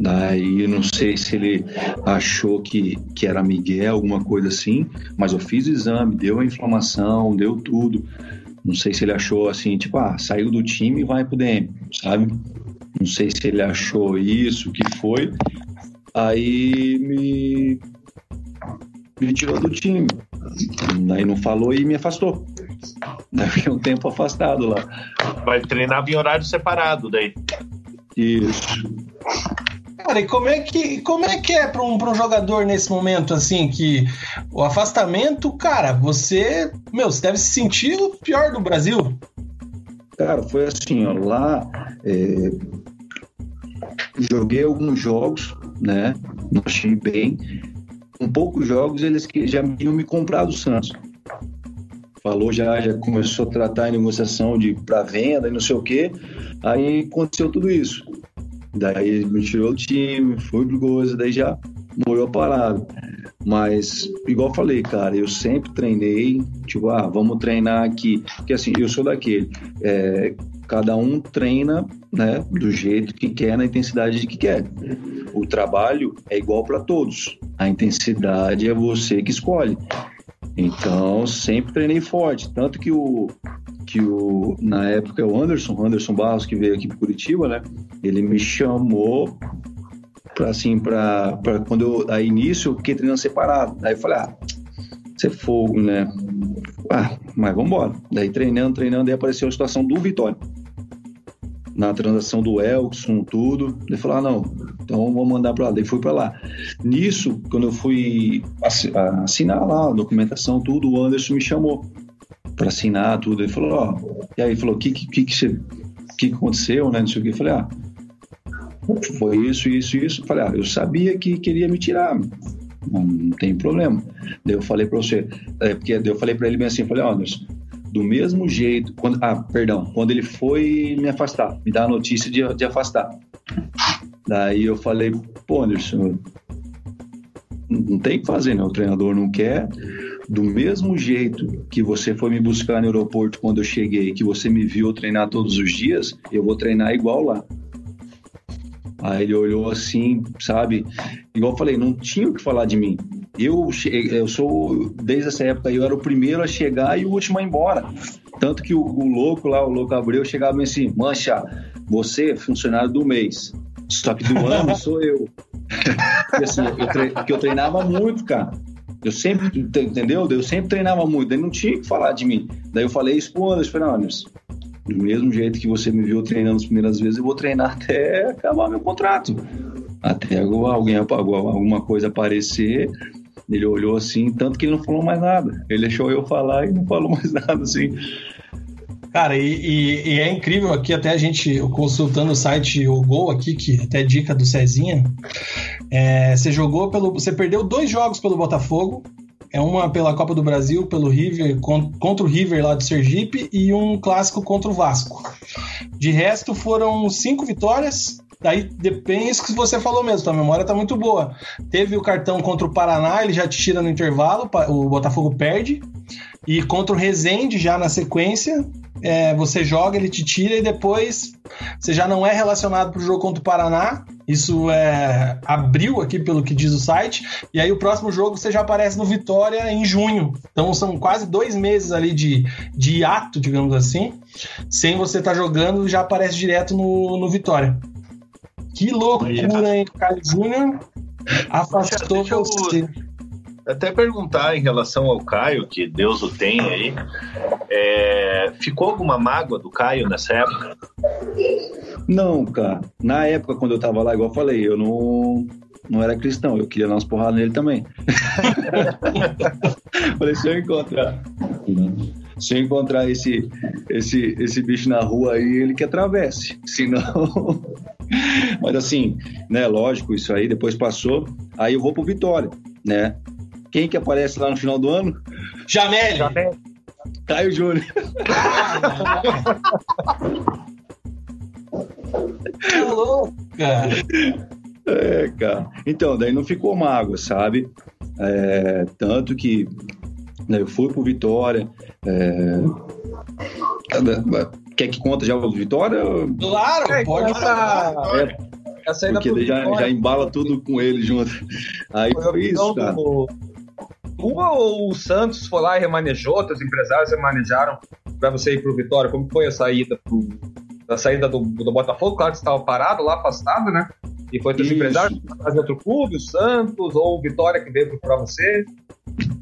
Daí eu não sei se ele achou que era Miguel, alguma coisa assim, mas eu fiz o exame, deu a inflamação, deu tudo. Não sei se ele achou assim, tipo, saiu do time e vai pro DM, sabe? Não sei se ele achou isso, o que foi. Aí me tirou do time. Daí não falou e me afastou. Daí fiquei um tempo afastado lá. Vai treinar em horário separado daí. Isso. Cara, e como é que é para um jogador nesse momento, assim, que o afastamento, cara, você deve se sentir o pior do Brasil. Cara, foi assim, ó, lá joguei alguns jogos, né, não achei bem, com poucos jogos eles que já iam me comprar do Santos. Falou, já começou a tratar a negociação de para venda e não sei o quê, aí aconteceu tudo isso. Daí me tirou o time, foi perigoso, daí já morreu a parada. Mas, igual eu falei, cara, eu sempre treinei, tipo, vamos treinar aqui. Porque assim, eu sou daquele, cada um treina, né, do jeito que quer, na intensidade que quer. O trabalho é igual para todos, a intensidade é você que escolhe. Então, sempre treinei forte, tanto que na época, o Anderson Barros, que veio aqui para Coritiba, né? Ele me chamou para assim, para quando eu, aí início, eu fiquei treinando separado. Daí eu falei, isso é fogo, né? Mas vamos embora. Daí treinando, aí apareceu a situação do Vitória. Na transação do Elkson, tudo. Ele falou, não, então vou mandar pra lá. Daí fui pra lá. Nisso, quando eu fui assinar lá a documentação, tudo, o Anderson me chamou pra assinar tudo. Ele falou, e aí falou, o que aconteceu, né, não sei o que. Eu falei, foi isso. Eu falei, eu sabia que queria me tirar, não tem problema. Daí eu falei pra você, porque eu falei pra ele bem assim, eu falei, Anderson, do mesmo jeito, quando ele foi me afastar, me dar a notícia de afastar. Daí eu falei, Anderson, não tem o que fazer, né? O treinador não quer. Do mesmo jeito que você foi me buscar no aeroporto quando eu cheguei, que você me viu treinar todos os dias, eu vou treinar igual lá. Aí ele olhou assim, sabe? Igual eu falei, não tinha o que falar de mim. Eu sou, desde essa época, eu era o primeiro a chegar e o último a ir embora. Tanto que o Louco Abreu, chegava assim, Mancha, você é funcionário do mês. Só que do ano sou eu. Porque assim, eu treinava muito, cara. Eu sempre, entendeu? Eu sempre treinava muito, daí não tinha o que falar de mim. Daí eu falei isso pro Anderson, falei, Anderson, do mesmo jeito que você me viu treinando as primeiras vezes, eu vou treinar até acabar meu contrato. Até alguém apagou, alguma coisa aparecer. Ele olhou assim, tanto que ele não falou mais nada. Ele deixou eu falar e não falou mais nada, assim. Cara, e é incrível aqui, até a gente consultando o site O Gol aqui, que até é dica do Cezinha, você perdeu 2 jogos pelo Botafogo, uma pela Copa do Brasil, pelo River, contra o River lá do Sergipe, e um clássico contra o Vasco. De resto, foram 5 vitórias. Daí depende isso que você falou mesmo, tua memória tá muito boa. Teve o cartão contra o Paraná, ele já te tira no intervalo, o Botafogo perde. E contra o Resende já na sequência, você joga, ele te tira e depois você já não é relacionado para o jogo contra o Paraná. Isso é abril aqui, pelo que diz o site. E aí o próximo jogo você já aparece no Vitória em junho. Então são quase 2 meses ali de hiato, digamos assim, sem você estar jogando, já aparece direto no Vitória. Que loucura, hein, Caio Júnior? Afastou você. Até perguntar em relação ao Caio, que Deus o tenha aí, ficou alguma mágoa do Caio nessa época? Não, cara. Na época, quando eu tava lá, igual eu falei, eu não era cristão, eu queria dar umas porradas nele também. Falei, se eu encontrar esse bicho na rua aí, ele que atravesse, senão... Mas assim, né, lógico, isso aí depois passou, aí eu vou pro Vitória, né? Quem que aparece lá no final do ano? Jamel. Caio Júnior. Que louco, cara. É, cara. Então, daí não ficou mágoa, sabe? Tanto que, né, eu fui pro Vitória. Quer que conta já o Vitória? Claro, pode estar. Porque já embala tudo com ele junto. Aí foi isso, cara. Tua ou o Santos foi lá e remanejou? Os empresários remanejaram para você ir pro Vitória? Como foi a saída do Botafogo? Claro que você estava parado lá, afastado, né? E foi teus empresários fazer outro clube, o Santos ou o Vitória que veio para você?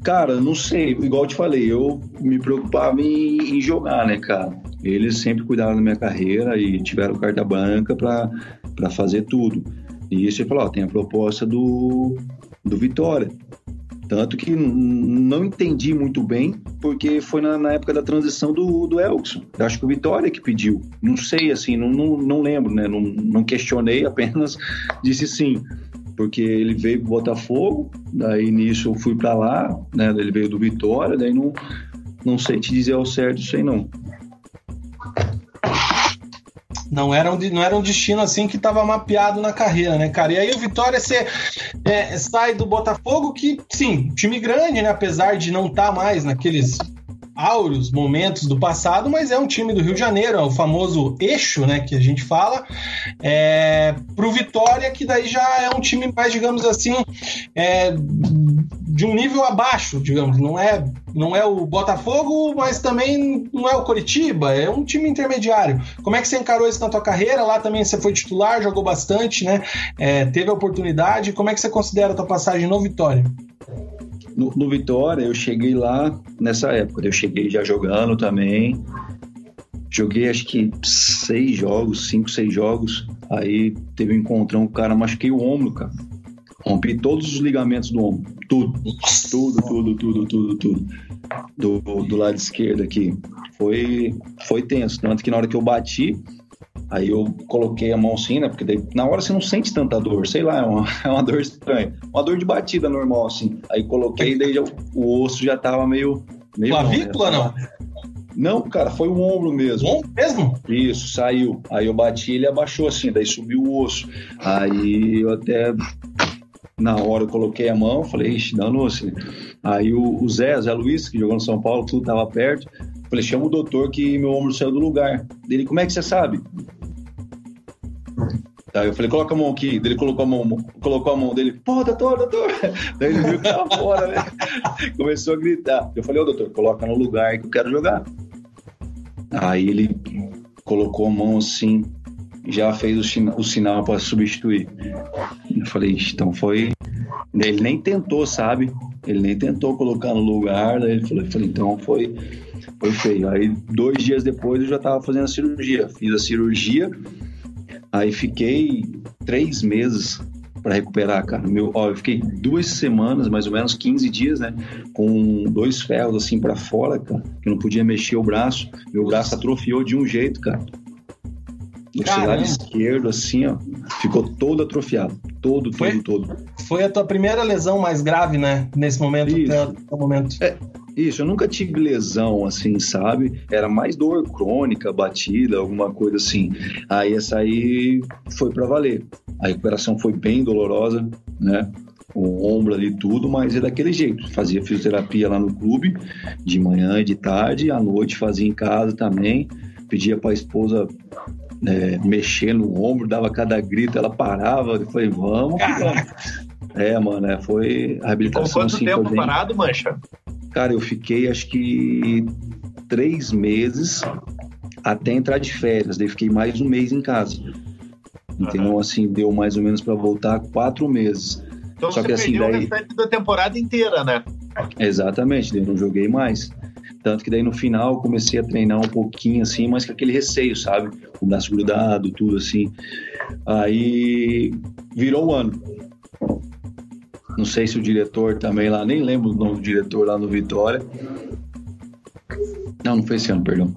Cara, não sei. Igual eu te falei, eu me preocupava em jogar, né, cara? Eles sempre cuidaram da minha carreira e tiveram carta branca para fazer tudo. E isso eu falei, ó, tem a proposta do Vitória. Tanto que não entendi muito bem, porque foi na época da transição do Elkson. Acho que o Vitória que pediu. Não sei, assim, não lembro, né? Não questionei, apenas disse sim. Porque ele veio pro Botafogo, daí nisso eu fui pra lá, né? Ele veio do Vitória, daí não sei te dizer ao certo isso aí, não. Não era um destino assim que estava mapeado na carreira, né, cara? E aí o Vitória sai do Botafogo, que sim, time grande, né? Apesar de não estar mais naqueles áureos momentos do passado, mas é um time do Rio de Janeiro, é o famoso eixo, né, que a gente fala, pro Vitória, que daí já é um time mais, digamos assim, de um nível abaixo, digamos, não é o Botafogo, mas também não é o Coritiba, é um time intermediário. Como é que você encarou isso na tua carreira? Lá também você foi titular, jogou bastante, né? Teve a oportunidade. Como é que você considera a tua passagem no Vitória? No Vitória, eu cheguei lá nessa época, eu cheguei já jogando também, joguei acho que 5, 6 jogos, aí teve um encontrão, cara, machuquei o ombro, cara, rompi todos os ligamentos do ombro, tudo, do lado esquerdo aqui, foi tenso, tanto que na hora que eu bati, aí eu coloquei a mão assim, né, porque daí, na hora você não sente tanta dor, sei lá, é uma dor estranha, uma dor de batida normal, assim, aí coloquei, daí já, o osso já tava meio clavícula, não? Não, cara, foi o ombro mesmo. O ombro mesmo? Isso, saiu, aí eu bati, ele abaixou assim, daí subiu o osso, aí eu até, na hora eu coloquei a mão, falei, ixi, danou-se, né? Aí o Zé Luiz, que jogou no São Paulo, tudo tava perto, falei, chama o doutor que meu ombro saiu do lugar. Ele, como é que você sabe? Daí eu falei, coloca a mão aqui. Daí ele colocou a mão dele, pô, doutor. Daí ele viu que tava fora, né? Começou a gritar. Eu falei, ô, doutor, coloca no lugar que eu quero jogar. Aí ele colocou a mão assim, já fez o sinal para substituir. Eu falei, então foi... Ele nem tentou, sabe? Ele nem tentou colocar no lugar. Daí ele falou, então foi feio. Aí 2 dias depois eu já tava fazendo a cirurgia. Fiz a cirurgia. Aí fiquei 3 meses para recuperar, cara. Eu fiquei 2 semanas, mais ou menos 15 dias, né? Com 2 ferros assim para fora, cara. Que eu não podia mexer o braço. Meu braço atrofiou de um jeito, cara. O lado esquerdo, assim, ó. Ficou todo atrofiado. Todo. Foi a tua primeira lesão mais grave, né? Nesse momento, até o momento. Isso, eu nunca tive lesão, assim, sabe? Era mais dor crônica, batida, alguma coisa assim. Aí essa aí foi pra valer. A recuperação foi bem dolorosa, né? o ombro ali tudo, mas é daquele jeito, fazia fisioterapia lá no clube, de manhã e de tarde, à noite fazia em casa também, pedia para a esposa mexer no ombro, dava cada grito, ela parava, eu falei, vamos. Caraca. Foi a reabilitação. Ficou quanto tempo parado, Mancha? Cara, eu fiquei acho que 3 meses até entrar de férias, daí fiquei mais um mês em casa. Então, assim, deu mais ou menos para voltar 4 meses. Então só você que, assim, perdeu daí... o restante da temporada inteira, né? Exatamente, daí eu não joguei mais. Tanto que daí no final eu comecei a treinar um pouquinho, assim, mas com aquele receio, sabe? Com o braço grudado, tudo assim. Aí virou o ano. Não sei se o diretor também lá, nem lembro o nome do diretor lá no Vitória. Não foi esse ano, perdão.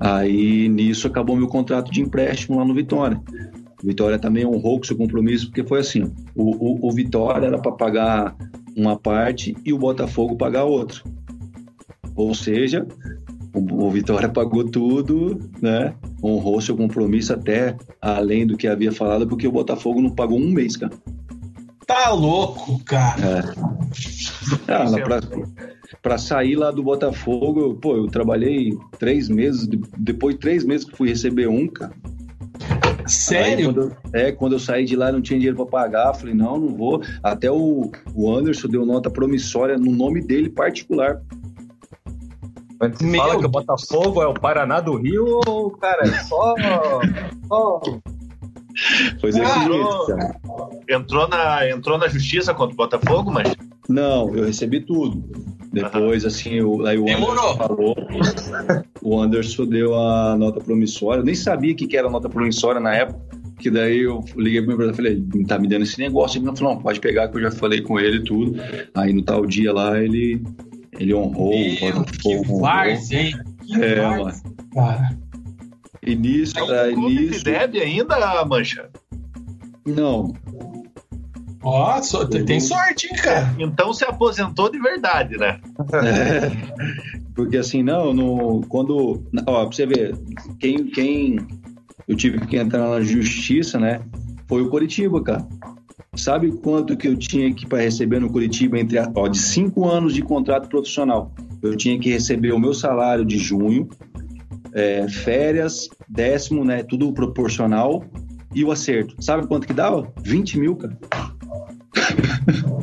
Aí nisso acabou meu contrato de empréstimo lá no Vitória. O Vitória também honrou com seu compromisso, porque foi assim, o Vitória era para pagar uma parte e o Botafogo pagar outra. Ou seja, o Vitória pagou tudo, né? Honrou seu compromisso até além do que havia falado, porque o Botafogo não pagou um mês, cara. Tá louco, cara! Pra sair lá do Botafogo, eu trabalhei 3 meses, depois de 3 meses que fui receber um, cara. Sério? Aí, quando eu saí de lá não tinha dinheiro pra pagar, falei, não vou. Até o Anderson deu nota promissória no nome dele particular. Mas você fala que o Botafogo é o Paraná do Rio, cara, é só... Pois é, cara. Entrou na justiça contra o Botafogo, mas... Não, eu recebi tudo. Depois, assim, aí o Anderson falou. O Anderson deu a nota promissória. Eu nem sabia o que era a nota promissória na época. Que daí eu liguei pro meu brother e falei, tá me dando esse negócio? Ele falou, não, pode pegar, que eu já falei com ele e tudo. Aí no tal dia lá, ele honrou o Botafogo. Que várzea, hein? Cara. E nisso... O clube se deve ainda, Mancha? Não. Ó, tem sorte, hein, cara? Então se aposentou de verdade, né? Porque assim, quando... Ó, pra você ver, quem eu tive que entrar na justiça, né? Foi o Coritiba, cara. Sabe quanto que eu tinha que para receber no Coritiba de 5 anos de contrato profissional? Eu tinha que receber o meu salário de junho, férias, décimo, né? Tudo proporcional e o acerto. Sabe quanto que dava? 20 mil, cara.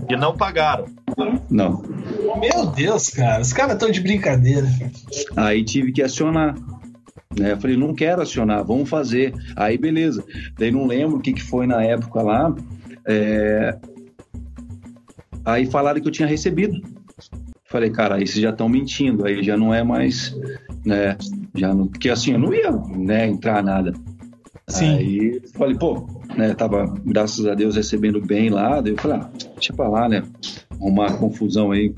E não pagaram. Não. Meu Deus, cara. Os caras estão de brincadeira. Aí tive que acionar. Né? Eu falei, não quero acionar, vamos fazer. Aí, beleza. Daí não lembro o que foi na época lá. Aí falaram que eu tinha recebido. Falei, cara, aí vocês já estão mentindo. Aí já não é mais... né? Já não, porque assim, eu não ia, né, entrar nada. Sim. Aí falei, tava, graças a Deus, recebendo bem lá. Daí eu falei, deixa pra lá, né? Arrumar confusão aí.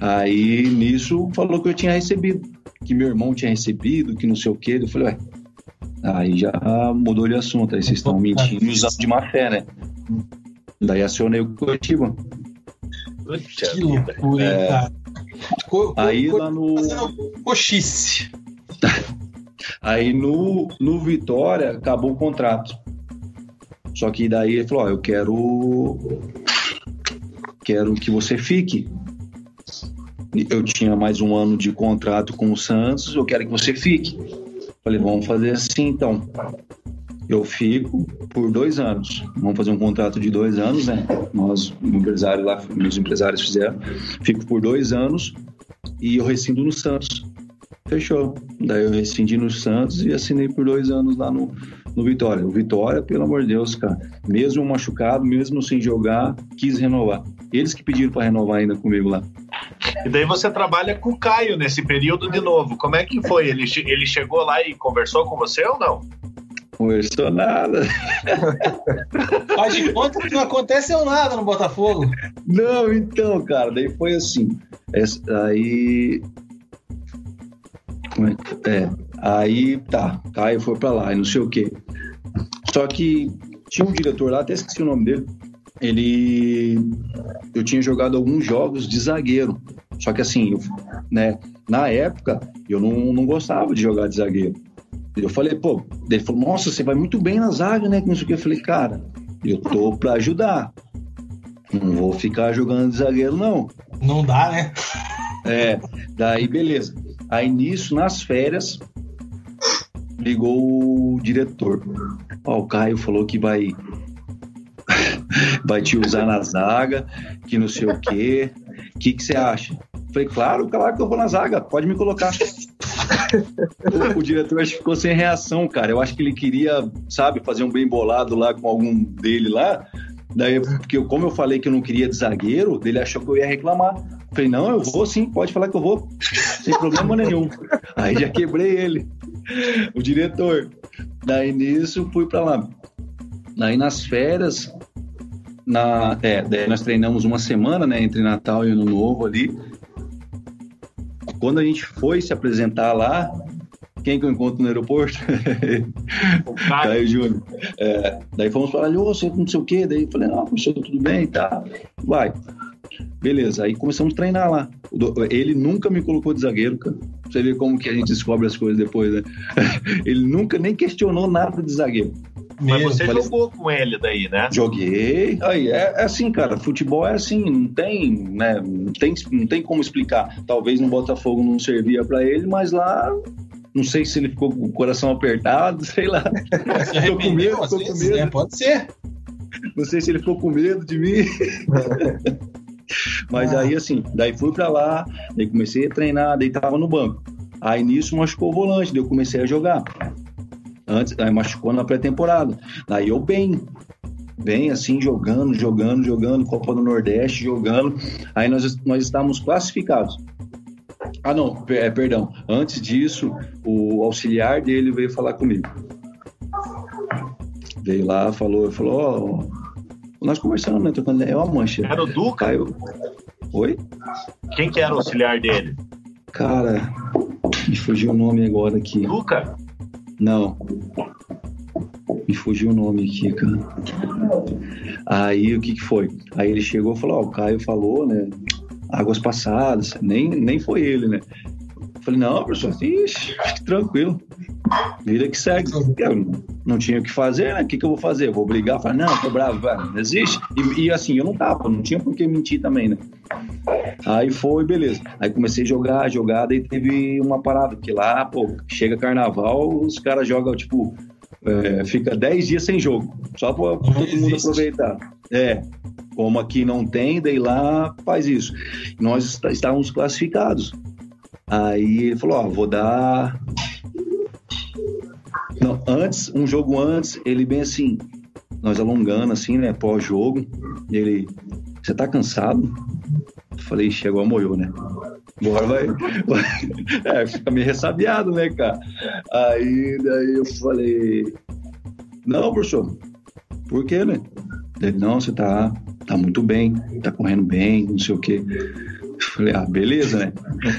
Aí nisso falou que eu tinha recebido, que meu irmão tinha recebido, que não sei o quê. Eu falei, ué. Aí já mudou de assunto. Aí vocês estão mentindo e usando de má fé, né? Daí acionei o Coritiba. Que loucura, cara. Aí lá no... Coxice. Aí no Vitória acabou o contrato. Só que daí ele falou, eu quero que você fique. Eu tinha mais 1 ano de contrato com o Santos, eu quero que você fique. Falei, vamos fazer assim então. Eu fico por 2 anos. Vamos fazer um contrato de 2 anos, né? Nós, meus empresários fizeram. Fico por 2 anos e eu rescindo no Santos. Fechou. Daí eu rescindi no Santos e assinei por 2 anos lá no Vitória. O Vitória, pelo amor de Deus, cara, mesmo machucado, mesmo sem jogar, quis renovar. Eles que pediram para renovar ainda comigo lá. E daí você trabalha com o Caio nesse período de novo. Como é que foi? Ele chegou lá e conversou com você ou não? Conversou nada. Faz de conta que não aconteceu nada no Botafogo. Não, então, cara, daí foi assim. Aí tá, Caio foi pra lá e não sei o quê. Só que tinha um diretor lá, até esqueci o nome dele. Eu tinha jogado alguns jogos de zagueiro. Só que assim, na época eu não gostava de jogar de zagueiro. Eu falei, ele falou, nossa, você vai muito bem na zaga, né? Eu falei, cara, eu tô pra ajudar. Não vou ficar jogando de zagueiro, não. Não dá, né? É, daí beleza. Aí nisso, nas férias, ligou o diretor. Ó, o Caio falou que vai te usar na zaga, que não sei o quê. O que você acha? Falei, claro que eu vou na zaga, pode me colocar. O diretor acho que ficou sem reação, cara. Eu acho que ele queria, sabe, fazer um bem bolado lá com algum dele lá. Daí, porque como eu falei que eu não queria de zagueiro, ele achou que eu ia reclamar. Falei, não, eu vou sim, pode falar que eu vou. Sem problema nenhum. Aí já quebrei ele, o diretor. Daí nisso, fui pra lá. Daí nas férias, daí nós treinamos uma semana, né, entre Natal e Ano Novo ali. Quando a gente foi se apresentar lá, quem que eu encontro no aeroporto? O Caio Júnior. É, daí fomos falar, você não sei o quê. Daí eu falei, não, professor, tudo bem, tá? Vai. Beleza, aí começamos a treinar lá. Ele nunca me colocou de zagueiro, cara. Você vê como que a gente descobre as coisas depois, né? Ele nunca nem questionou nada de zagueiro. Mas você jogou com ele daí, né? Joguei. Aí, é assim, cara, futebol é assim, não tem, né? Não tem como explicar. Talvez no Botafogo não servia pra ele, mas lá, não sei se ele ficou com o coração apertado, sei lá. Ficou com medo. Né? Pode ser. Não sei se ele ficou com medo de mim. Mas aí assim, daí fui pra lá, daí comecei a treinar, daí tava no banco. Aí nisso machucou o volante, daí eu comecei a jogar. Antes, aí machucou na pré-temporada. Daí eu bem assim, jogando, Copa do Nordeste, jogando. Aí nós estávamos classificados. Ah não, perdão. Antes disso, o auxiliar dele veio falar comigo. Veio lá, falou, nós conversamos, né? Trocando ideia, Mancha. Era o Duca? Oi? Quem que era o auxiliar dele? Cara, me fugiu o nome aqui, cara. Aí, o que foi? Aí ele chegou e falou, o Caio falou, né? Águas passadas, nem foi ele, né? Eu falei, não, professor, ixi, tranquilo. Vira que segue. Eu não tinha o que fazer, né? O que eu vou fazer? Eu vou brigar? Falei, não, tô bravo, velho, não existe. E assim, eu não tava, não tinha por que mentir também, né? Aí foi, beleza. Aí comecei a jogar, daí teve uma parada, porque lá, pô, chega carnaval, os caras jogam, tipo, fica 10 dias sem jogo, só pra todo mundo aproveitar. É, como aqui não tem, daí lá faz isso. Nós estávamos classificados. Aí ele falou, vou dar... Não, antes, um jogo antes, ele bem assim, nós alongando assim, né, pós-jogo, ele, você tá cansado? Eu falei, chegou a molhou, né? Agora vai. Fica meio ressabiado, né, cara? Aí, daí eu falei, não, professor, por quê, né? Ele, não, você tá muito bem, tá correndo bem, não sei o quê. Eu falei, beleza, né?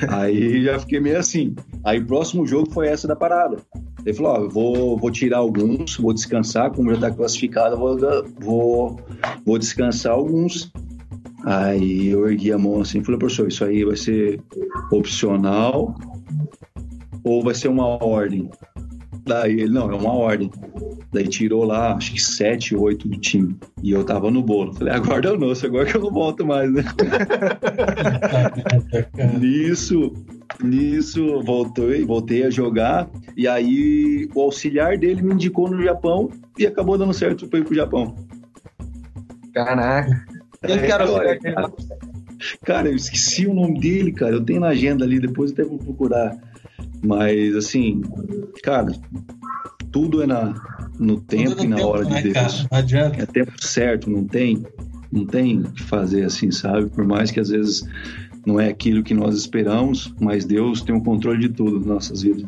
Aí já fiquei meio assim. Aí próximo jogo foi essa da parada. Ele falou, eu vou tirar alguns, vou descansar, como já tá classificado, vou descansar alguns. Aí eu ergui a mão assim e falei, professor, isso aí vai ser opcional ou vai ser uma ordem? Daí ele, não, é uma ordem. Daí tirou lá, acho que 7, 8 do time. E eu tava no bolo. Falei, agora eu não, agora que eu não volto mais, né? Nisso, voltei a jogar. E aí o auxiliar dele me indicou no Japão e acabou dando certo pra ir pro Japão. Caraca. Quem que era o auxiliar dele? Cara, eu esqueci o nome dele, cara. Eu tenho na agenda ali, depois até vou procurar. Mas, assim, cara, tudo é no tempo e na hora de Deus. Não adianta. É tempo certo, não tem o que fazer assim, sabe? Por mais que às vezes não é aquilo que nós esperamos, mas Deus tem o controle de tudo nas nossas vidas.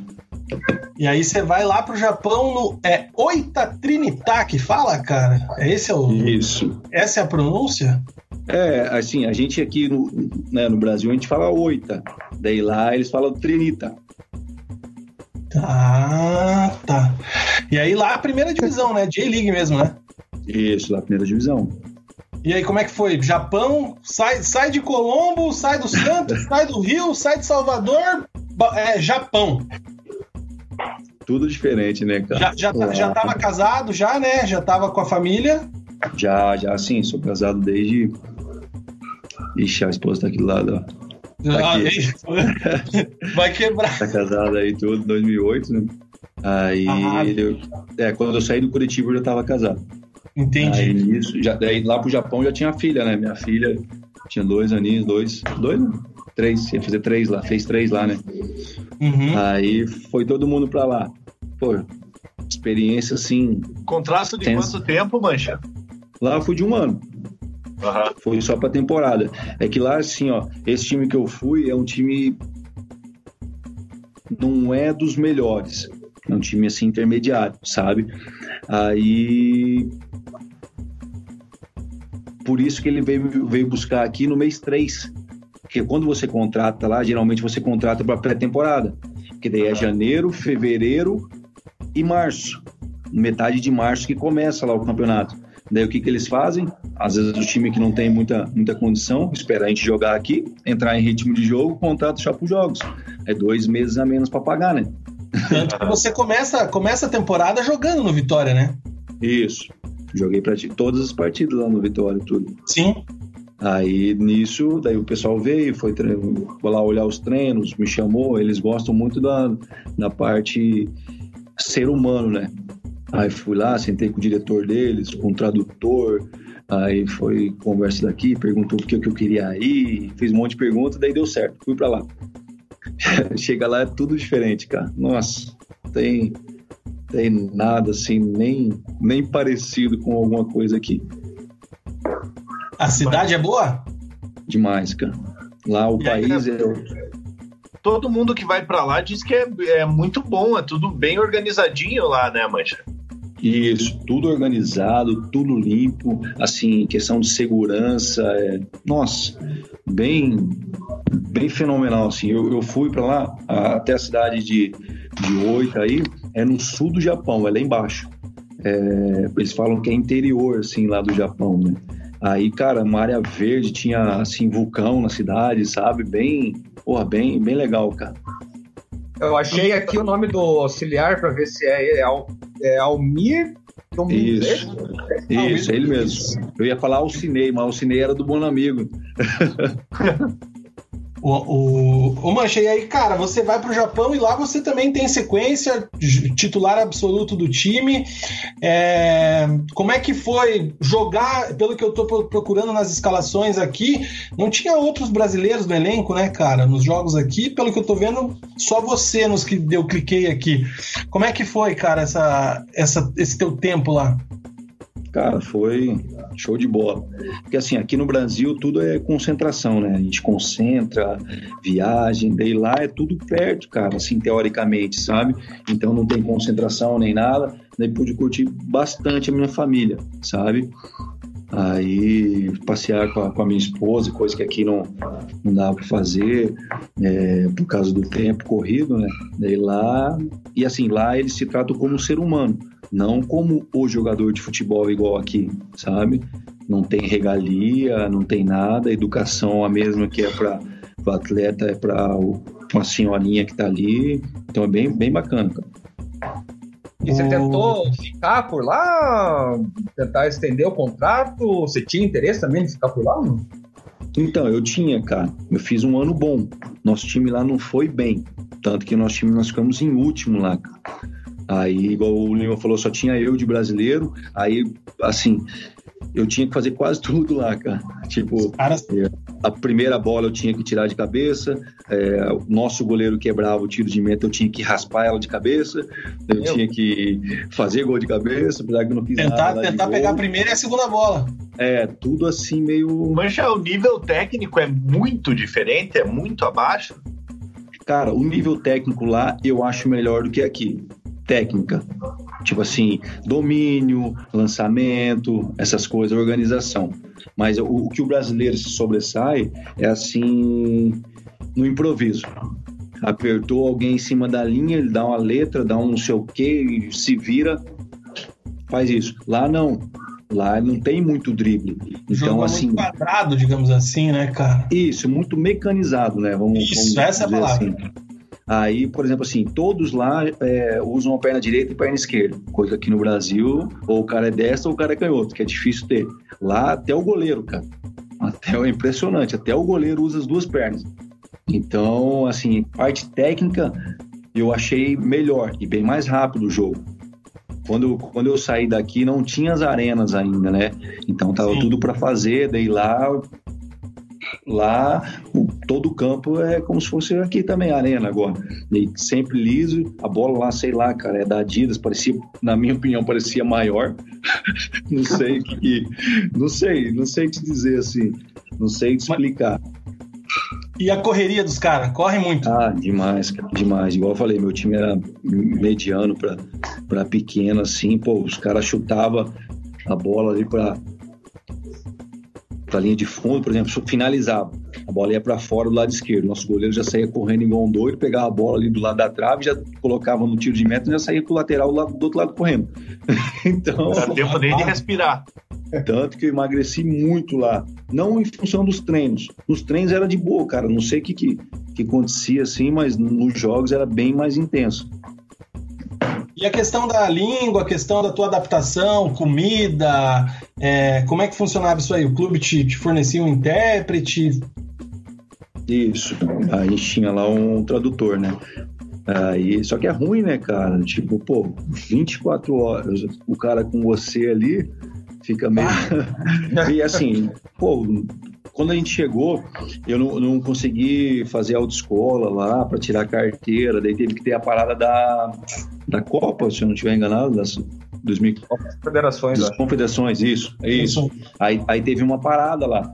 E aí você vai lá pro Japão no Oita Trinitá que fala, cara? Esse é o... Isso. Essa é a pronúncia? É, assim, a gente aqui no Brasil, a gente fala Oita. Daí lá eles falam Trinita. Tá. E aí lá a primeira divisão, né? J-League mesmo, né? Isso, lá a primeira divisão. E aí como é que foi? Japão, sai de Colombo, sai do Santos, sai do Rio, sai de Salvador, Japão. Tudo diferente, né, cara? Já tava casado, né? Já tava com a família? Já, assim, sou casado desde Ixi, a esposa tá aqui do lado, ó. Tá aqui. Vai quebrar. Tá casado aí tudo, 2008, né? Aí, quando eu saí do Coritiba eu já tava casado. Entendi. Aí, daí lá pro Japão já tinha filha, né? Minha filha tinha 2 aninhos, três, ia fazer 3 lá, fez 3 lá, né? Uhum. Aí foi todo mundo pra lá. Pô, experiência assim... Contrato de quanto tempo, Mancha? Lá eu fui de 1 ano. Uhum. Foi só pra temporada. É que lá, assim, ó, esse time que eu fui é um time... Não é dos melhores. É um time, assim, intermediário, sabe? Aí... Por isso que ele veio buscar aqui no mês 3. Porque quando você contrata lá, geralmente você contrata pra pré-temporada. Que daí é janeiro, fevereiro e março. Metade de março que começa lá o campeonato. Daí o que eles fazem? Às vezes o time que não tem muita condição, espera a gente jogar aqui, entrar em ritmo de jogo, contrata já para os jogos. É 2 meses a menos para pagar, né? Tanto que você começa a temporada jogando no Vitória, né? Isso. Joguei para todas as partidas lá no Vitória, tudo. Sim. Aí nisso, daí o pessoal veio, foi lá olhar os treinos, me chamou, eles gostam muito da parte ser humano, né? Aí fui lá, sentei com o diretor deles, com o tradutor, aí foi conversa daqui, perguntou por que eu queria ir, fez um monte de perguntas, daí deu certo, fui pra lá. Chega lá, é tudo diferente, cara. Nossa, tem nada assim, nem parecido com alguma coisa aqui. A cidade é boa? Demais, cara. Lá o país é... Todo mundo que vai pra lá diz que é muito bom, é tudo bem organizadinho lá, né, Mancha? Isso, tudo organizado, tudo limpo, assim, questão de segurança, nossa, bem fenomenal, assim, eu fui pra lá, até a cidade de Oita aí, é no sul do Japão, é lá embaixo, eles falam que é interior, assim, lá do Japão, né, aí, cara, uma área verde, tinha, assim, vulcão na cidade, sabe, bem legal, cara. Eu achei aqui o nome do auxiliar para ver se é Almir. Isso, é ele mesmo. Eu ia falar Alcinei, mas Alcinei era do Bom Amigo. Mancha, e aí, cara, você vai pro Japão e lá você também tem sequência, titular absoluto do time. Como é que foi jogar, pelo que eu tô procurando nas escalações aqui, não tinha outros brasileiros no elenco, né, cara, nos jogos aqui, pelo que eu tô vendo, só você nos que eu cliquei aqui. Como é que foi, cara, esse teu tempo lá? Cara, foi show de bola. Porque assim, aqui no Brasil tudo é concentração, né? A gente concentra, viagem, daí lá é tudo perto, cara, assim, teoricamente, sabe? Então não tem concentração nem nada. Daí pude curtir bastante a minha família, sabe? Aí passear com a minha esposa, coisa que aqui não dava pra fazer, por causa do tempo corrido, né? Daí lá... E assim, lá eles se tratam como ser humano. Não como o jogador de futebol igual aqui, sabe? Não tem regalia, não tem nada. A educação é a mesma que é para o atleta, é para uma senhorinha que tá ali. Então é bem bacana, cara. E você tentou ficar por lá? Tentar estender o contrato? Você tinha interesse também de ficar por lá? Não? Então, eu tinha, cara. Eu fiz um ano bom. Nosso time lá não foi bem. Tanto que nosso time nós ficamos em último lá, cara. Aí, igual o Lima falou, só tinha eu de brasileiro. Aí, assim, eu tinha que fazer quase tudo lá, cara. Tipo, a primeira bola eu tinha que tirar de cabeça. O nosso goleiro quebrava o tiro de meta, eu tinha que raspar ela de cabeça. Eu tinha que fazer gol de cabeça, apesar que eu não fiz nada. Tentar pegar a primeira e a segunda bola. É, tudo assim meio... Mancha, o nível técnico é muito diferente, é muito abaixo? Cara, o nível técnico lá eu acho melhor do que aqui. Técnica, tipo assim, domínio, lançamento, essas coisas, organização. Mas o que o brasileiro se sobressai é assim, no improviso. Apertou alguém em cima da linha, ele dá uma letra, dá um não sei o quê, se vira, faz isso. Lá não. Lá não tem muito drible. Então, assim, muito quadrado, digamos assim, né, cara? Isso, muito mecanizado, né? Isso, essa é a palavra. Assim. Aí, por exemplo, assim, todos lá usam a perna direita e a perna esquerda. Coisa aqui no Brasil, ou o cara é destro ou o cara é canhoto, que é difícil ter. Lá, até o goleiro, cara. Até é impressionante, até o goleiro usa as duas pernas. Então, assim, parte técnica eu achei melhor e bem mais rápido o jogo. Quando eu saí daqui não tinha as arenas ainda, né? Então tava Sim. tudo para fazer, daí lá todo o campo é como se fosse aqui também a arena agora, e sempre liso, a bola lá, sei lá, cara, é da Adidas, parecia, na minha opinião, parecia maior. não sei te dizer assim, não sei te explicar. E a correria dos caras, corre muito? Ah, demais, cara, demais. Igual eu falei, meu time era mediano para pequeno, assim, pô, os caras chutavam a bola ali para linha de fundo, por exemplo, finalizava, a bola ia para fora do lado esquerdo, nosso goleiro já saía correndo igual um doido, pegava a bola ali do lado da trave, já colocava no tiro de meta e já saía pro lateral do outro lado correndo. Então, era tempo nem de respirar. Tanto que eu emagreci muito lá, não em função dos treinos. Nos treinos era de boa, cara, não sei o que acontecia assim, mas nos jogos era bem mais intenso. E a questão da língua, a questão da tua adaptação, comida, como é que funcionava isso aí? O clube te fornecia um intérprete? Isso, a gente tinha lá um tradutor, né? Aí, só que é ruim, né, cara? Tipo, pô, 24 horas, o cara com você ali fica meio... E assim, pô... Quando a gente chegou, eu não consegui fazer autoescola lá para tirar a carteira, daí teve que ter a parada da Copa, se eu não estiver enganado, das 2004. Confederações, isso. Aí teve uma parada lá.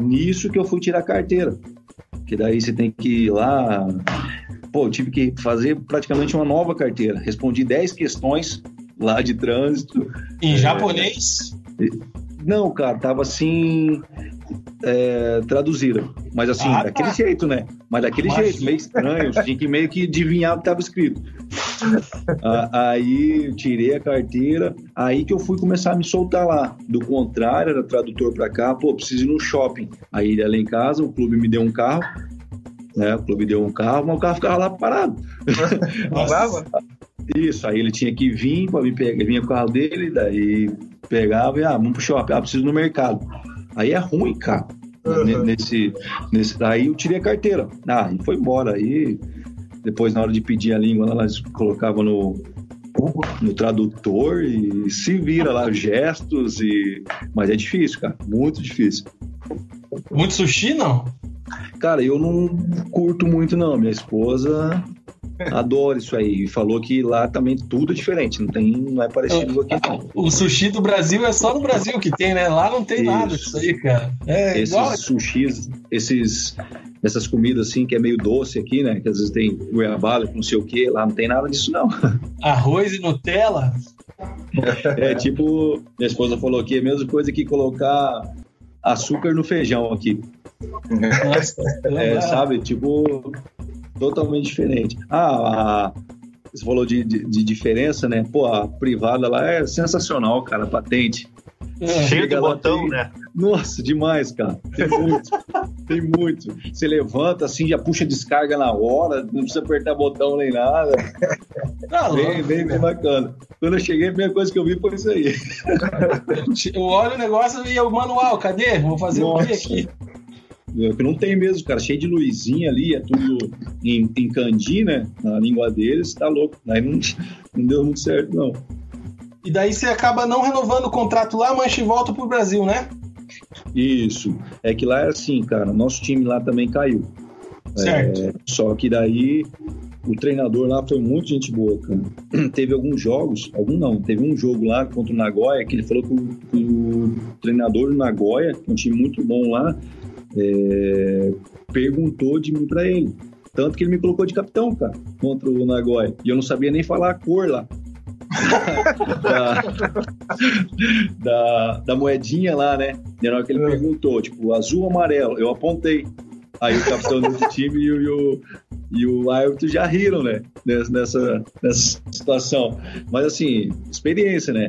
Nisso que eu fui tirar a carteira, que daí você tem que ir lá... Pô, eu tive que fazer praticamente uma nova carteira. Respondi 10 questões lá de trânsito. Em japonês? Não, cara, tava assim... traduziram, mas assim, daquele jeito, né? Mas daquele jeito, meio estranho, tinha que meio que adivinhar o que tava escrito. Aí eu tirei a carteira, aí que eu fui começar a me soltar lá. Do contrário, era tradutor pra cá, pô, preciso ir no shopping. Aí ele lá em casa, o clube me deu um carro, né? O clube deu um carro, mas o carro ficava lá parado. Isso, aí ele tinha que vir pra me pegar, vinha com o carro dele, daí pegava e vamos pro shopping, preciso ir no mercado. Aí é ruim, cara. Uhum. Aí eu tirei a carteira. E foi embora. Aí depois, na hora de pedir a língua, elas colocavam no tradutor e se vira lá gestos. Mas é difícil, cara. Muito difícil. Muito sushi, não? Cara, eu não curto muito, não. Minha esposa adora isso aí. Falou que lá também tudo é diferente. Não é parecido aqui, não. O sushi do Brasil é só no Brasil que tem, né? Lá não tem nada disso aí, cara. Esses igual... sushis, essas comidas assim que é meio doce aqui, né? Que às vezes tem goiabada, não sei o quê. Lá não tem nada disso, não. Arroz e Nutella? Tipo... Minha esposa falou que é a mesma coisa que colocar açúcar no feijão aqui. Nossa, sabe? Tipo... Totalmente diferente. Você falou de diferença, né? Pô, a privada lá é sensacional, cara, patente. Cheio de botão, tem... né? Nossa, demais, cara. Tem muito. Tem muito. Você levanta assim, já puxa descarga na hora, não precisa apertar botão nem nada. Tá bem, louco, bem bacana. Quando eu cheguei, a primeira coisa que eu vi foi isso aí. Eu olho o negócio e o manual, cadê? Vou fazer o quê aqui? Que não tem mesmo, cara, cheio de luzinha ali, é tudo em kanji, né, na língua deles, tá louco, aí não deu muito certo, não. E daí você acaba não renovando o contrato lá, mancha e volta pro Brasil, né? Isso, é que lá é assim, cara, nosso time lá também caiu. Certo. Só que daí o treinador lá foi muito gente boa, cara. Teve teve um jogo lá contra o Nagoya, que ele falou que o treinador do Nagoya, que é um time muito bom lá, perguntou de mim pra ele, tanto que ele me colocou de capitão, cara, contra o Nagoya, e eu não sabia nem falar a cor lá da moedinha lá, né? E na hora que ele perguntou, tipo, azul ou amarelo, eu apontei, aí o capitão do time e o árbitro já riram, né, nessa situação, mas assim, experiência, né?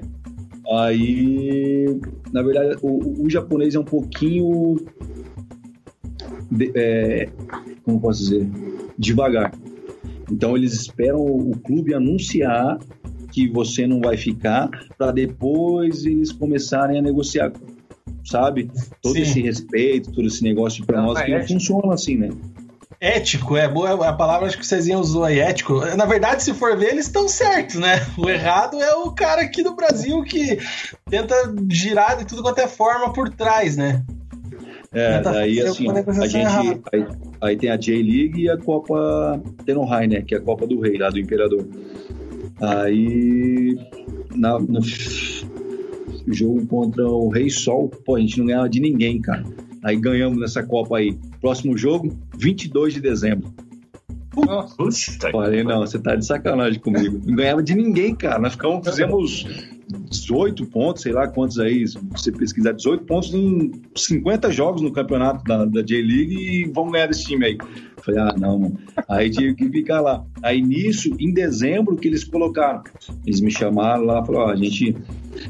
Aí, na verdade, o japonês é um pouquinho como posso dizer, devagar. Então eles esperam o clube anunciar que você não vai ficar para depois eles começarem a negociar. sabe? Todo esse respeito, todo esse negócio de pra nós que não funciona assim, né? Ético, é boa a palavra, acho que o Cezinho usou aí, ético. Na verdade, se for ver, eles estão certos, né? O errado é o cara aqui do Brasil que tenta girar de tudo quanto é forma por trás, né? É, daí assim, a gente, aí tem a J-League e a Copa Tenohai, né? Que é a Copa do Rei, lá do Imperador. Aí, no jogo contra o Rei Sol, pô, a gente não ganhava de ninguém, cara. Aí ganhamos nessa Copa aí. Próximo jogo, 22 de dezembro. Nossa, falei, não, você tá de sacanagem comigo. Não ganhava de ninguém, cara. Nós fizemos 18 pontos, sei lá quantos aí, se você pesquisar, 18 pontos em 50 jogos no campeonato da J-League e vamos ganhar desse time aí. Falei, ah, não, mano. Aí tive que ficar lá. Aí nisso, em dezembro, que eles colocaram. Eles me chamaram lá, falaram, ó, a gente...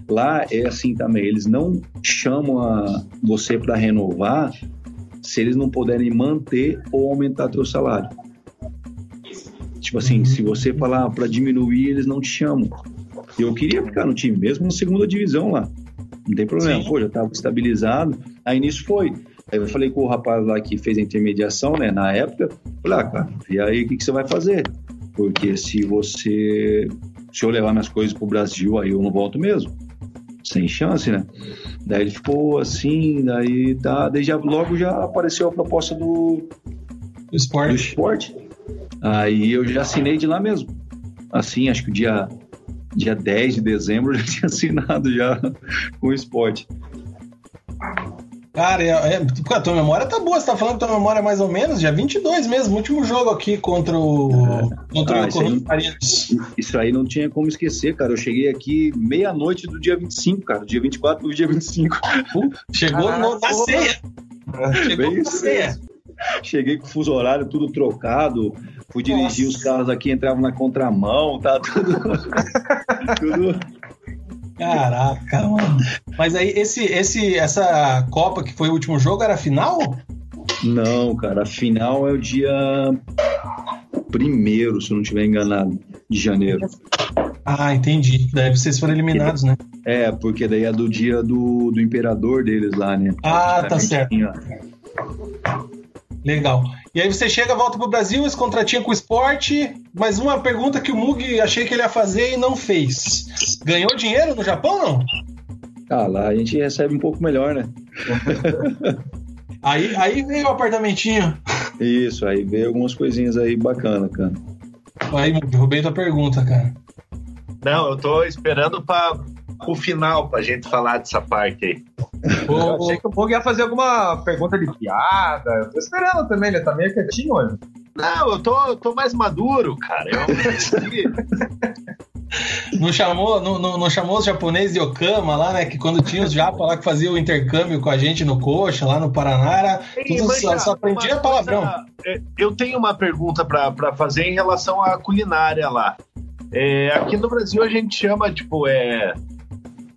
Lá é assim também, eles não chamam você para renovar se eles não puderem manter ou aumentar teu salário. Tipo assim, se você falar para diminuir, eles não te chamam. Eu queria ficar no time, mesmo na segunda divisão lá. Não tem problema, pô, já estava estabilizado. Aí nisso foi. Aí eu falei com o rapaz lá que fez a intermediação, né, na época. Falei, ah, cara, e aí o que você vai fazer? Porque se eu levar minhas coisas pro Brasil, aí eu não volto mesmo. Sem chance, né? Daí ele ficou assim, daí logo já apareceu a proposta do Sport. Aí eu já assinei de lá mesmo. Assim, acho que dia 10 de dezembro eu já tinha assinado já com o Sport. Cara, a tua memória tá boa, você tá falando que tua memória é mais ou menos, dia 22 mesmo, último jogo aqui contra o Coritiba. Isso aí não tinha como esquecer, cara, eu cheguei aqui meia-noite do dia 25, cara, dia 24 do dia 25. Chegou na ceia. Chegou na ceia. Cheguei com o fuso horário tudo trocado, fui dirigir os carros aqui, entravam na contramão, tá tudo... Caraca, mano. Mas aí, essa Copa que foi o último jogo era a final? Não, cara, a final é o dia 1º, se eu não estiver enganado, de janeiro. Ah, entendi. Daí vocês foram eliminados, né? É, porque daí é do dia do imperador deles lá, né? Ah, tá certo. Tinha... Legal. E aí você chega, volta pro Brasil, esse contratinho com o Sport, mas uma pergunta que o Mug achei que ele ia fazer e não fez. Ganhou dinheiro no Japão, não? Ah, lá a gente recebe um pouco melhor, né? aí veio o apartamentinho. Isso, aí veio algumas coisinhas aí bacana, cara. Aí, Mug, roubei tua pergunta, cara. Não, eu tô esperando pro final, pra gente falar dessa parte aí. Eu achei que o Pog ia fazer alguma pergunta de piada. Eu tô esperando também, ele tá meio quietinho hoje. Não, eu tô mais maduro, cara. Não chamou os japoneses de Okama lá, né? Que quando tinha os japas lá que faziam o intercâmbio com a gente no Coxa, lá no Paraná, era tudo só aprendia palavrão. Eu tenho uma pergunta pra fazer em relação à culinária lá. Aqui no Brasil a gente chama, tipo,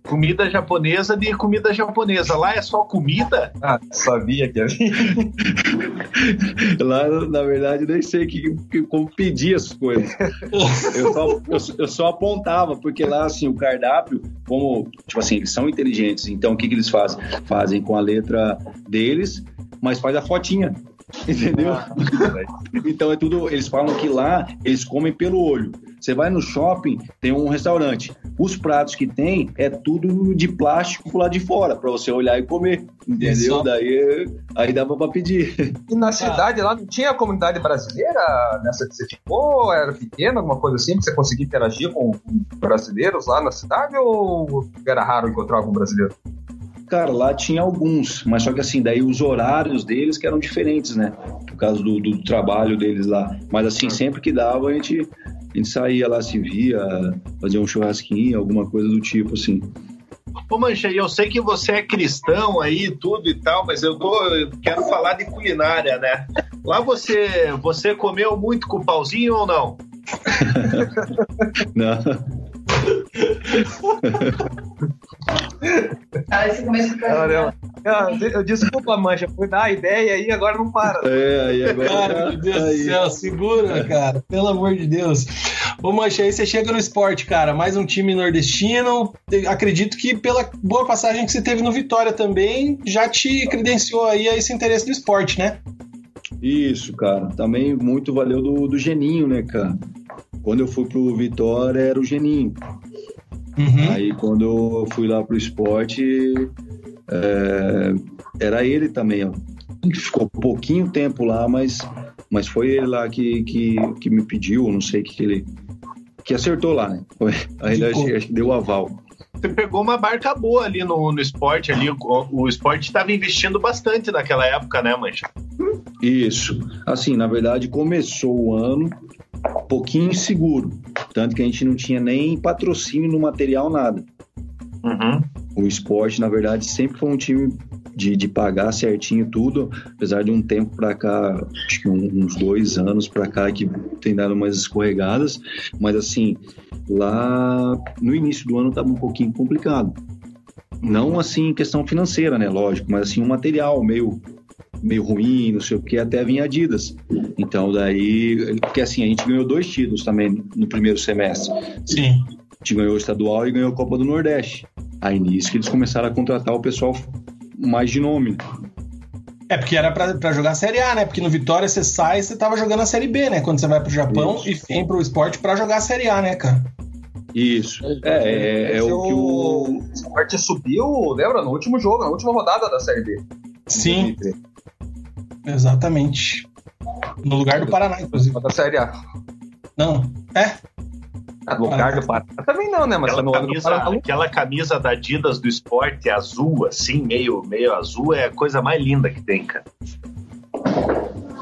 comida japonesa de comida japonesa. Lá é só comida? Ah, sabia que havia. Lá, na verdade, nem sei como pedir as coisas. Eu só apontava, porque lá, assim, o cardápio, como, tipo assim, eles são inteligentes, então o que eles fazem? Fazem com a letra deles, mas faz a fotinha. Entendeu? Então é tudo. Eles falam que lá eles comem pelo olho. Você vai no shopping, tem um restaurante. Os pratos que tem é tudo de plástico lá de fora, pra você olhar e comer. Entendeu? Daí dava pra pedir. E na cidade lá não tinha comunidade brasileira nessa que você ficou? Era pequena, alguma coisa assim, que você conseguia interagir com brasileiros lá na cidade? Ou era raro encontrar algum brasileiro? Cara, lá tinha alguns, mas só que assim, daí os horários deles que eram diferentes, né? Por causa do trabalho deles lá. Mas assim, sempre que dava, a gente saía lá, se via, fazia um churrasquinho, alguma coisa do tipo, assim. Ô Mancha, eu sei que você é cristão aí, tudo e tal, mas eu quero falar de culinária, né? Lá você comeu muito com pauzinho ou não? Não. Ah, esse começo do Desculpa, Mancha, fui dar a ideia e agora não para. Cara, meu Deus do céu, segura, cara, pelo amor de Deus. Ô, Mancha, aí você chega no Sport, cara, mais um time nordestino, acredito que pela boa passagem que você teve no Vitória também, já te credenciou aí a esse interesse do Sport, né? Isso, cara, também muito valeu do Geninho, né, cara? Quando eu fui pro Vitória era o Geninho. Uhum. Aí quando eu fui lá pro Sport... era ele também, ó. A gente ficou pouquinho tempo lá, mas foi ele lá que me pediu, não sei o que ele... que acertou lá, né? Aí ele acho que deu o aval. Você pegou uma barca boa ali no Sport, ali, o Sport estava investindo bastante naquela época, né, Mancha? Isso. Assim, na verdade, começou o ano um pouquinho inseguro, tanto que a gente não tinha nem patrocínio no material, nada. Uhum. O Sport, na verdade, sempre foi um time de pagar certinho tudo, apesar de um tempo pra cá, acho que uns 2 anos pra cá, que tem dado umas escorregadas, mas assim, lá no início do ano tava um pouquinho complicado. Não assim, questão financeira, né, lógico, mas assim, um material meio ruim, não sei o que, até vinha Adidas. Então daí, porque assim, a gente ganhou 2 títulos também no primeiro semestre. Sim. A gente ganhou o Estadual e ganhou a Copa do Nordeste. Aí nisso que eles começaram a contratar o pessoal mais de nome. É, porque era pra jogar a Série A, né? Porque no Vitória você sai e você tava jogando a Série B, né? Quando você vai pro Japão. Isso. E vem pro Sport pra jogar a Série A, né, cara? Isso. É o que o Sport subiu, lembra? No último jogo, na última rodada da Série B. Sim. 2003. Exatamente. No lugar do Paraná, inclusive. Da Série A. Não. É? Lugar do Paraná também não, né? Mas aquela camisa da Adidas do Sport azul, assim, meio azul, é a coisa mais linda que tem, cara.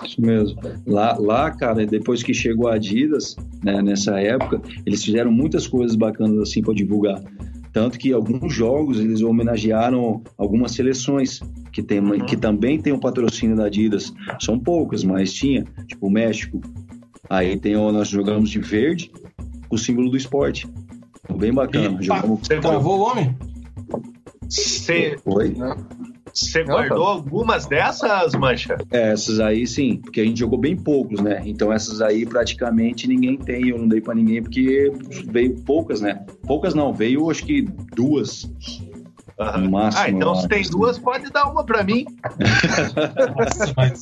Isso mesmo. Lá, cara, depois que chegou a Adidas, né, nessa época, eles fizeram muitas coisas bacanas assim pra divulgar. Tanto que alguns jogos eles homenagearam algumas seleções que também tem um patrocínio da Adidas. São poucas, mas tinha, tipo o México. Aí tem nós jogamos de verde, o símbolo do Esporte. Bem bacana. Você travou o homem? Você guardou algumas dessas, Mancha? Essas aí sim, porque a gente jogou bem poucos, né? Então essas aí praticamente ninguém tem, eu não dei pra ninguém, porque veio poucas, né? Poucas não, veio acho que 2. Uhum. No máximo, então se tem 2, pode dar uma pra mim. Nossa, mas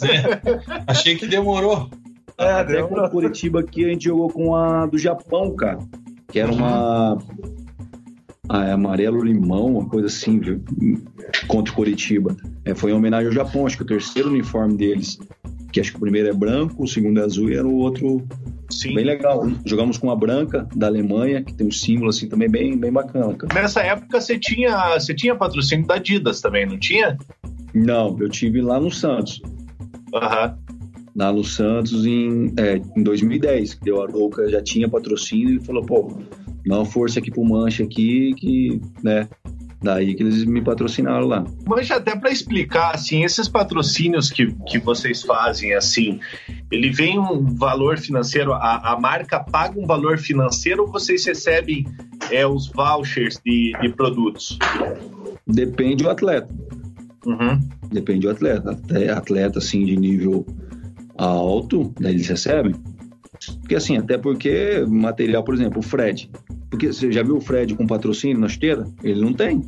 achei que demorou. Até com o Coritiba aqui a gente jogou com a do Japão, cara, que era uma amarelo-limão, uma coisa assim, viu? Contra o Coritiba. Foi em homenagem ao Japão, acho que o terceiro uniforme deles, que acho que o primeiro é branco, o segundo é azul e era o outro. Sim. Bem legal. Jogamos com a branca da Alemanha, que tem um símbolo assim também bem bacana, cara. Nessa época você tinha patrocínio da Adidas também, não tinha? Não, eu tive lá no Santos. Aham. Lá no Santos em 2010, que deu a Araucária, já tinha patrocínio e falou, pô, dá uma força aqui pro Mancha aqui, que, né, daí que eles me patrocinaram lá. Mancha, até pra explicar, assim, esses patrocínios que vocês fazem, assim, ele vem um valor financeiro, a marca paga um valor financeiro ou vocês recebem os vouchers de produtos? Depende do atleta. Uhum. Depende do atleta. Até atleta, assim, de nível alto, daí eles recebem. Porque assim, até porque material, por exemplo, o Fred. Porque você já viu o Fred com patrocínio na chuteira? Ele não tem.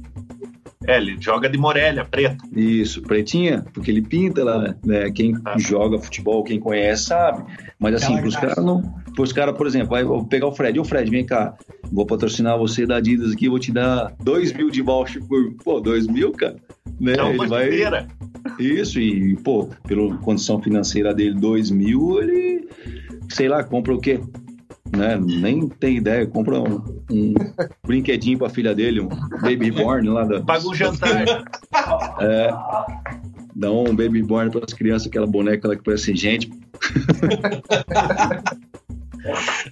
Ele joga de Morelia, preta. Isso, pretinha, porque ele pinta lá, né? Quem joga futebol, quem conhece, sabe. Mas assim, pros caras não. Pros caras, por exemplo, aí vou pegar o Fred. Ô, Fred, vem cá. Vou patrocinar você da Adidas aqui, vou te dar 2.000 de voucher por. Pô, 2.000, cara? Né? É uma chuteira. Isso, e, pô, pela condição financeira dele, 2.000, ele, sei lá, compra o quê? Né? Nem tem ideia, compra um brinquedinho pra filha dele, um baby born lá da... Paga um jantar. Dá um baby born pras crianças, aquela boneca lá que parece gente.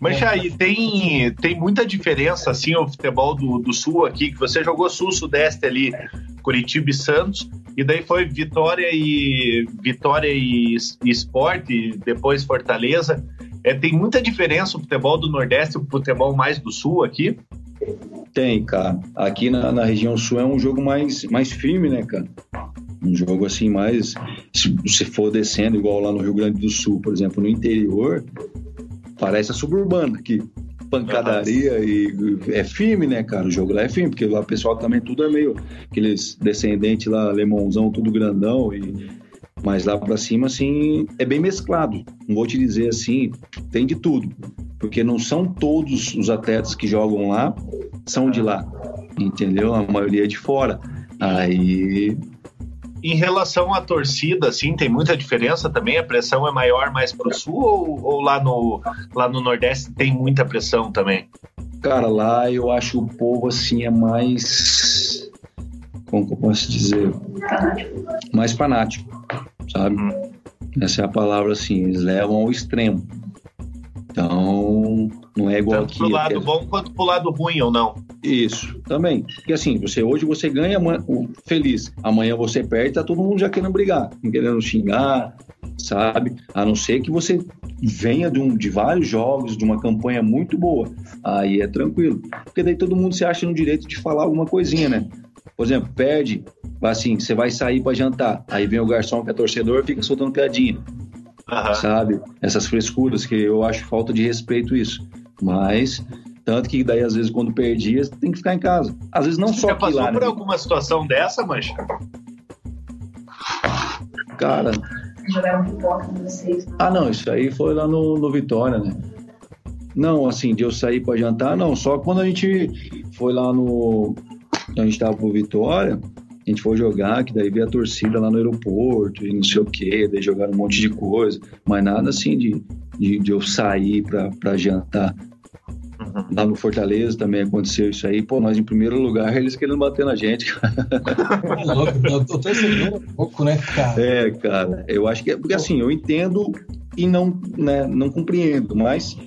Mas aí tem muita diferença, assim, o futebol do Sul aqui, que você jogou Sul-Sudeste ali, Coritiba e Santos, e daí foi Vitória e Sport, e depois Fortaleza. Tem muita diferença o futebol do Nordeste e o futebol mais do Sul aqui? Tem, cara. Aqui na região Sul é um jogo mais firme, né, cara? Um jogo assim mais, se for descendo, igual lá no Rio Grande do Sul, por exemplo, no interior, parece a suburbana aqui. Pancadaria e é firme, né, cara? O jogo lá é firme, porque lá o pessoal também tudo é meio aqueles descendentes lá, alemãozão, tudo grandão, mas lá pra cima, assim, é bem mesclado. Não vou te dizer assim, tem de tudo, porque não são todos os atletas que jogam lá, são de lá, entendeu? A maioria é de fora. Aí... Em relação à torcida, assim, tem muita diferença também? A pressão é maior mais pro sul ou lá no Nordeste tem muita pressão também? Cara, lá eu acho o povo, assim, é mais... Como que eu posso dizer? Mais fanático, sabe? Essa é a palavra, assim, eles levam ao extremo. Então, não é igual aqui. Tanto pro lado bom quanto pro lado ruim, ou não? Isso, também. Porque assim, hoje você ganha feliz, amanhã você perde, tá todo mundo já querendo brigar, querendo xingar, sabe? A não ser que você venha de vários jogos, de uma campanha muito boa, aí é tranquilo. Porque daí todo mundo se acha no direito de falar alguma coisinha, né? Por exemplo, perde, assim, você vai sair pra jantar, aí vem o garçom que é torcedor e fica soltando piadinha. Sabe? Essas frescuras que eu acho falta de respeito isso. Mas, tanto que daí às vezes quando perdia, tem que ficar em casa. Às vezes não você só já passou lá, por, né, alguma situação dessa, Mancha? Cara... Ah, não, isso aí foi lá no Vitória, né? Não, assim, de eu sair pra jantar, não. Só quando a gente foi lá no... A gente tava pro Vitória... A gente foi jogar, que daí veio a torcida lá no aeroporto e não sei o que, daí jogaram um monte de coisa, mas nada assim de eu sair pra jantar. Lá no Fortaleza também aconteceu isso aí, pô, nós em primeiro lugar, eles querendo bater na gente, cara. Eu tô percebendo um pouco, né, cara? É, cara, eu acho que é, porque assim, eu entendo e não, né, não compreendo, mas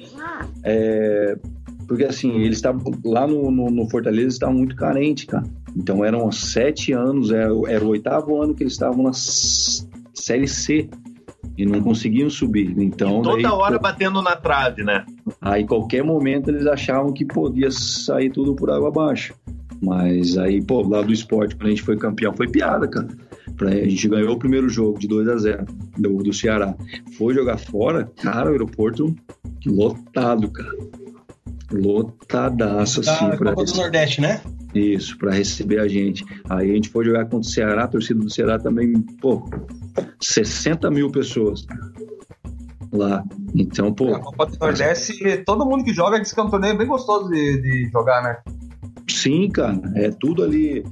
porque assim, eles estavam lá no Fortaleza, eles estavam muito carentes, cara. Então eram 7 anos, era o 8º ano que eles estavam na Série C e não conseguiam subir. Então, toda hora batendo na trave, né? Aí qualquer momento eles achavam que podia sair tudo por água abaixo. Mas aí, pô, lá do Sport, quando a gente foi campeão, foi piada, cara. A gente ganhou o primeiro jogo de 2-0 do Ceará. Foi jogar fora, cara, o aeroporto lotado, cara. Lotadaço, assim. Copa do Nordeste, né? Isso, pra receber a gente. Aí a gente foi jogar contra o Ceará, a torcida do Ceará também, pô, 60 mil pessoas lá. Então, pô... A Copa do Nordeste, todo mundo que joga diz que é um torneio bem gostoso de jogar, né? Sim, cara, é tudo ali...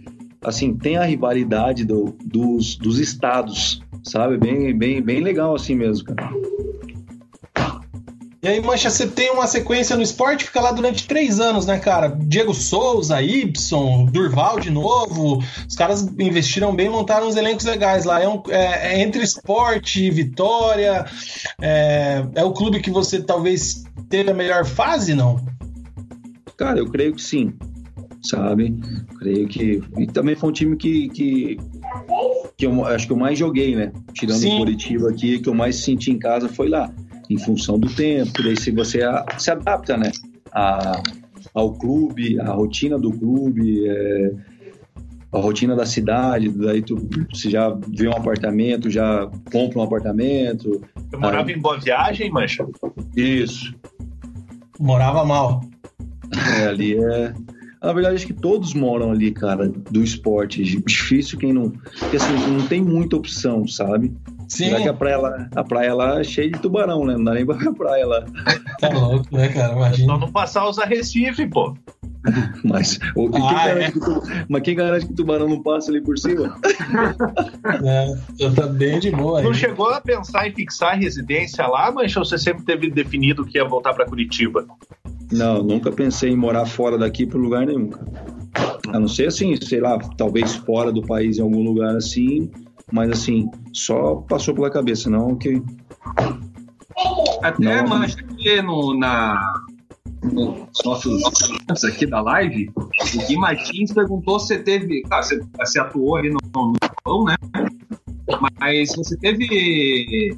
Assim, tem a rivalidade dos estados, sabe? Bem, bem, bem legal assim mesmo, cara. E aí, Mancha, você tem uma sequência no Sport, fica lá durante 3 anos, né, cara? Diego Souza, Ibson, Durval de novo, os caras investiram bem, montaram uns elencos legais lá. É entre Sport e Vitória, é o clube que você talvez teve a melhor fase, não? Cara, eu creio que sim, sabe? Creio que... E também foi um time que eu acho que eu mais joguei, né? Tirando o Coritiba aqui, que eu mais senti em casa foi lá. Em função do tempo, daí se você se adapta, né, ao clube, à rotina do clube, a rotina da cidade, daí você já vê um apartamento, já compra um apartamento. Eu morava em Boa Viagem, Mancha? Isso. Morava mal. Ali é... Na verdade, acho que todos moram ali, cara, do Esporte. Difícil quem não... Porque assim, não tem muita opção, sabe? Sim. Será que a praia lá é cheia de tubarão, né? Não dá nem pra praia lá. Tá louco, né, cara? Imagina. Só não passar os arrecifes, pô. Mas quem garante que o tubarão não passa ali por cima? Já tá bem de boa aí. Não chegou a pensar em fixar a residência lá, Mancha, ou você sempre teve definido que ia voltar pra Coritiba? Não, nunca pensei em morar fora daqui pra lugar nenhum, cara. A não ser assim, sei lá, talvez fora do país em algum lugar assim... Mas assim, só passou pela cabeça, não que... Até, Mancha, aqui nos nossos antes aqui da live, o Gui Martins perguntou se você teve... Claro, você atuou ali no Japão, né? Mas você teve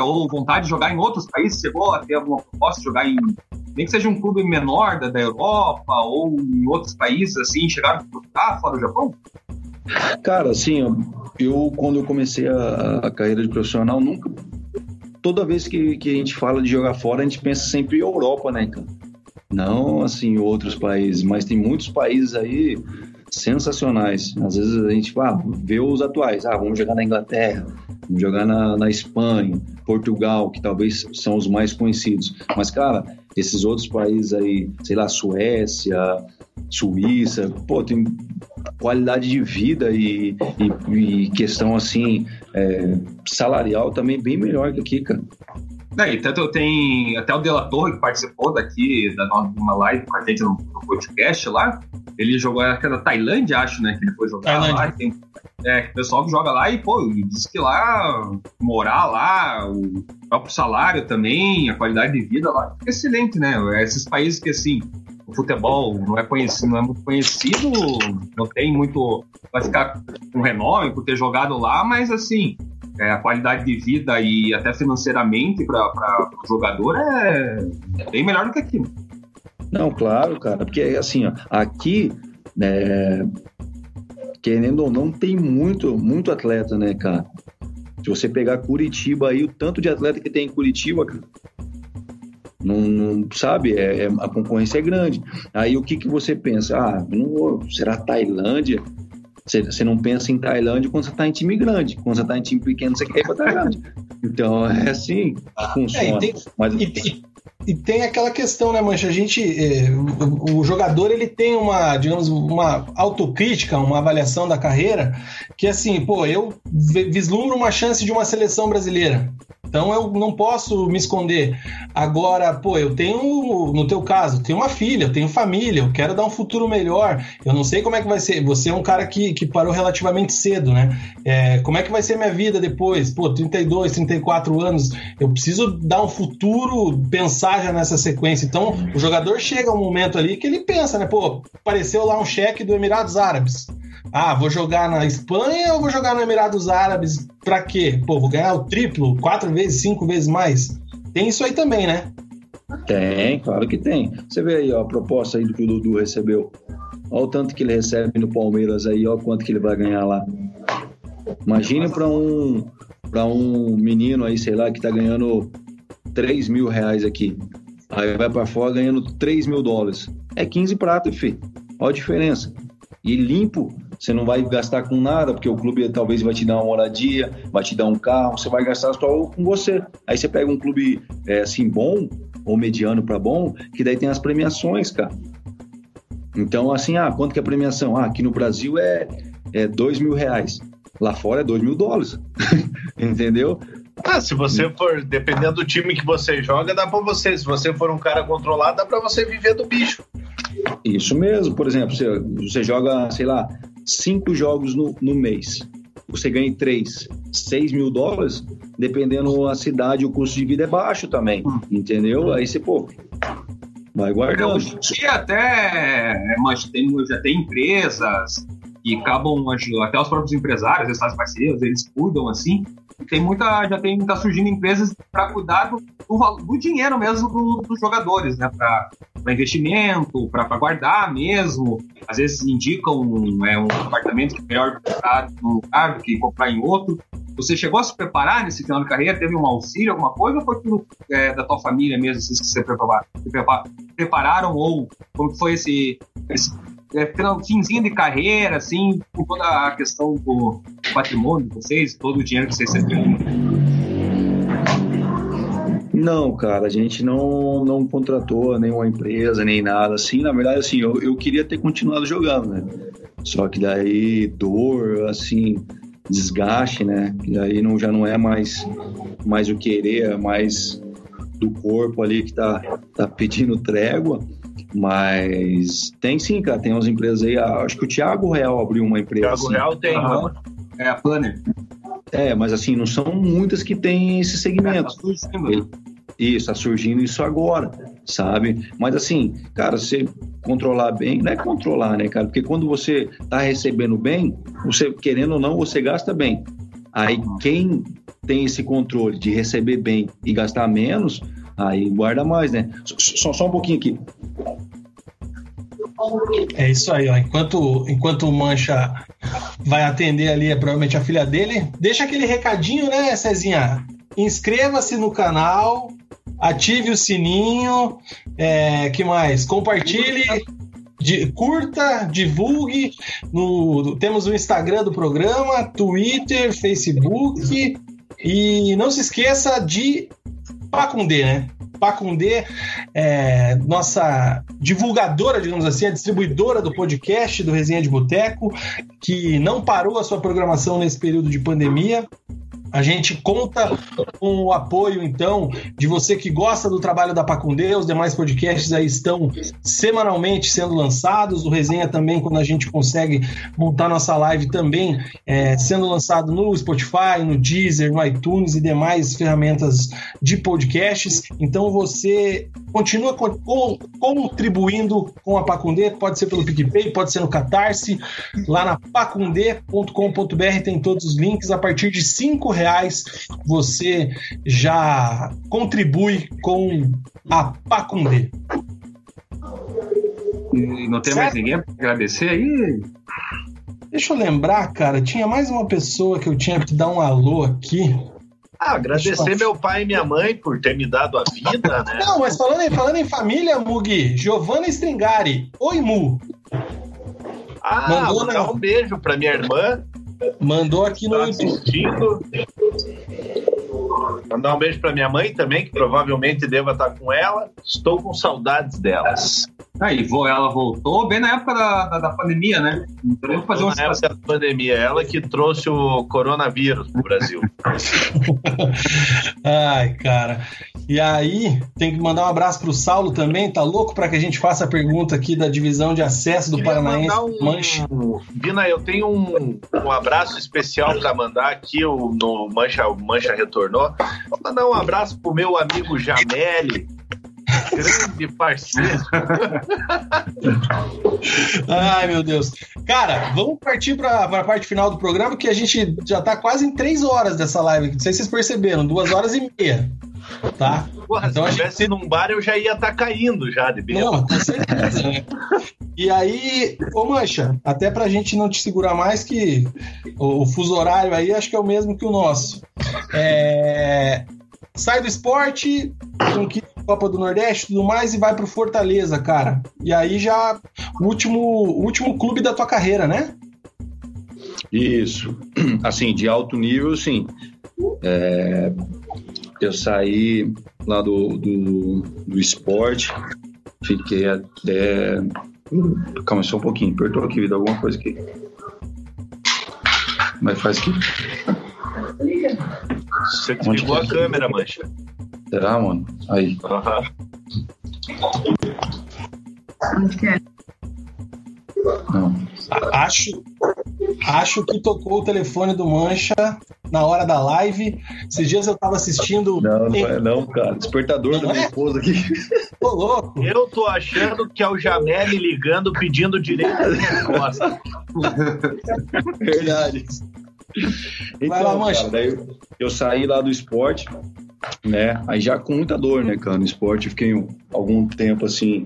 ou vontade de jogar em outros países? Chegou a ter alguma proposta de jogar em... Nem que seja um clube menor da Europa ou em outros países, assim, chegaram a jogar fora do Japão? Cara, assim, Eu, quando eu comecei a carreira de profissional, nunca... Toda vez que a gente fala de jogar fora, a gente pensa sempre em Europa, né, cara? Não, assim, outros países, mas tem muitos países aí sensacionais. Às vezes a gente vê os atuais. Vamos jogar na Inglaterra, vamos jogar na Espanha, Portugal, que talvez são os mais conhecidos. Mas, cara, esses outros países aí, sei lá, Suécia, Suíça, pô, tem qualidade de vida e questão, assim, salarial também bem melhor que aqui, cara. É, e tanto tem até o De La Torre, que participou daqui de uma live com a gente no podcast lá. Ele jogou na Tailândia, acho, né? Que ele foi jogar lá. E tem, o pessoal que joga lá e, pô, diz que lá, morar lá, o próprio salário também, a qualidade de vida lá, fica excelente, né? Esses países que, assim, o futebol não é muito conhecido, não tem muito... Vai ficar com renome por ter jogado lá, mas, assim... a qualidade de vida e até financeiramente para o jogador é bem melhor do que aqui. Não, claro, cara, porque assim, ó, aqui, querendo ou não, tem muito, muito atleta, né, cara? Se você pegar Coritiba aí, o tanto de atleta que tem em Coritiba, cara, não sabe, a concorrência é grande. Aí o que você pensa? Será Tailândia? Você não pensa em Tailândia quando você está em time grande. Quando você está em time pequeno, você quer ir para Tailândia. Então, é assim que funciona. E tem aquela questão, né, Mancha? A gente... o jogador, ele tem uma, digamos, uma autocrítica, uma avaliação da carreira, que assim, pô, eu vislumbro uma chance de uma seleção brasileira. Então, eu não posso me esconder. Agora, pô, eu tenho, no teu caso, tenho uma filha, eu tenho família, eu quero dar um futuro melhor, eu não sei como é que vai ser. Você é um cara que parou relativamente cedo, né? Como é que vai ser minha vida depois? Pô, 32, 34 anos, eu preciso dar um futuro, pensar já nessa sequência. Então, o jogador chega um momento ali que ele pensa, né? Pô, apareceu lá um cheque do Emirados Árabes. Vou jogar na Espanha ou vou jogar no Emirados Árabes? Pra quê? Pô, vou ganhar o triplo, 4 vezes, 5 vezes mais. Tem isso aí também, né? Tem, claro que tem. Você vê aí, ó, a proposta aí do que o Dudu recebeu. Olha o tanto que ele recebe no Palmeiras aí, ó, quanto que ele vai ganhar lá. Imagina pra um menino aí, sei lá, que tá ganhando R$3.000 aqui. Aí vai pra fora ganhando $3.000. É 15 prata, filho. Olha a diferença. E limpo, você não vai gastar com nada, porque o clube talvez vai te dar uma moradia, vai te dar um carro, você vai gastar só com você. Aí você pega um clube assim bom, ou mediano para bom, que daí tem as premiações, cara. Então, assim, quanto que é a premiação? Aqui no Brasil é R$2.000, lá fora é $2.000, entendeu? Se você for, dependendo do time que você joga, dá pra você. Se você for um cara controlado, dá pra você viver do bicho. Isso mesmo. Por exemplo, você joga, sei lá, 5 jogos no mês. Você ganha 3, $6.000, dependendo da cidade, o custo de vida é baixo também, entendeu? Aí você, pô, vai guardando. Hoje em dia até, mas tem empresas que acabam ajudando, até os próprios empresários, esses parceiros, eles cuidam assim. Já tem surgindo empresas para cuidar do dinheiro mesmo dos jogadores, né? Para investimento, para guardar mesmo. Às vezes indicam um apartamento que é melhor comprar num lugar do que comprar em outro. Você chegou a se preparar nesse final de carreira? Teve um auxílio, alguma coisa? Ou foi tudo da tua família mesmo? Vocês se prepararam? Ou como foi esse finzinho de carreira, assim, com toda a questão do patrimônio de vocês, todo o dinheiro que vocês receberam? Não, cara, a gente não contratou nenhuma empresa, nem nada, assim, na verdade, assim, eu queria ter continuado jogando, né, só que daí dor, assim, desgaste, né, e daí já não é mais o querer, é mais do corpo ali que tá pedindo trégua. Mas tem sim, cara, tem umas empresas aí, acho que o Thiago Real abriu uma empresa. Thiago assim. Real tem, não? É a Planner. Mas assim, não são muitas que tem esse segmento. Tá surgindo. Isso, tá surgindo isso agora, sabe? Mas assim, cara, você controlar bem, não é controlar, né, cara? Porque quando você tá recebendo bem, você, querendo ou não, você gasta bem. Aí quem tem esse controle de receber bem e gastar menos, aí guarda mais, né? Só um pouquinho aqui. É isso aí, ó. Enquanto o Mancha vai atender ali, é provavelmente a filha dele. Deixa aquele recadinho, né, Cezinha? Inscreva-se no canal, ative o sininho, que mais? Compartilhe, curta, divulgue. Temos o Instagram do programa, Twitter, Facebook. E não se esqueça de Pacundê, né? Pacundê é nossa divulgadora, digamos assim, a distribuidora do podcast do Resenha de Boteco, que não parou a sua programação nesse período de pandemia. A gente conta com o apoio, então, de você que gosta do trabalho da Pacundê. Os demais podcasts aí estão semanalmente sendo lançados. O Resenha também, quando a gente consegue montar nossa live, também sendo lançado no Spotify, no Deezer, no iTunes e demais ferramentas de podcasts. Então, você continua contribuindo com a Pacundê. Pode ser pelo PicPay, pode ser no Catarse. Lá na pacundê.com.br tem todos os links. A partir de R$5 você já contribui com a Pacundê. E não tem mais ninguém para agradecer aí? Deixa eu lembrar, cara, tinha mais uma pessoa que eu tinha que dar um alô aqui. Agradecer meu pai e minha mãe por ter me dado a vida, né? Não, mas falando em família, Mugi, Giovana Stringari, oi, Mu. Mandou vou dar um beijo para minha irmã. Mandou aqui no YouTube. Mandar um beijo pra minha mãe também, que provavelmente deva estar com ela. Estou com saudades delas. Aí, ela voltou bem na época da pandemia, né? Então, fazer uma época da pandemia, ela que trouxe o coronavírus pro Brasil. Ai, cara. E aí, tem que mandar um abraço pro Saulo também, tá louco pra que a gente faça a pergunta aqui da divisão de acesso do Paranaense. Mancha. Vina, eu tenho um abraço especial pra mandar aqui, no Mancha retornou. Vou mandar um abraço pro meu amigo Jameli, grande parceiro. Ai, meu Deus. Cara, vamos partir para a parte final do programa, que a gente já tá quase em 3 horas dessa live. Não sei se vocês perceberam, 2h30. Tá? Porra, então, se estivesse num bar, eu já ia estar caindo já de bêbado. Não, com certeza. E aí, ô Mancha, até pra gente não te segurar mais, que o fuso horário aí acho que é o mesmo que o nosso. Sai do esporte, conquista a Copa do Nordeste e tudo mais, e vai pro Fortaleza, cara. E aí já o último clube da tua carreira, né? Isso. Assim, de alto nível, sim. Eu saí lá do esporte, fiquei até... Calma só um pouquinho, apertou aqui, vida, alguma coisa aqui. Mas faz aqui. Você desligou a câmera, Mancha. Será, mano? Aí. Não. Acho que tocou o telefone do Mancha na hora da live. Esses dias eu tava assistindo... Não, cara. Despertador da minha esposa aqui. Tô louco. Eu tô achando que é o Jameli ligando, pedindo direito de resposta. Verdade. Então, vai lá, Mancha. Cara, daí eu saí lá do esporte, né? Aí já com muita dor, né, cara? No esporte eu fiquei algum tempo assim...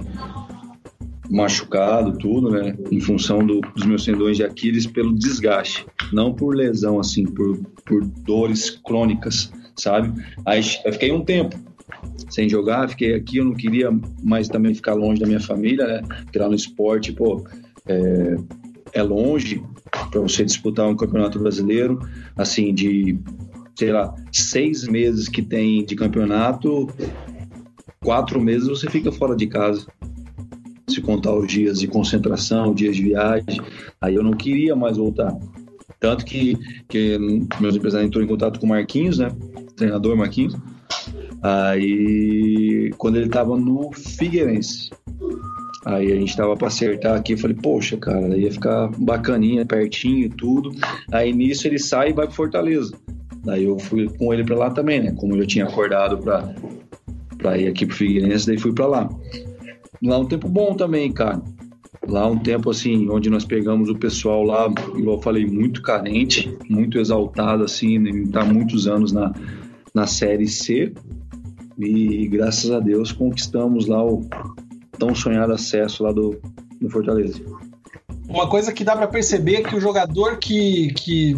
machucado, tudo, né, em função dos meus tendões de Aquiles pelo desgaste, não por lesão, assim, por dores crônicas, sabe? Aí eu fiquei um tempo sem jogar, fiquei aqui, eu não queria mais também ficar longe da minha família, né, porque lá no esporte, pô, é longe pra você disputar um campeonato brasileiro, assim, de, sei lá, 6 meses que tem de campeonato, 4 meses você fica fora de casa, se contar os dias de concentração, dias de viagem, aí eu não queria mais voltar. Tanto que meus empresários entraram em contato com o Marquinhos, né? Treinador Marquinhos. Aí, quando ele estava no Figueirense, aí a gente estava para acertar aqui, eu falei, poxa, cara, ia ficar bacaninha, pertinho e tudo. Aí, nisso, ele sai e vai para Fortaleza. Daí eu fui com ele para lá também, né? Como eu já tinha acordado para ir aqui para o Figueirense, daí fui para lá. Lá um tempo bom também, cara. Lá um tempo, assim, onde nós pegamos o pessoal lá, igual eu falei, muito carente, muito exaltado, assim, tá muitos anos na Série C. E graças a Deus conquistamos lá o tão sonhado acesso lá do Fortaleza. Uma coisa que dá pra perceber é que o jogador que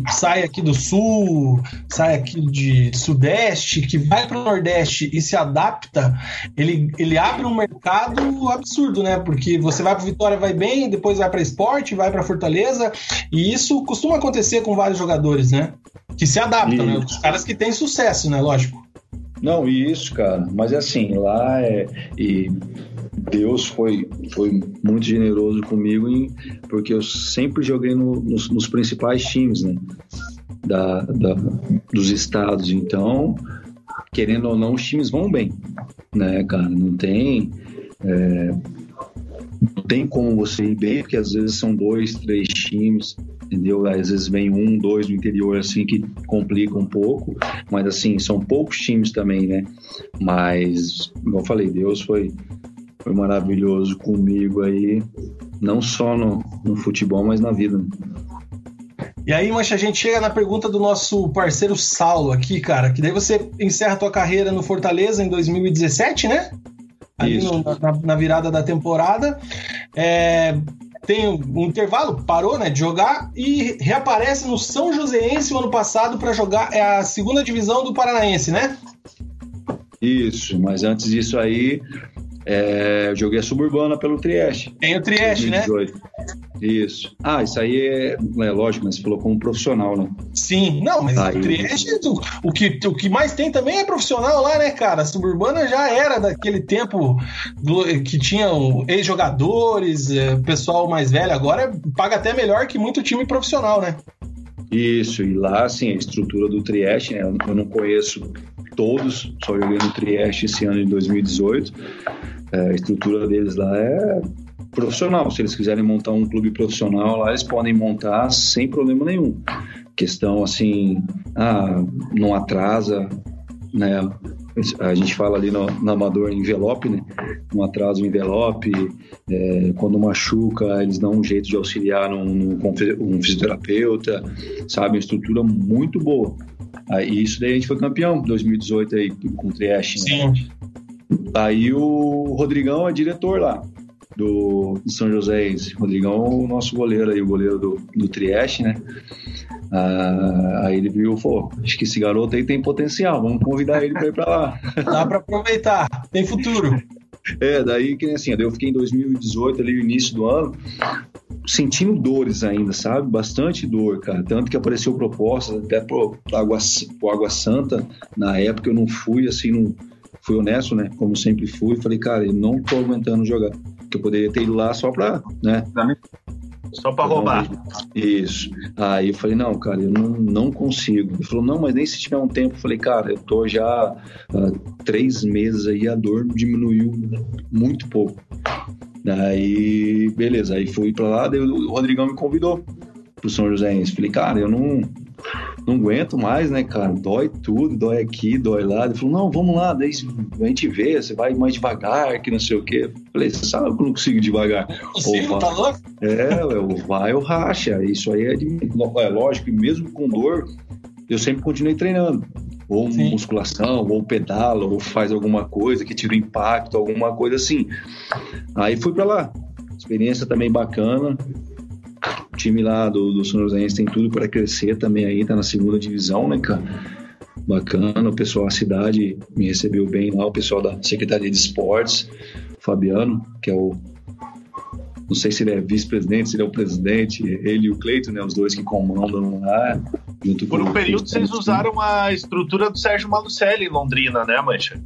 sai aqui do Sul, sai aqui de Sudeste, que vai pro Nordeste e se adapta, ele abre um mercado absurdo, né? Porque você vai pro Vitória, vai bem, depois vai pra Sport, vai pra Fortaleza, e isso costuma acontecer com vários jogadores, né? Que se adaptam, né? Os caras que têm sucesso, né? Lógico. Não, isso, cara. Mas é assim, lá é... Deus foi muito generoso comigo, porque eu sempre joguei nos principais times, né, dos estados. Então, querendo ou não, os times vão bem, né, cara? Não tem como você ir bem, porque às vezes são 2, 3 times, entendeu? Às vezes vem 1, 2 do interior, assim, que complica um pouco. Mas, assim, são poucos times também, né? Mas, como eu falei, Deus foi maravilhoso comigo aí, não só no futebol, mas na vida. E aí, Mancha, a gente chega na pergunta do nosso parceiro Saulo aqui, cara, que daí você encerra a tua carreira no Fortaleza em 2017, né? Ali na virada da temporada. Tem um intervalo, parou, né, de jogar, e reaparece no São Joséense o ano passado para jogar a segunda divisão do Paranaense, né? Isso, mas antes disso aí... eu joguei a Suburbana pelo Trieste. Tem o Trieste, 2018. Né? Isso. Ah, isso aí é lógico, mas você falou como profissional, né? Sim, não, mas aí, o Trieste, o que mais tem também é profissional lá, né, cara? A Suburbana já era daquele tempo que tinham ex-jogadores, pessoal mais velho, agora paga até melhor que muito time profissional, né? Isso, e lá, assim, a estrutura do Trieste, né? Eu não conheço todos, só joguei no Trieste esse ano de 2018. A estrutura deles lá é profissional. Se eles quiserem montar um clube profissional lá, eles podem montar sem problema nenhum. Questão assim, não atrasa, né? A gente fala ali no amador envelope, né? Não atrasa o envelope. Quando machuca, eles dão um jeito de auxiliar um fisioterapeuta, sabe? Uma estrutura muito boa. Aí isso daí a gente foi campeão, 2018 aí, com o Trieste. Sim. Aí o Rodrigão é diretor lá do São Joséense. Rodrigão é o nosso goleiro aí, o goleiro do Trieste, né? Aí ele viu e falou: acho que esse garoto aí tem potencial, vamos convidar ele para ir para lá. Dá para aproveitar, tem futuro. Daí que assim, eu fiquei em 2018, ali no início do ano, sentindo dores ainda, sabe? Bastante dor, cara. Tanto que apareceu propostas até pro Água Santa. Na época eu não fui, assim, fui honesto, né? Como sempre fui. Falei, cara, eu não tô aguentando jogar. Porque eu poderia ter ido lá só pra, né? Só pra roubar. Isso. Aí eu falei, não, cara, eu não consigo. Ele falou, não, mas nem se tiver um tempo. Eu falei, cara, eu tô já há 3 meses aí, a dor diminuiu muito pouco. Daí, beleza, aí fui pra lá, daí o Rodrigão me convidou pro São Joséense. Falei, cara, eu não aguento mais, né, cara? Dói tudo, dói aqui, dói lá. Ele falou, não, vamos lá, daí a gente vê, você vai mais devagar, que não sei o quê. Falei, você sabe que eu não consigo devagar. Não consigo, ou vai, tá louco? Vai ou racha. Isso aí é lógico, e mesmo com dor, eu sempre continuei treinando. Ou Sim. musculação, ou pedala, ou faz alguma coisa que tira impacto, alguma coisa assim. Aí fui pra lá. Experiência também bacana. O time lá do São Joséense tem tudo para crescer também aí, tá na segunda divisão, né, cara? Bacana, o pessoal da cidade me recebeu bem lá, o pessoal da Secretaria de Esportes, o Fabiano, que é o... Não sei se ele é vice-presidente, se ele é o presidente, ele e o Cleiton, né, os dois que comandam lá. Junto por um período vocês usaram a estrutura do Sérgio Malucelli em Londrina, né, Mancha?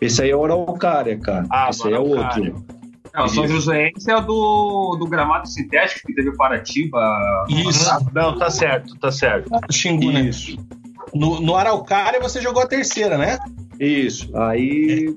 Esse aí é o Araucária, cara. Esse aí é o outro. Não, o São Joséense é do gramado sintético que teve o Coritiba. Isso. Não, tá certo. Xingu, né? Isso. No Araucária você jogou a terceira, né? Isso. Aí...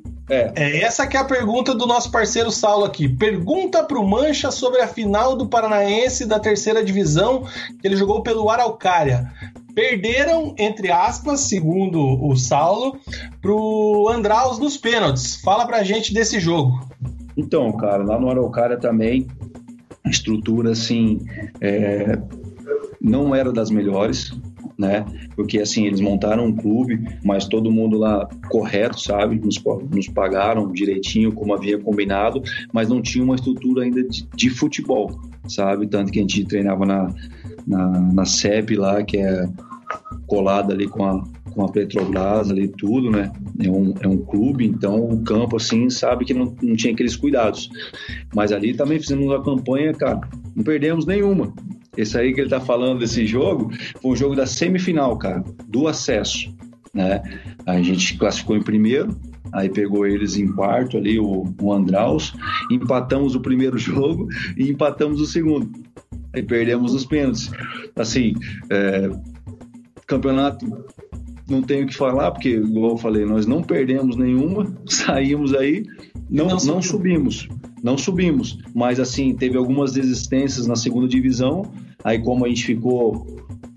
Essa que é a pergunta do nosso parceiro Saulo aqui. Pergunta pro Mancha sobre a final do Paranaense da terceira divisão, que ele jogou pelo Araucária. Perderam, entre aspas, segundo o Saulo, pro Andraus nos pênaltis. Fala pra gente desse jogo. Então, cara, lá no Araucária também, a estrutura, assim, não era das melhores, né? Porque, assim, eles montaram um clube, mas todo mundo lá correto, sabe? Nos pagaram direitinho, como havia combinado, mas não tinha uma estrutura ainda de futebol. sabe? Tanto que a gente treinava na CEP lá, que é colada ali com a Petrobras ali, tudo, né? É um clube, então o campo, assim, sabe que não tinha aqueles cuidados. Mas ali também fizemos uma campanha, cara, não perdemos nenhuma. Esse aí que ele tá falando desse jogo, foi um jogo da semifinal, cara, do acesso, né? A gente classificou em primeiro, aí pegou eles em quarto ali, o Andraus, empatamos o primeiro jogo e empatamos o segundo. Aí perdemos os pênaltis. Assim, campeonato, não tenho o que falar, porque, igual eu falei, nós não perdemos nenhuma, saímos aí, não subimos. Não subimos, mas assim, teve algumas desistências na segunda divisão, aí como a gente ficou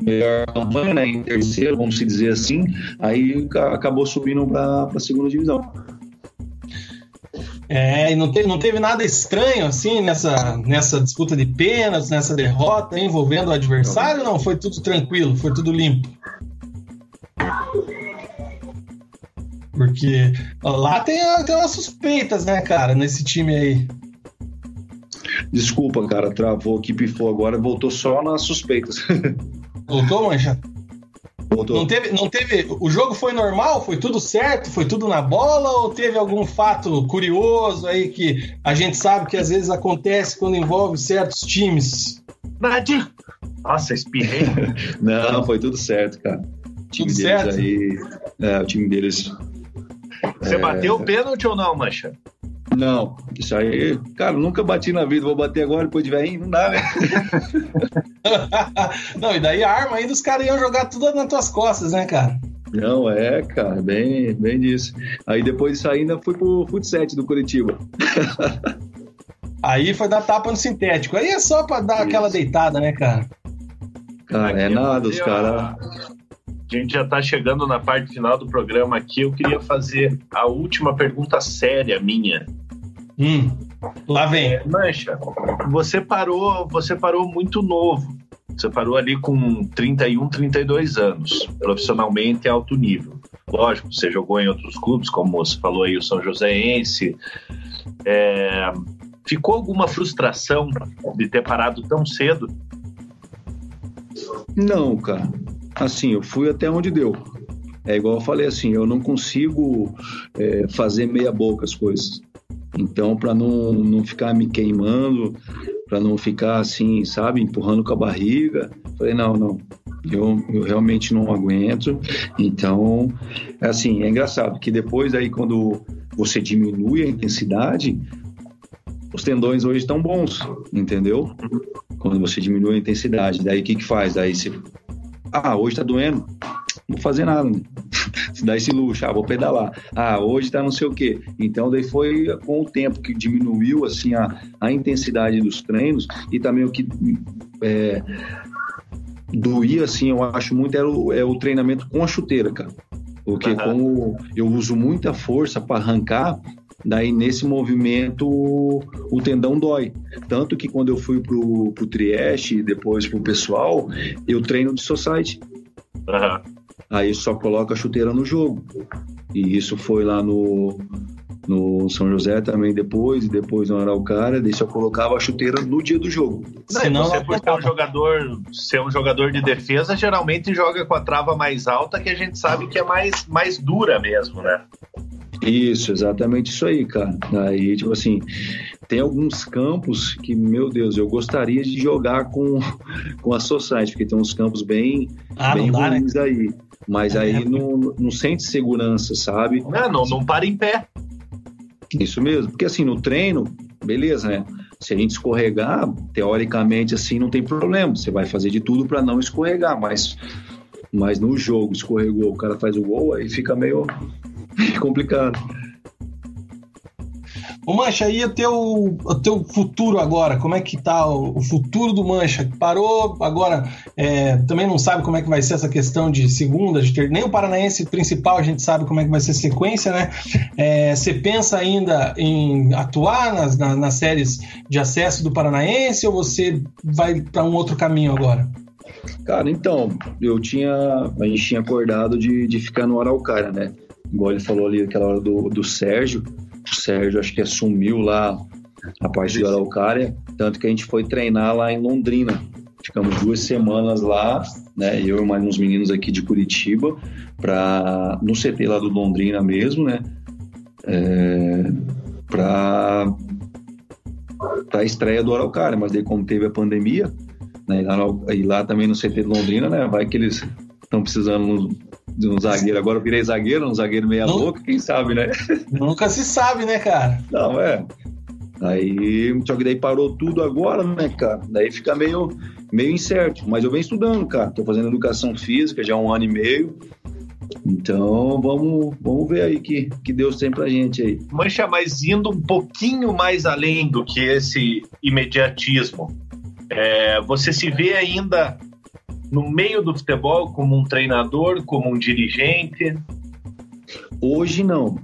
melhor campanha, né, em terceiro, vamos dizer assim, aí acabou subindo para a segunda divisão. É, e não teve nada estranho assim nessa disputa de pênaltis, nessa derrota envolvendo o adversário, não? Foi tudo tranquilo, foi tudo limpo? Porque lá tem umas suspeitas, né, cara, nesse time aí. Desculpa, cara, travou aqui, pifou agora, voltou só nas suspeitas. Voltou, Mancha? Voltou. Não teve, o jogo foi normal? Foi tudo certo? Foi tudo na bola? Ou teve algum fato curioso aí que a gente sabe que às vezes acontece quando envolve certos times? Nossa, espirrei. Não, foi tudo certo, cara. O time tudo deles certo? Aí, o time deles... Você bateu o pênalti ou não, Mancha? Não, isso aí, cara, nunca bati na vida, vou bater agora, depois de velhinho, não dá, né? Não, e daí a arma ainda os caras iam jogar tudo nas tuas costas, né, cara? Não, cara, bem, bem disso. Aí depois disso ainda fui pro futsal do Coritiba. Aí foi dar tapa no sintético, aí é só pra dar aquela deitada, né, cara? Cara, é nada, os caras... A gente já está chegando na parte final do programa aqui. Eu queria fazer a última pergunta séria minha. Lá vem. Mancha, você parou muito novo. Você parou ali com 31, 32 anos, profissionalmente alto nível. Lógico, você jogou em outros clubes, como você falou aí, o São Joséense. Ficou alguma frustração de ter parado tão cedo? Não, cara. Assim, eu fui até onde deu. É igual eu falei, assim, eu não consigo fazer meia boca as coisas. Então, para não ficar me queimando, para não ficar assim, sabe, empurrando com a barriga, falei, não, eu realmente não aguento. Então, assim, é engraçado que depois aí quando você diminui a intensidade, os tendões hoje estão bons, entendeu? Quando você diminui a intensidade, daí o que faz? Daí você... hoje tá doendo, não vou fazer nada, né? Dá esse luxo, vou pedalar, hoje tá não sei o quê. Então daí foi com o tempo que diminuiu assim a intensidade dos treinos, e também o que doía assim, eu acho muito, é o treinamento com a chuteira, cara, porque como eu uso muita força para arrancar, daí nesse movimento o tendão dói, tanto que quando eu fui pro Trieste e depois pro pessoal, eu treino de society. Aí só coloca a chuteira no jogo, e isso foi lá no São José também, depois no Araucária, daí só colocava a chuteira no dia do jogo. Senão, você por ser um jogador de defesa, geralmente joga com a trava mais alta, que a gente sabe que é mais dura mesmo, né? Isso, exatamente isso aí, cara. Aí, tipo assim, tem alguns campos que, meu Deus, eu gostaria de jogar com a Society, porque tem uns campos bem, bem ruins, né? Aí. Mas aí não sente segurança, sabe? Não para em pé. Isso mesmo, porque assim, no treino, beleza, né? Se a gente escorregar, teoricamente, assim, não tem problema. Você vai fazer de tudo para não escorregar, mas no jogo, escorregou, o cara faz o gol, aí fica meio... complicado. O Mancha, e o teu futuro agora? Como é que tá o futuro do Mancha? Parou agora, também não sabe como é que vai ser essa questão de segunda, de terceira, nem o paranaense principal a gente sabe como é que vai ser a sequência, né? Você pensa ainda em atuar nas séries de acesso do paranaense, ou você vai para um outro caminho agora? Cara, então, a gente tinha acordado de ficar no Araucária, né? Igual ele falou ali naquela hora do Sérgio, o Sérgio acho que assumiu lá a partir do Araucária, tanto que a gente foi treinar lá em Londrina. Ficamos 2 semanas lá, né, eu e mais uns meninos aqui de Coritiba, no CT lá do Londrina mesmo, né, para a estreia do Araucária, mas daí como teve a pandemia, né, e lá também no CT do Londrina, né, vai que eles estão precisando de um zagueiro, agora eu virei zagueiro, um zagueiro meia louca, quem sabe, né? Nunca se sabe, né, cara? Não, é... Aí, só que daí parou tudo agora, né, cara? Daí fica meio incerto. Mas eu venho estudando, cara. Tô fazendo educação física já há 1 ano e meio. Então, vamos ver aí que Deus tem pra gente aí. Mancha, mas indo um pouquinho mais além do que esse imediatismo, você se vê ainda no meio do futebol como um treinador, como um dirigente? Hoje não.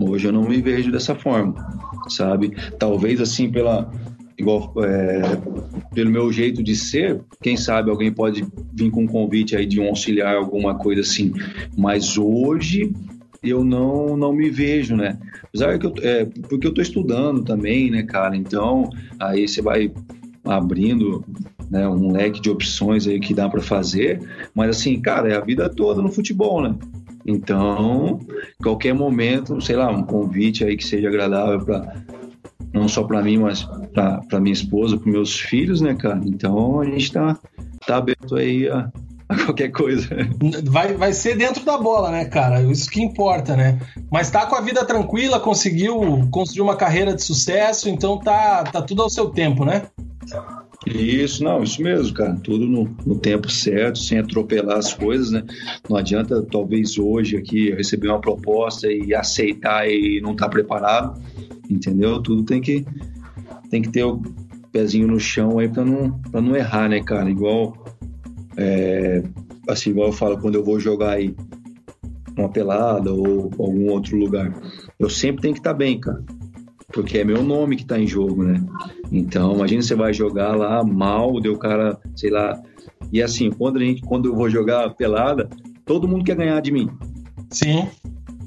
Hoje eu não me vejo dessa forma, sabe? Talvez assim pelo meu jeito de ser, quem sabe alguém pode vir com um convite aí de um auxiliar, alguma coisa assim, mas hoje eu não me vejo, né? Apesar que porque eu tô estudando também, né, cara? Então aí você vai abrindo, né, um leque de opções aí que dá pra fazer, mas assim, cara, é a vida toda no futebol, né? Então, qualquer momento, sei lá, um convite aí que seja agradável não só para mim, mas para minha esposa, para meus filhos, né, cara? Então, a gente tá aberto aí a qualquer coisa. Vai ser dentro da bola, né, cara? Isso que importa, né? Mas tá com a vida tranquila, conseguiu construir uma carreira de sucesso, então tá tudo ao seu tempo, né? Isso, não, isso mesmo, cara, tudo no tempo certo, sem atropelar as coisas, né? Não adianta talvez hoje aqui eu receber uma proposta e aceitar e não estar preparado, entendeu? Tudo tem que ter o pezinho no chão aí pra não errar, né, cara? Igual eu falo, quando eu vou jogar aí uma pelada ou algum outro lugar, eu sempre tenho que estar bem, cara, porque é meu nome que tá em jogo, né? Então, imagina, você vai jogar lá mal, deu cara, sei lá... E assim, quando eu vou jogar pelada, todo mundo quer ganhar de mim. Sim.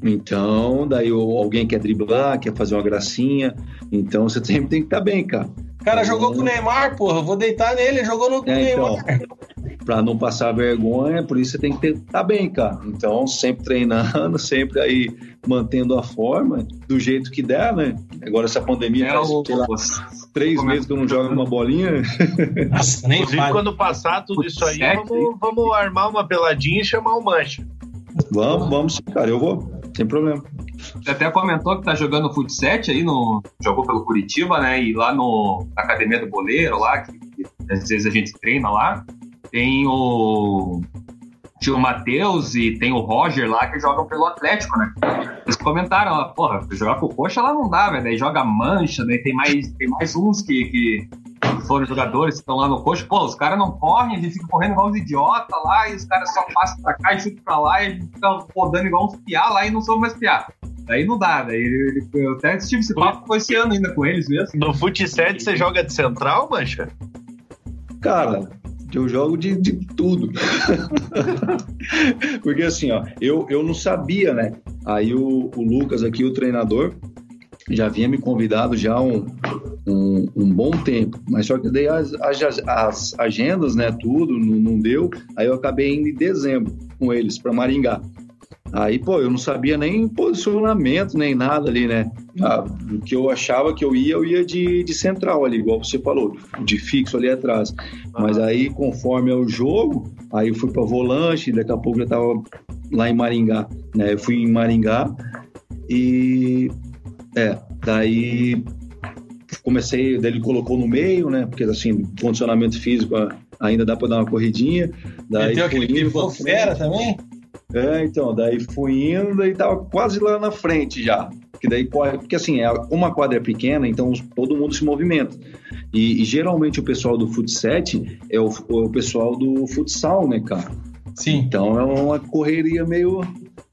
Então, daí alguém quer driblar, quer fazer uma gracinha. Então, você sempre tem que estar bem, cara. Cara, jogou com o Neymar, porra. Vou deitar nele, jogou no Neymar. Então, pra não passar vergonha, por isso você tem que estar bem, cara. Então, sempre treinando, sempre aí mantendo a forma do jeito que der, né? Agora essa pandemia faz, sei lá, 3 meses que eu não jogo uma bolinha. Nossa, nem inclusive, vale. Quando passar tudo isso aí, vamos armar uma peladinha e chamar o Mancha. Vamos, cara, eu vou, sem problema. Você até comentou que tá jogando fut7 aí, jogou pelo Coritiba, né? E lá na Academia do Boleiro, lá, que às vezes a gente treina lá, tem o tio Matheus e tem o Roger lá que jogam pelo Atlético, né? Eles comentaram, ó, porra, jogar pro Coxa lá não dá, velho. Daí joga Mancha, daí tem mais uns que foram jogadores que estão lá no Coxa. Pô, os caras não correm, a gente fica correndo igual uns idiotas lá, e os caras só passam pra cá e chutam pra lá, e a gente fica rodando igual uns piá lá e não somos mais piá. Daí não dá, daí eu até tive esse papo esse ano ainda com eles mesmo. No fut7 você joga de central, Mancha? Cara, eu jogo de tudo. Porque assim, ó, eu não sabia, né? Aí o Lucas aqui, o treinador, já vinha me convidado já há um bom tempo. Mas só que daí as agendas, né, tudo, não deu. Aí eu acabei indo em dezembro com eles para Maringá. Aí, pô, eu não sabia nem posicionamento, nem nada ali, né? O que eu achava que eu ia de central ali, igual você falou, de fixo ali atrás. Mas aí, conforme é o jogo, aí eu fui pra volante, daqui a pouco eu tava lá em Maringá, né? Eu fui em Maringá e... daí... Comecei, daí ele colocou no meio, né? Porque, assim, condicionamento físico ainda dá pra dar uma corridinha. Daí tem aquele pivô fera também? Então, daí fui indo e tava quase lá na frente já, que daí corre, porque assim, uma quadra é pequena, então todo mundo se movimenta, e geralmente o pessoal do fut7 é o pessoal do futsal, né, cara? Sim. Então é uma correria meio...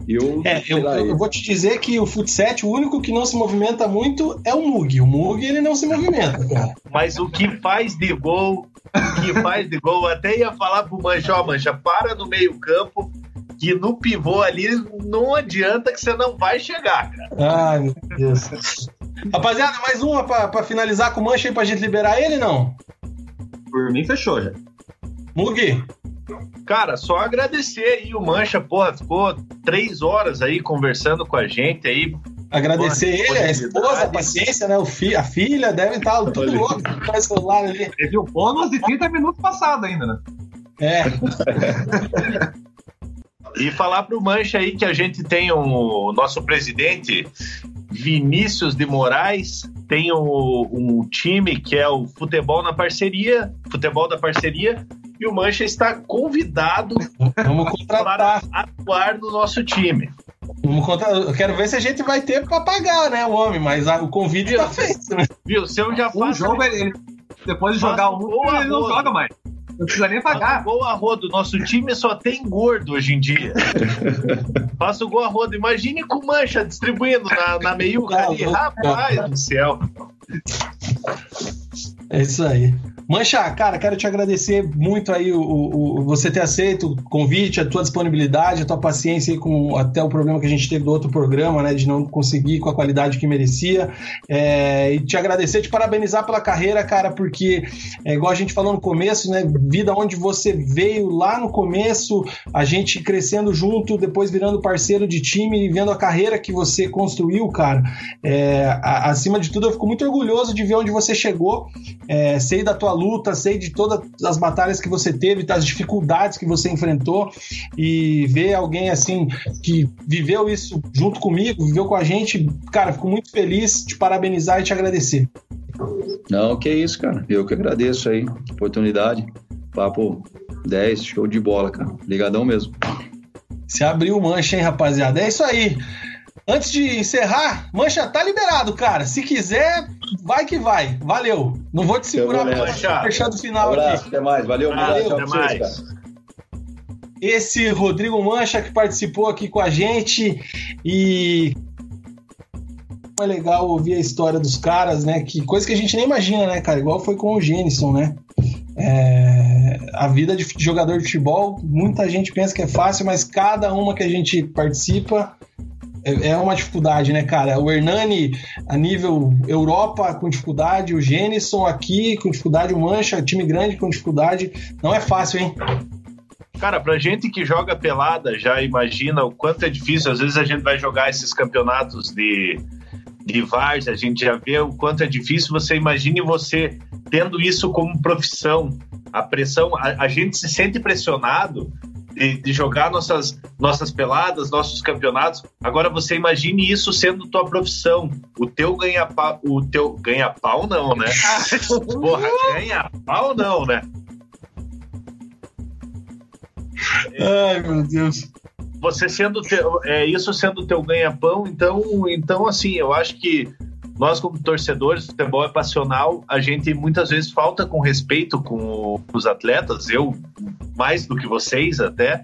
Eu vou te dizer que o fut7, o único que não se movimenta muito é o Mug. O Mug, ele não se movimenta, cara. Mas o que faz de gol, até ia falar pro Mancha, Mancha, para no meio campo, que no pivô ali não adianta que você não vai chegar, cara. Ai, meu Deus. Rapaziada, mais uma pra finalizar com o Mancha aí pra gente liberar ele, não? Por mim, fechou já. Mugi. Cara, só agradecer aí o Mancha, porra, ficou 3 horas aí conversando com a gente aí. Agradecer porra, ele, a esposa, a paciência, né? A filha deve estar tudo louco com o celular ali. Teve um bônus de 30 minutos passado ainda, né? É. E falar pro Mancha aí que a gente tem o nosso presidente Vinícius de Moraes, tem um time que é o Futebol da Parceria, e o Mancha está convidado para atuar no nosso time. Vamos contratar. Eu quero ver se a gente vai ter para pagar, né, o homem, mas o convite está feito, né? Viu, se eu já faço... jogo, ele... Depois de jogar um gol, ele não joga mais. Não precisa nem pagar. Gol a rodo. Nosso time só tem gordo hoje em dia. Faça o gol a rodo. Imagine com Mancha distribuindo na meiuca ali. Rapaz do céu. É isso aí. Mancha, cara, quero te agradecer muito aí você ter aceito o convite, a tua disponibilidade, a tua paciência aí com até o problema que a gente teve do outro programa, né, de não conseguir com a qualidade que merecia, e te agradecer, te parabenizar pela carreira, cara, porque igual a gente falou no começo, né, vida onde você veio lá no começo, a gente crescendo junto, depois virando parceiro de time e vendo a carreira que você construiu, cara, acima de tudo eu fico muito orgulhoso de ver onde você chegou, sei da tua luta, sei de todas as batalhas que você teve, das dificuldades que você enfrentou, e ver alguém assim que viveu isso junto comigo, viveu com a gente, cara, fico muito feliz, te parabenizar e te agradecer. Não, que isso, cara, eu que agradeço aí, oportunidade, papo 10, show de bola, cara, ligadão mesmo. Se abriu Mancha, hein, rapaziada, é isso aí. Antes de encerrar, Mancha, tá liberado, cara. Se quiser, vai que vai. Valeu. Não vou te segurar pra fechar do final aqui. Um abraço, até mais. Valeu. Até mais. Esse Rodrigo Mancha que participou aqui com a gente e... É legal ouvir a história dos caras, né? Que coisa que a gente nem imagina, né, cara? Igual foi com o Gênison, né? A vida de jogador de futebol, muita gente pensa que é fácil, mas cada uma que a gente participa... É uma dificuldade, né, cara? O Hernani, a nível Europa, com dificuldade. O Gênison aqui, com dificuldade. O Mancha, time grande, com dificuldade. Não é fácil, hein? Cara, pra gente que joga pelada, já imagina o quanto é difícil. Às vezes a gente vai jogar esses campeonatos de várzea, a gente já vê o quanto é difícil. Você imagine você tendo isso como profissão. A pressão... A gente se sente pressionado... De jogar nossas peladas, nossos campeonatos. Agora você imagine isso sendo tua profissão. O teu ganha-pau... Ganha-pau não, né? Porra, ganha-pau não, né? Ai, meu Deus. Você sendo isso sendo teu ganha-pão, então assim, eu acho que nós como torcedores, futebol é passional, a gente muitas vezes falta com respeito com os atletas, eu mais do que vocês até,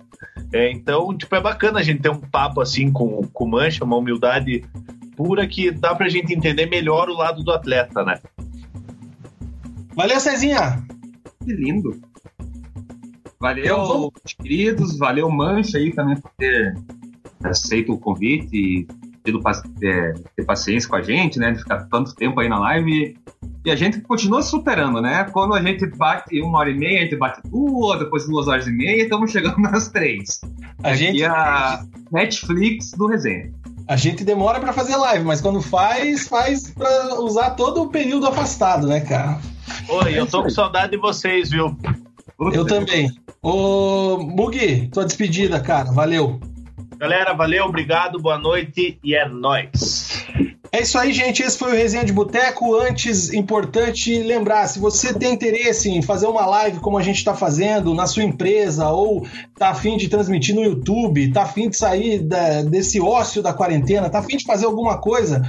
então tipo, é bacana a gente ter um papo assim com o Mancha, uma humildade pura que dá pra gente entender melhor o lado do atleta, né? Valeu, Cezinha! Que lindo! Valeu, queridos, valeu Mancha aí também por ter aceito o convite e ter paciência com a gente, né, de ficar tanto tempo aí na live, e a gente continua superando, né, quando a gente bate 1h30, a gente bate 2, depois 2h30, estamos chegando nas 3, é a Netflix do Resenha. A gente demora pra fazer live, mas quando faz pra usar todo o período afastado, né, cara? Oi, eu tô com saudade de vocês, viu? Eu também. Ô, Mugi, tua despedida, cara, valeu. Galera, valeu, obrigado, boa noite e é nóis. É isso aí, gente, esse foi o Resenha de Boteco. Antes, importante lembrar, se você tem interesse em fazer uma live como a gente está fazendo na sua empresa, ou tá afim de transmitir no YouTube, tá afim de sair desse ócio da quarentena, tá afim de fazer alguma coisa,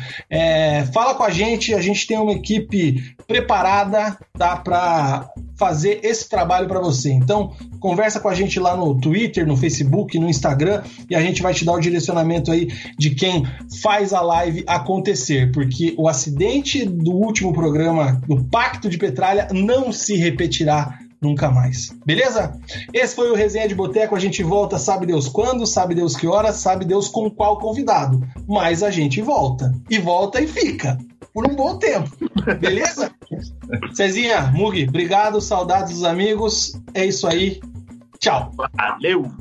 fala com a gente tem uma equipe preparada, tá, para fazer esse trabalho para você. Então, conversa com a gente lá no Twitter, no Facebook, no Instagram, e a gente vai te dar o direcionamento aí de quem faz a live acontecer, porque o acidente do último programa do Pacto de Petralha não se repetirá nunca mais. Beleza? Esse foi o Resenha de Boteco. A gente volta, sabe Deus quando, sabe Deus que hora, sabe Deus com qual convidado. Mas a gente volta. E fica. por um bom tempo, beleza? Cezinha, Mugi, obrigado, saudades dos amigos, é isso aí, tchau. Valeu!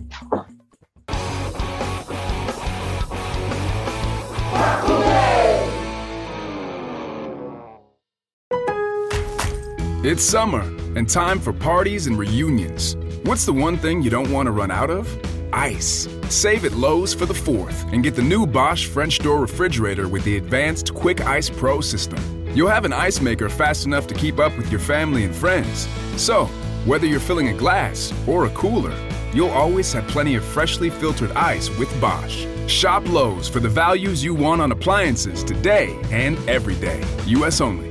It's summer and time for parties and reunions. What's the one thing you don't want to run out of? Ice. Save at Lowe's for the 4th and get the new Bosch French door refrigerator with the advanced Quick Ice Pro system. You'll have an ice maker fast enough to keep up with your family and friends. So, whether you're filling a glass or a cooler, you'll always have plenty of freshly filtered ice with Bosch. Shop Lowe's for the values you want on appliances today and every day. U.S. only.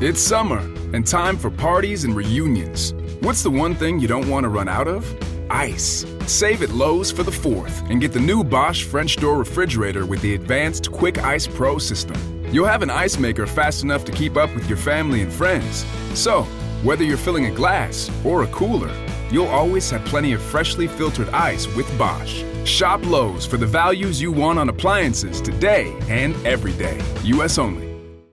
It's summer and time for parties and reunions. What's the one thing you don't want to run out of? Ice. Save at Lowe's for the 4th and get the new Bosch French door refrigerator with the advanced Quick Ice Pro system. You'll have an ice maker fast enough to keep up with your family and friends. So, whether you're filling a glass or a cooler, you'll always have plenty of freshly filtered ice with Bosch. Shop Lowe's for the values you want on appliances today and every day. U.S. only.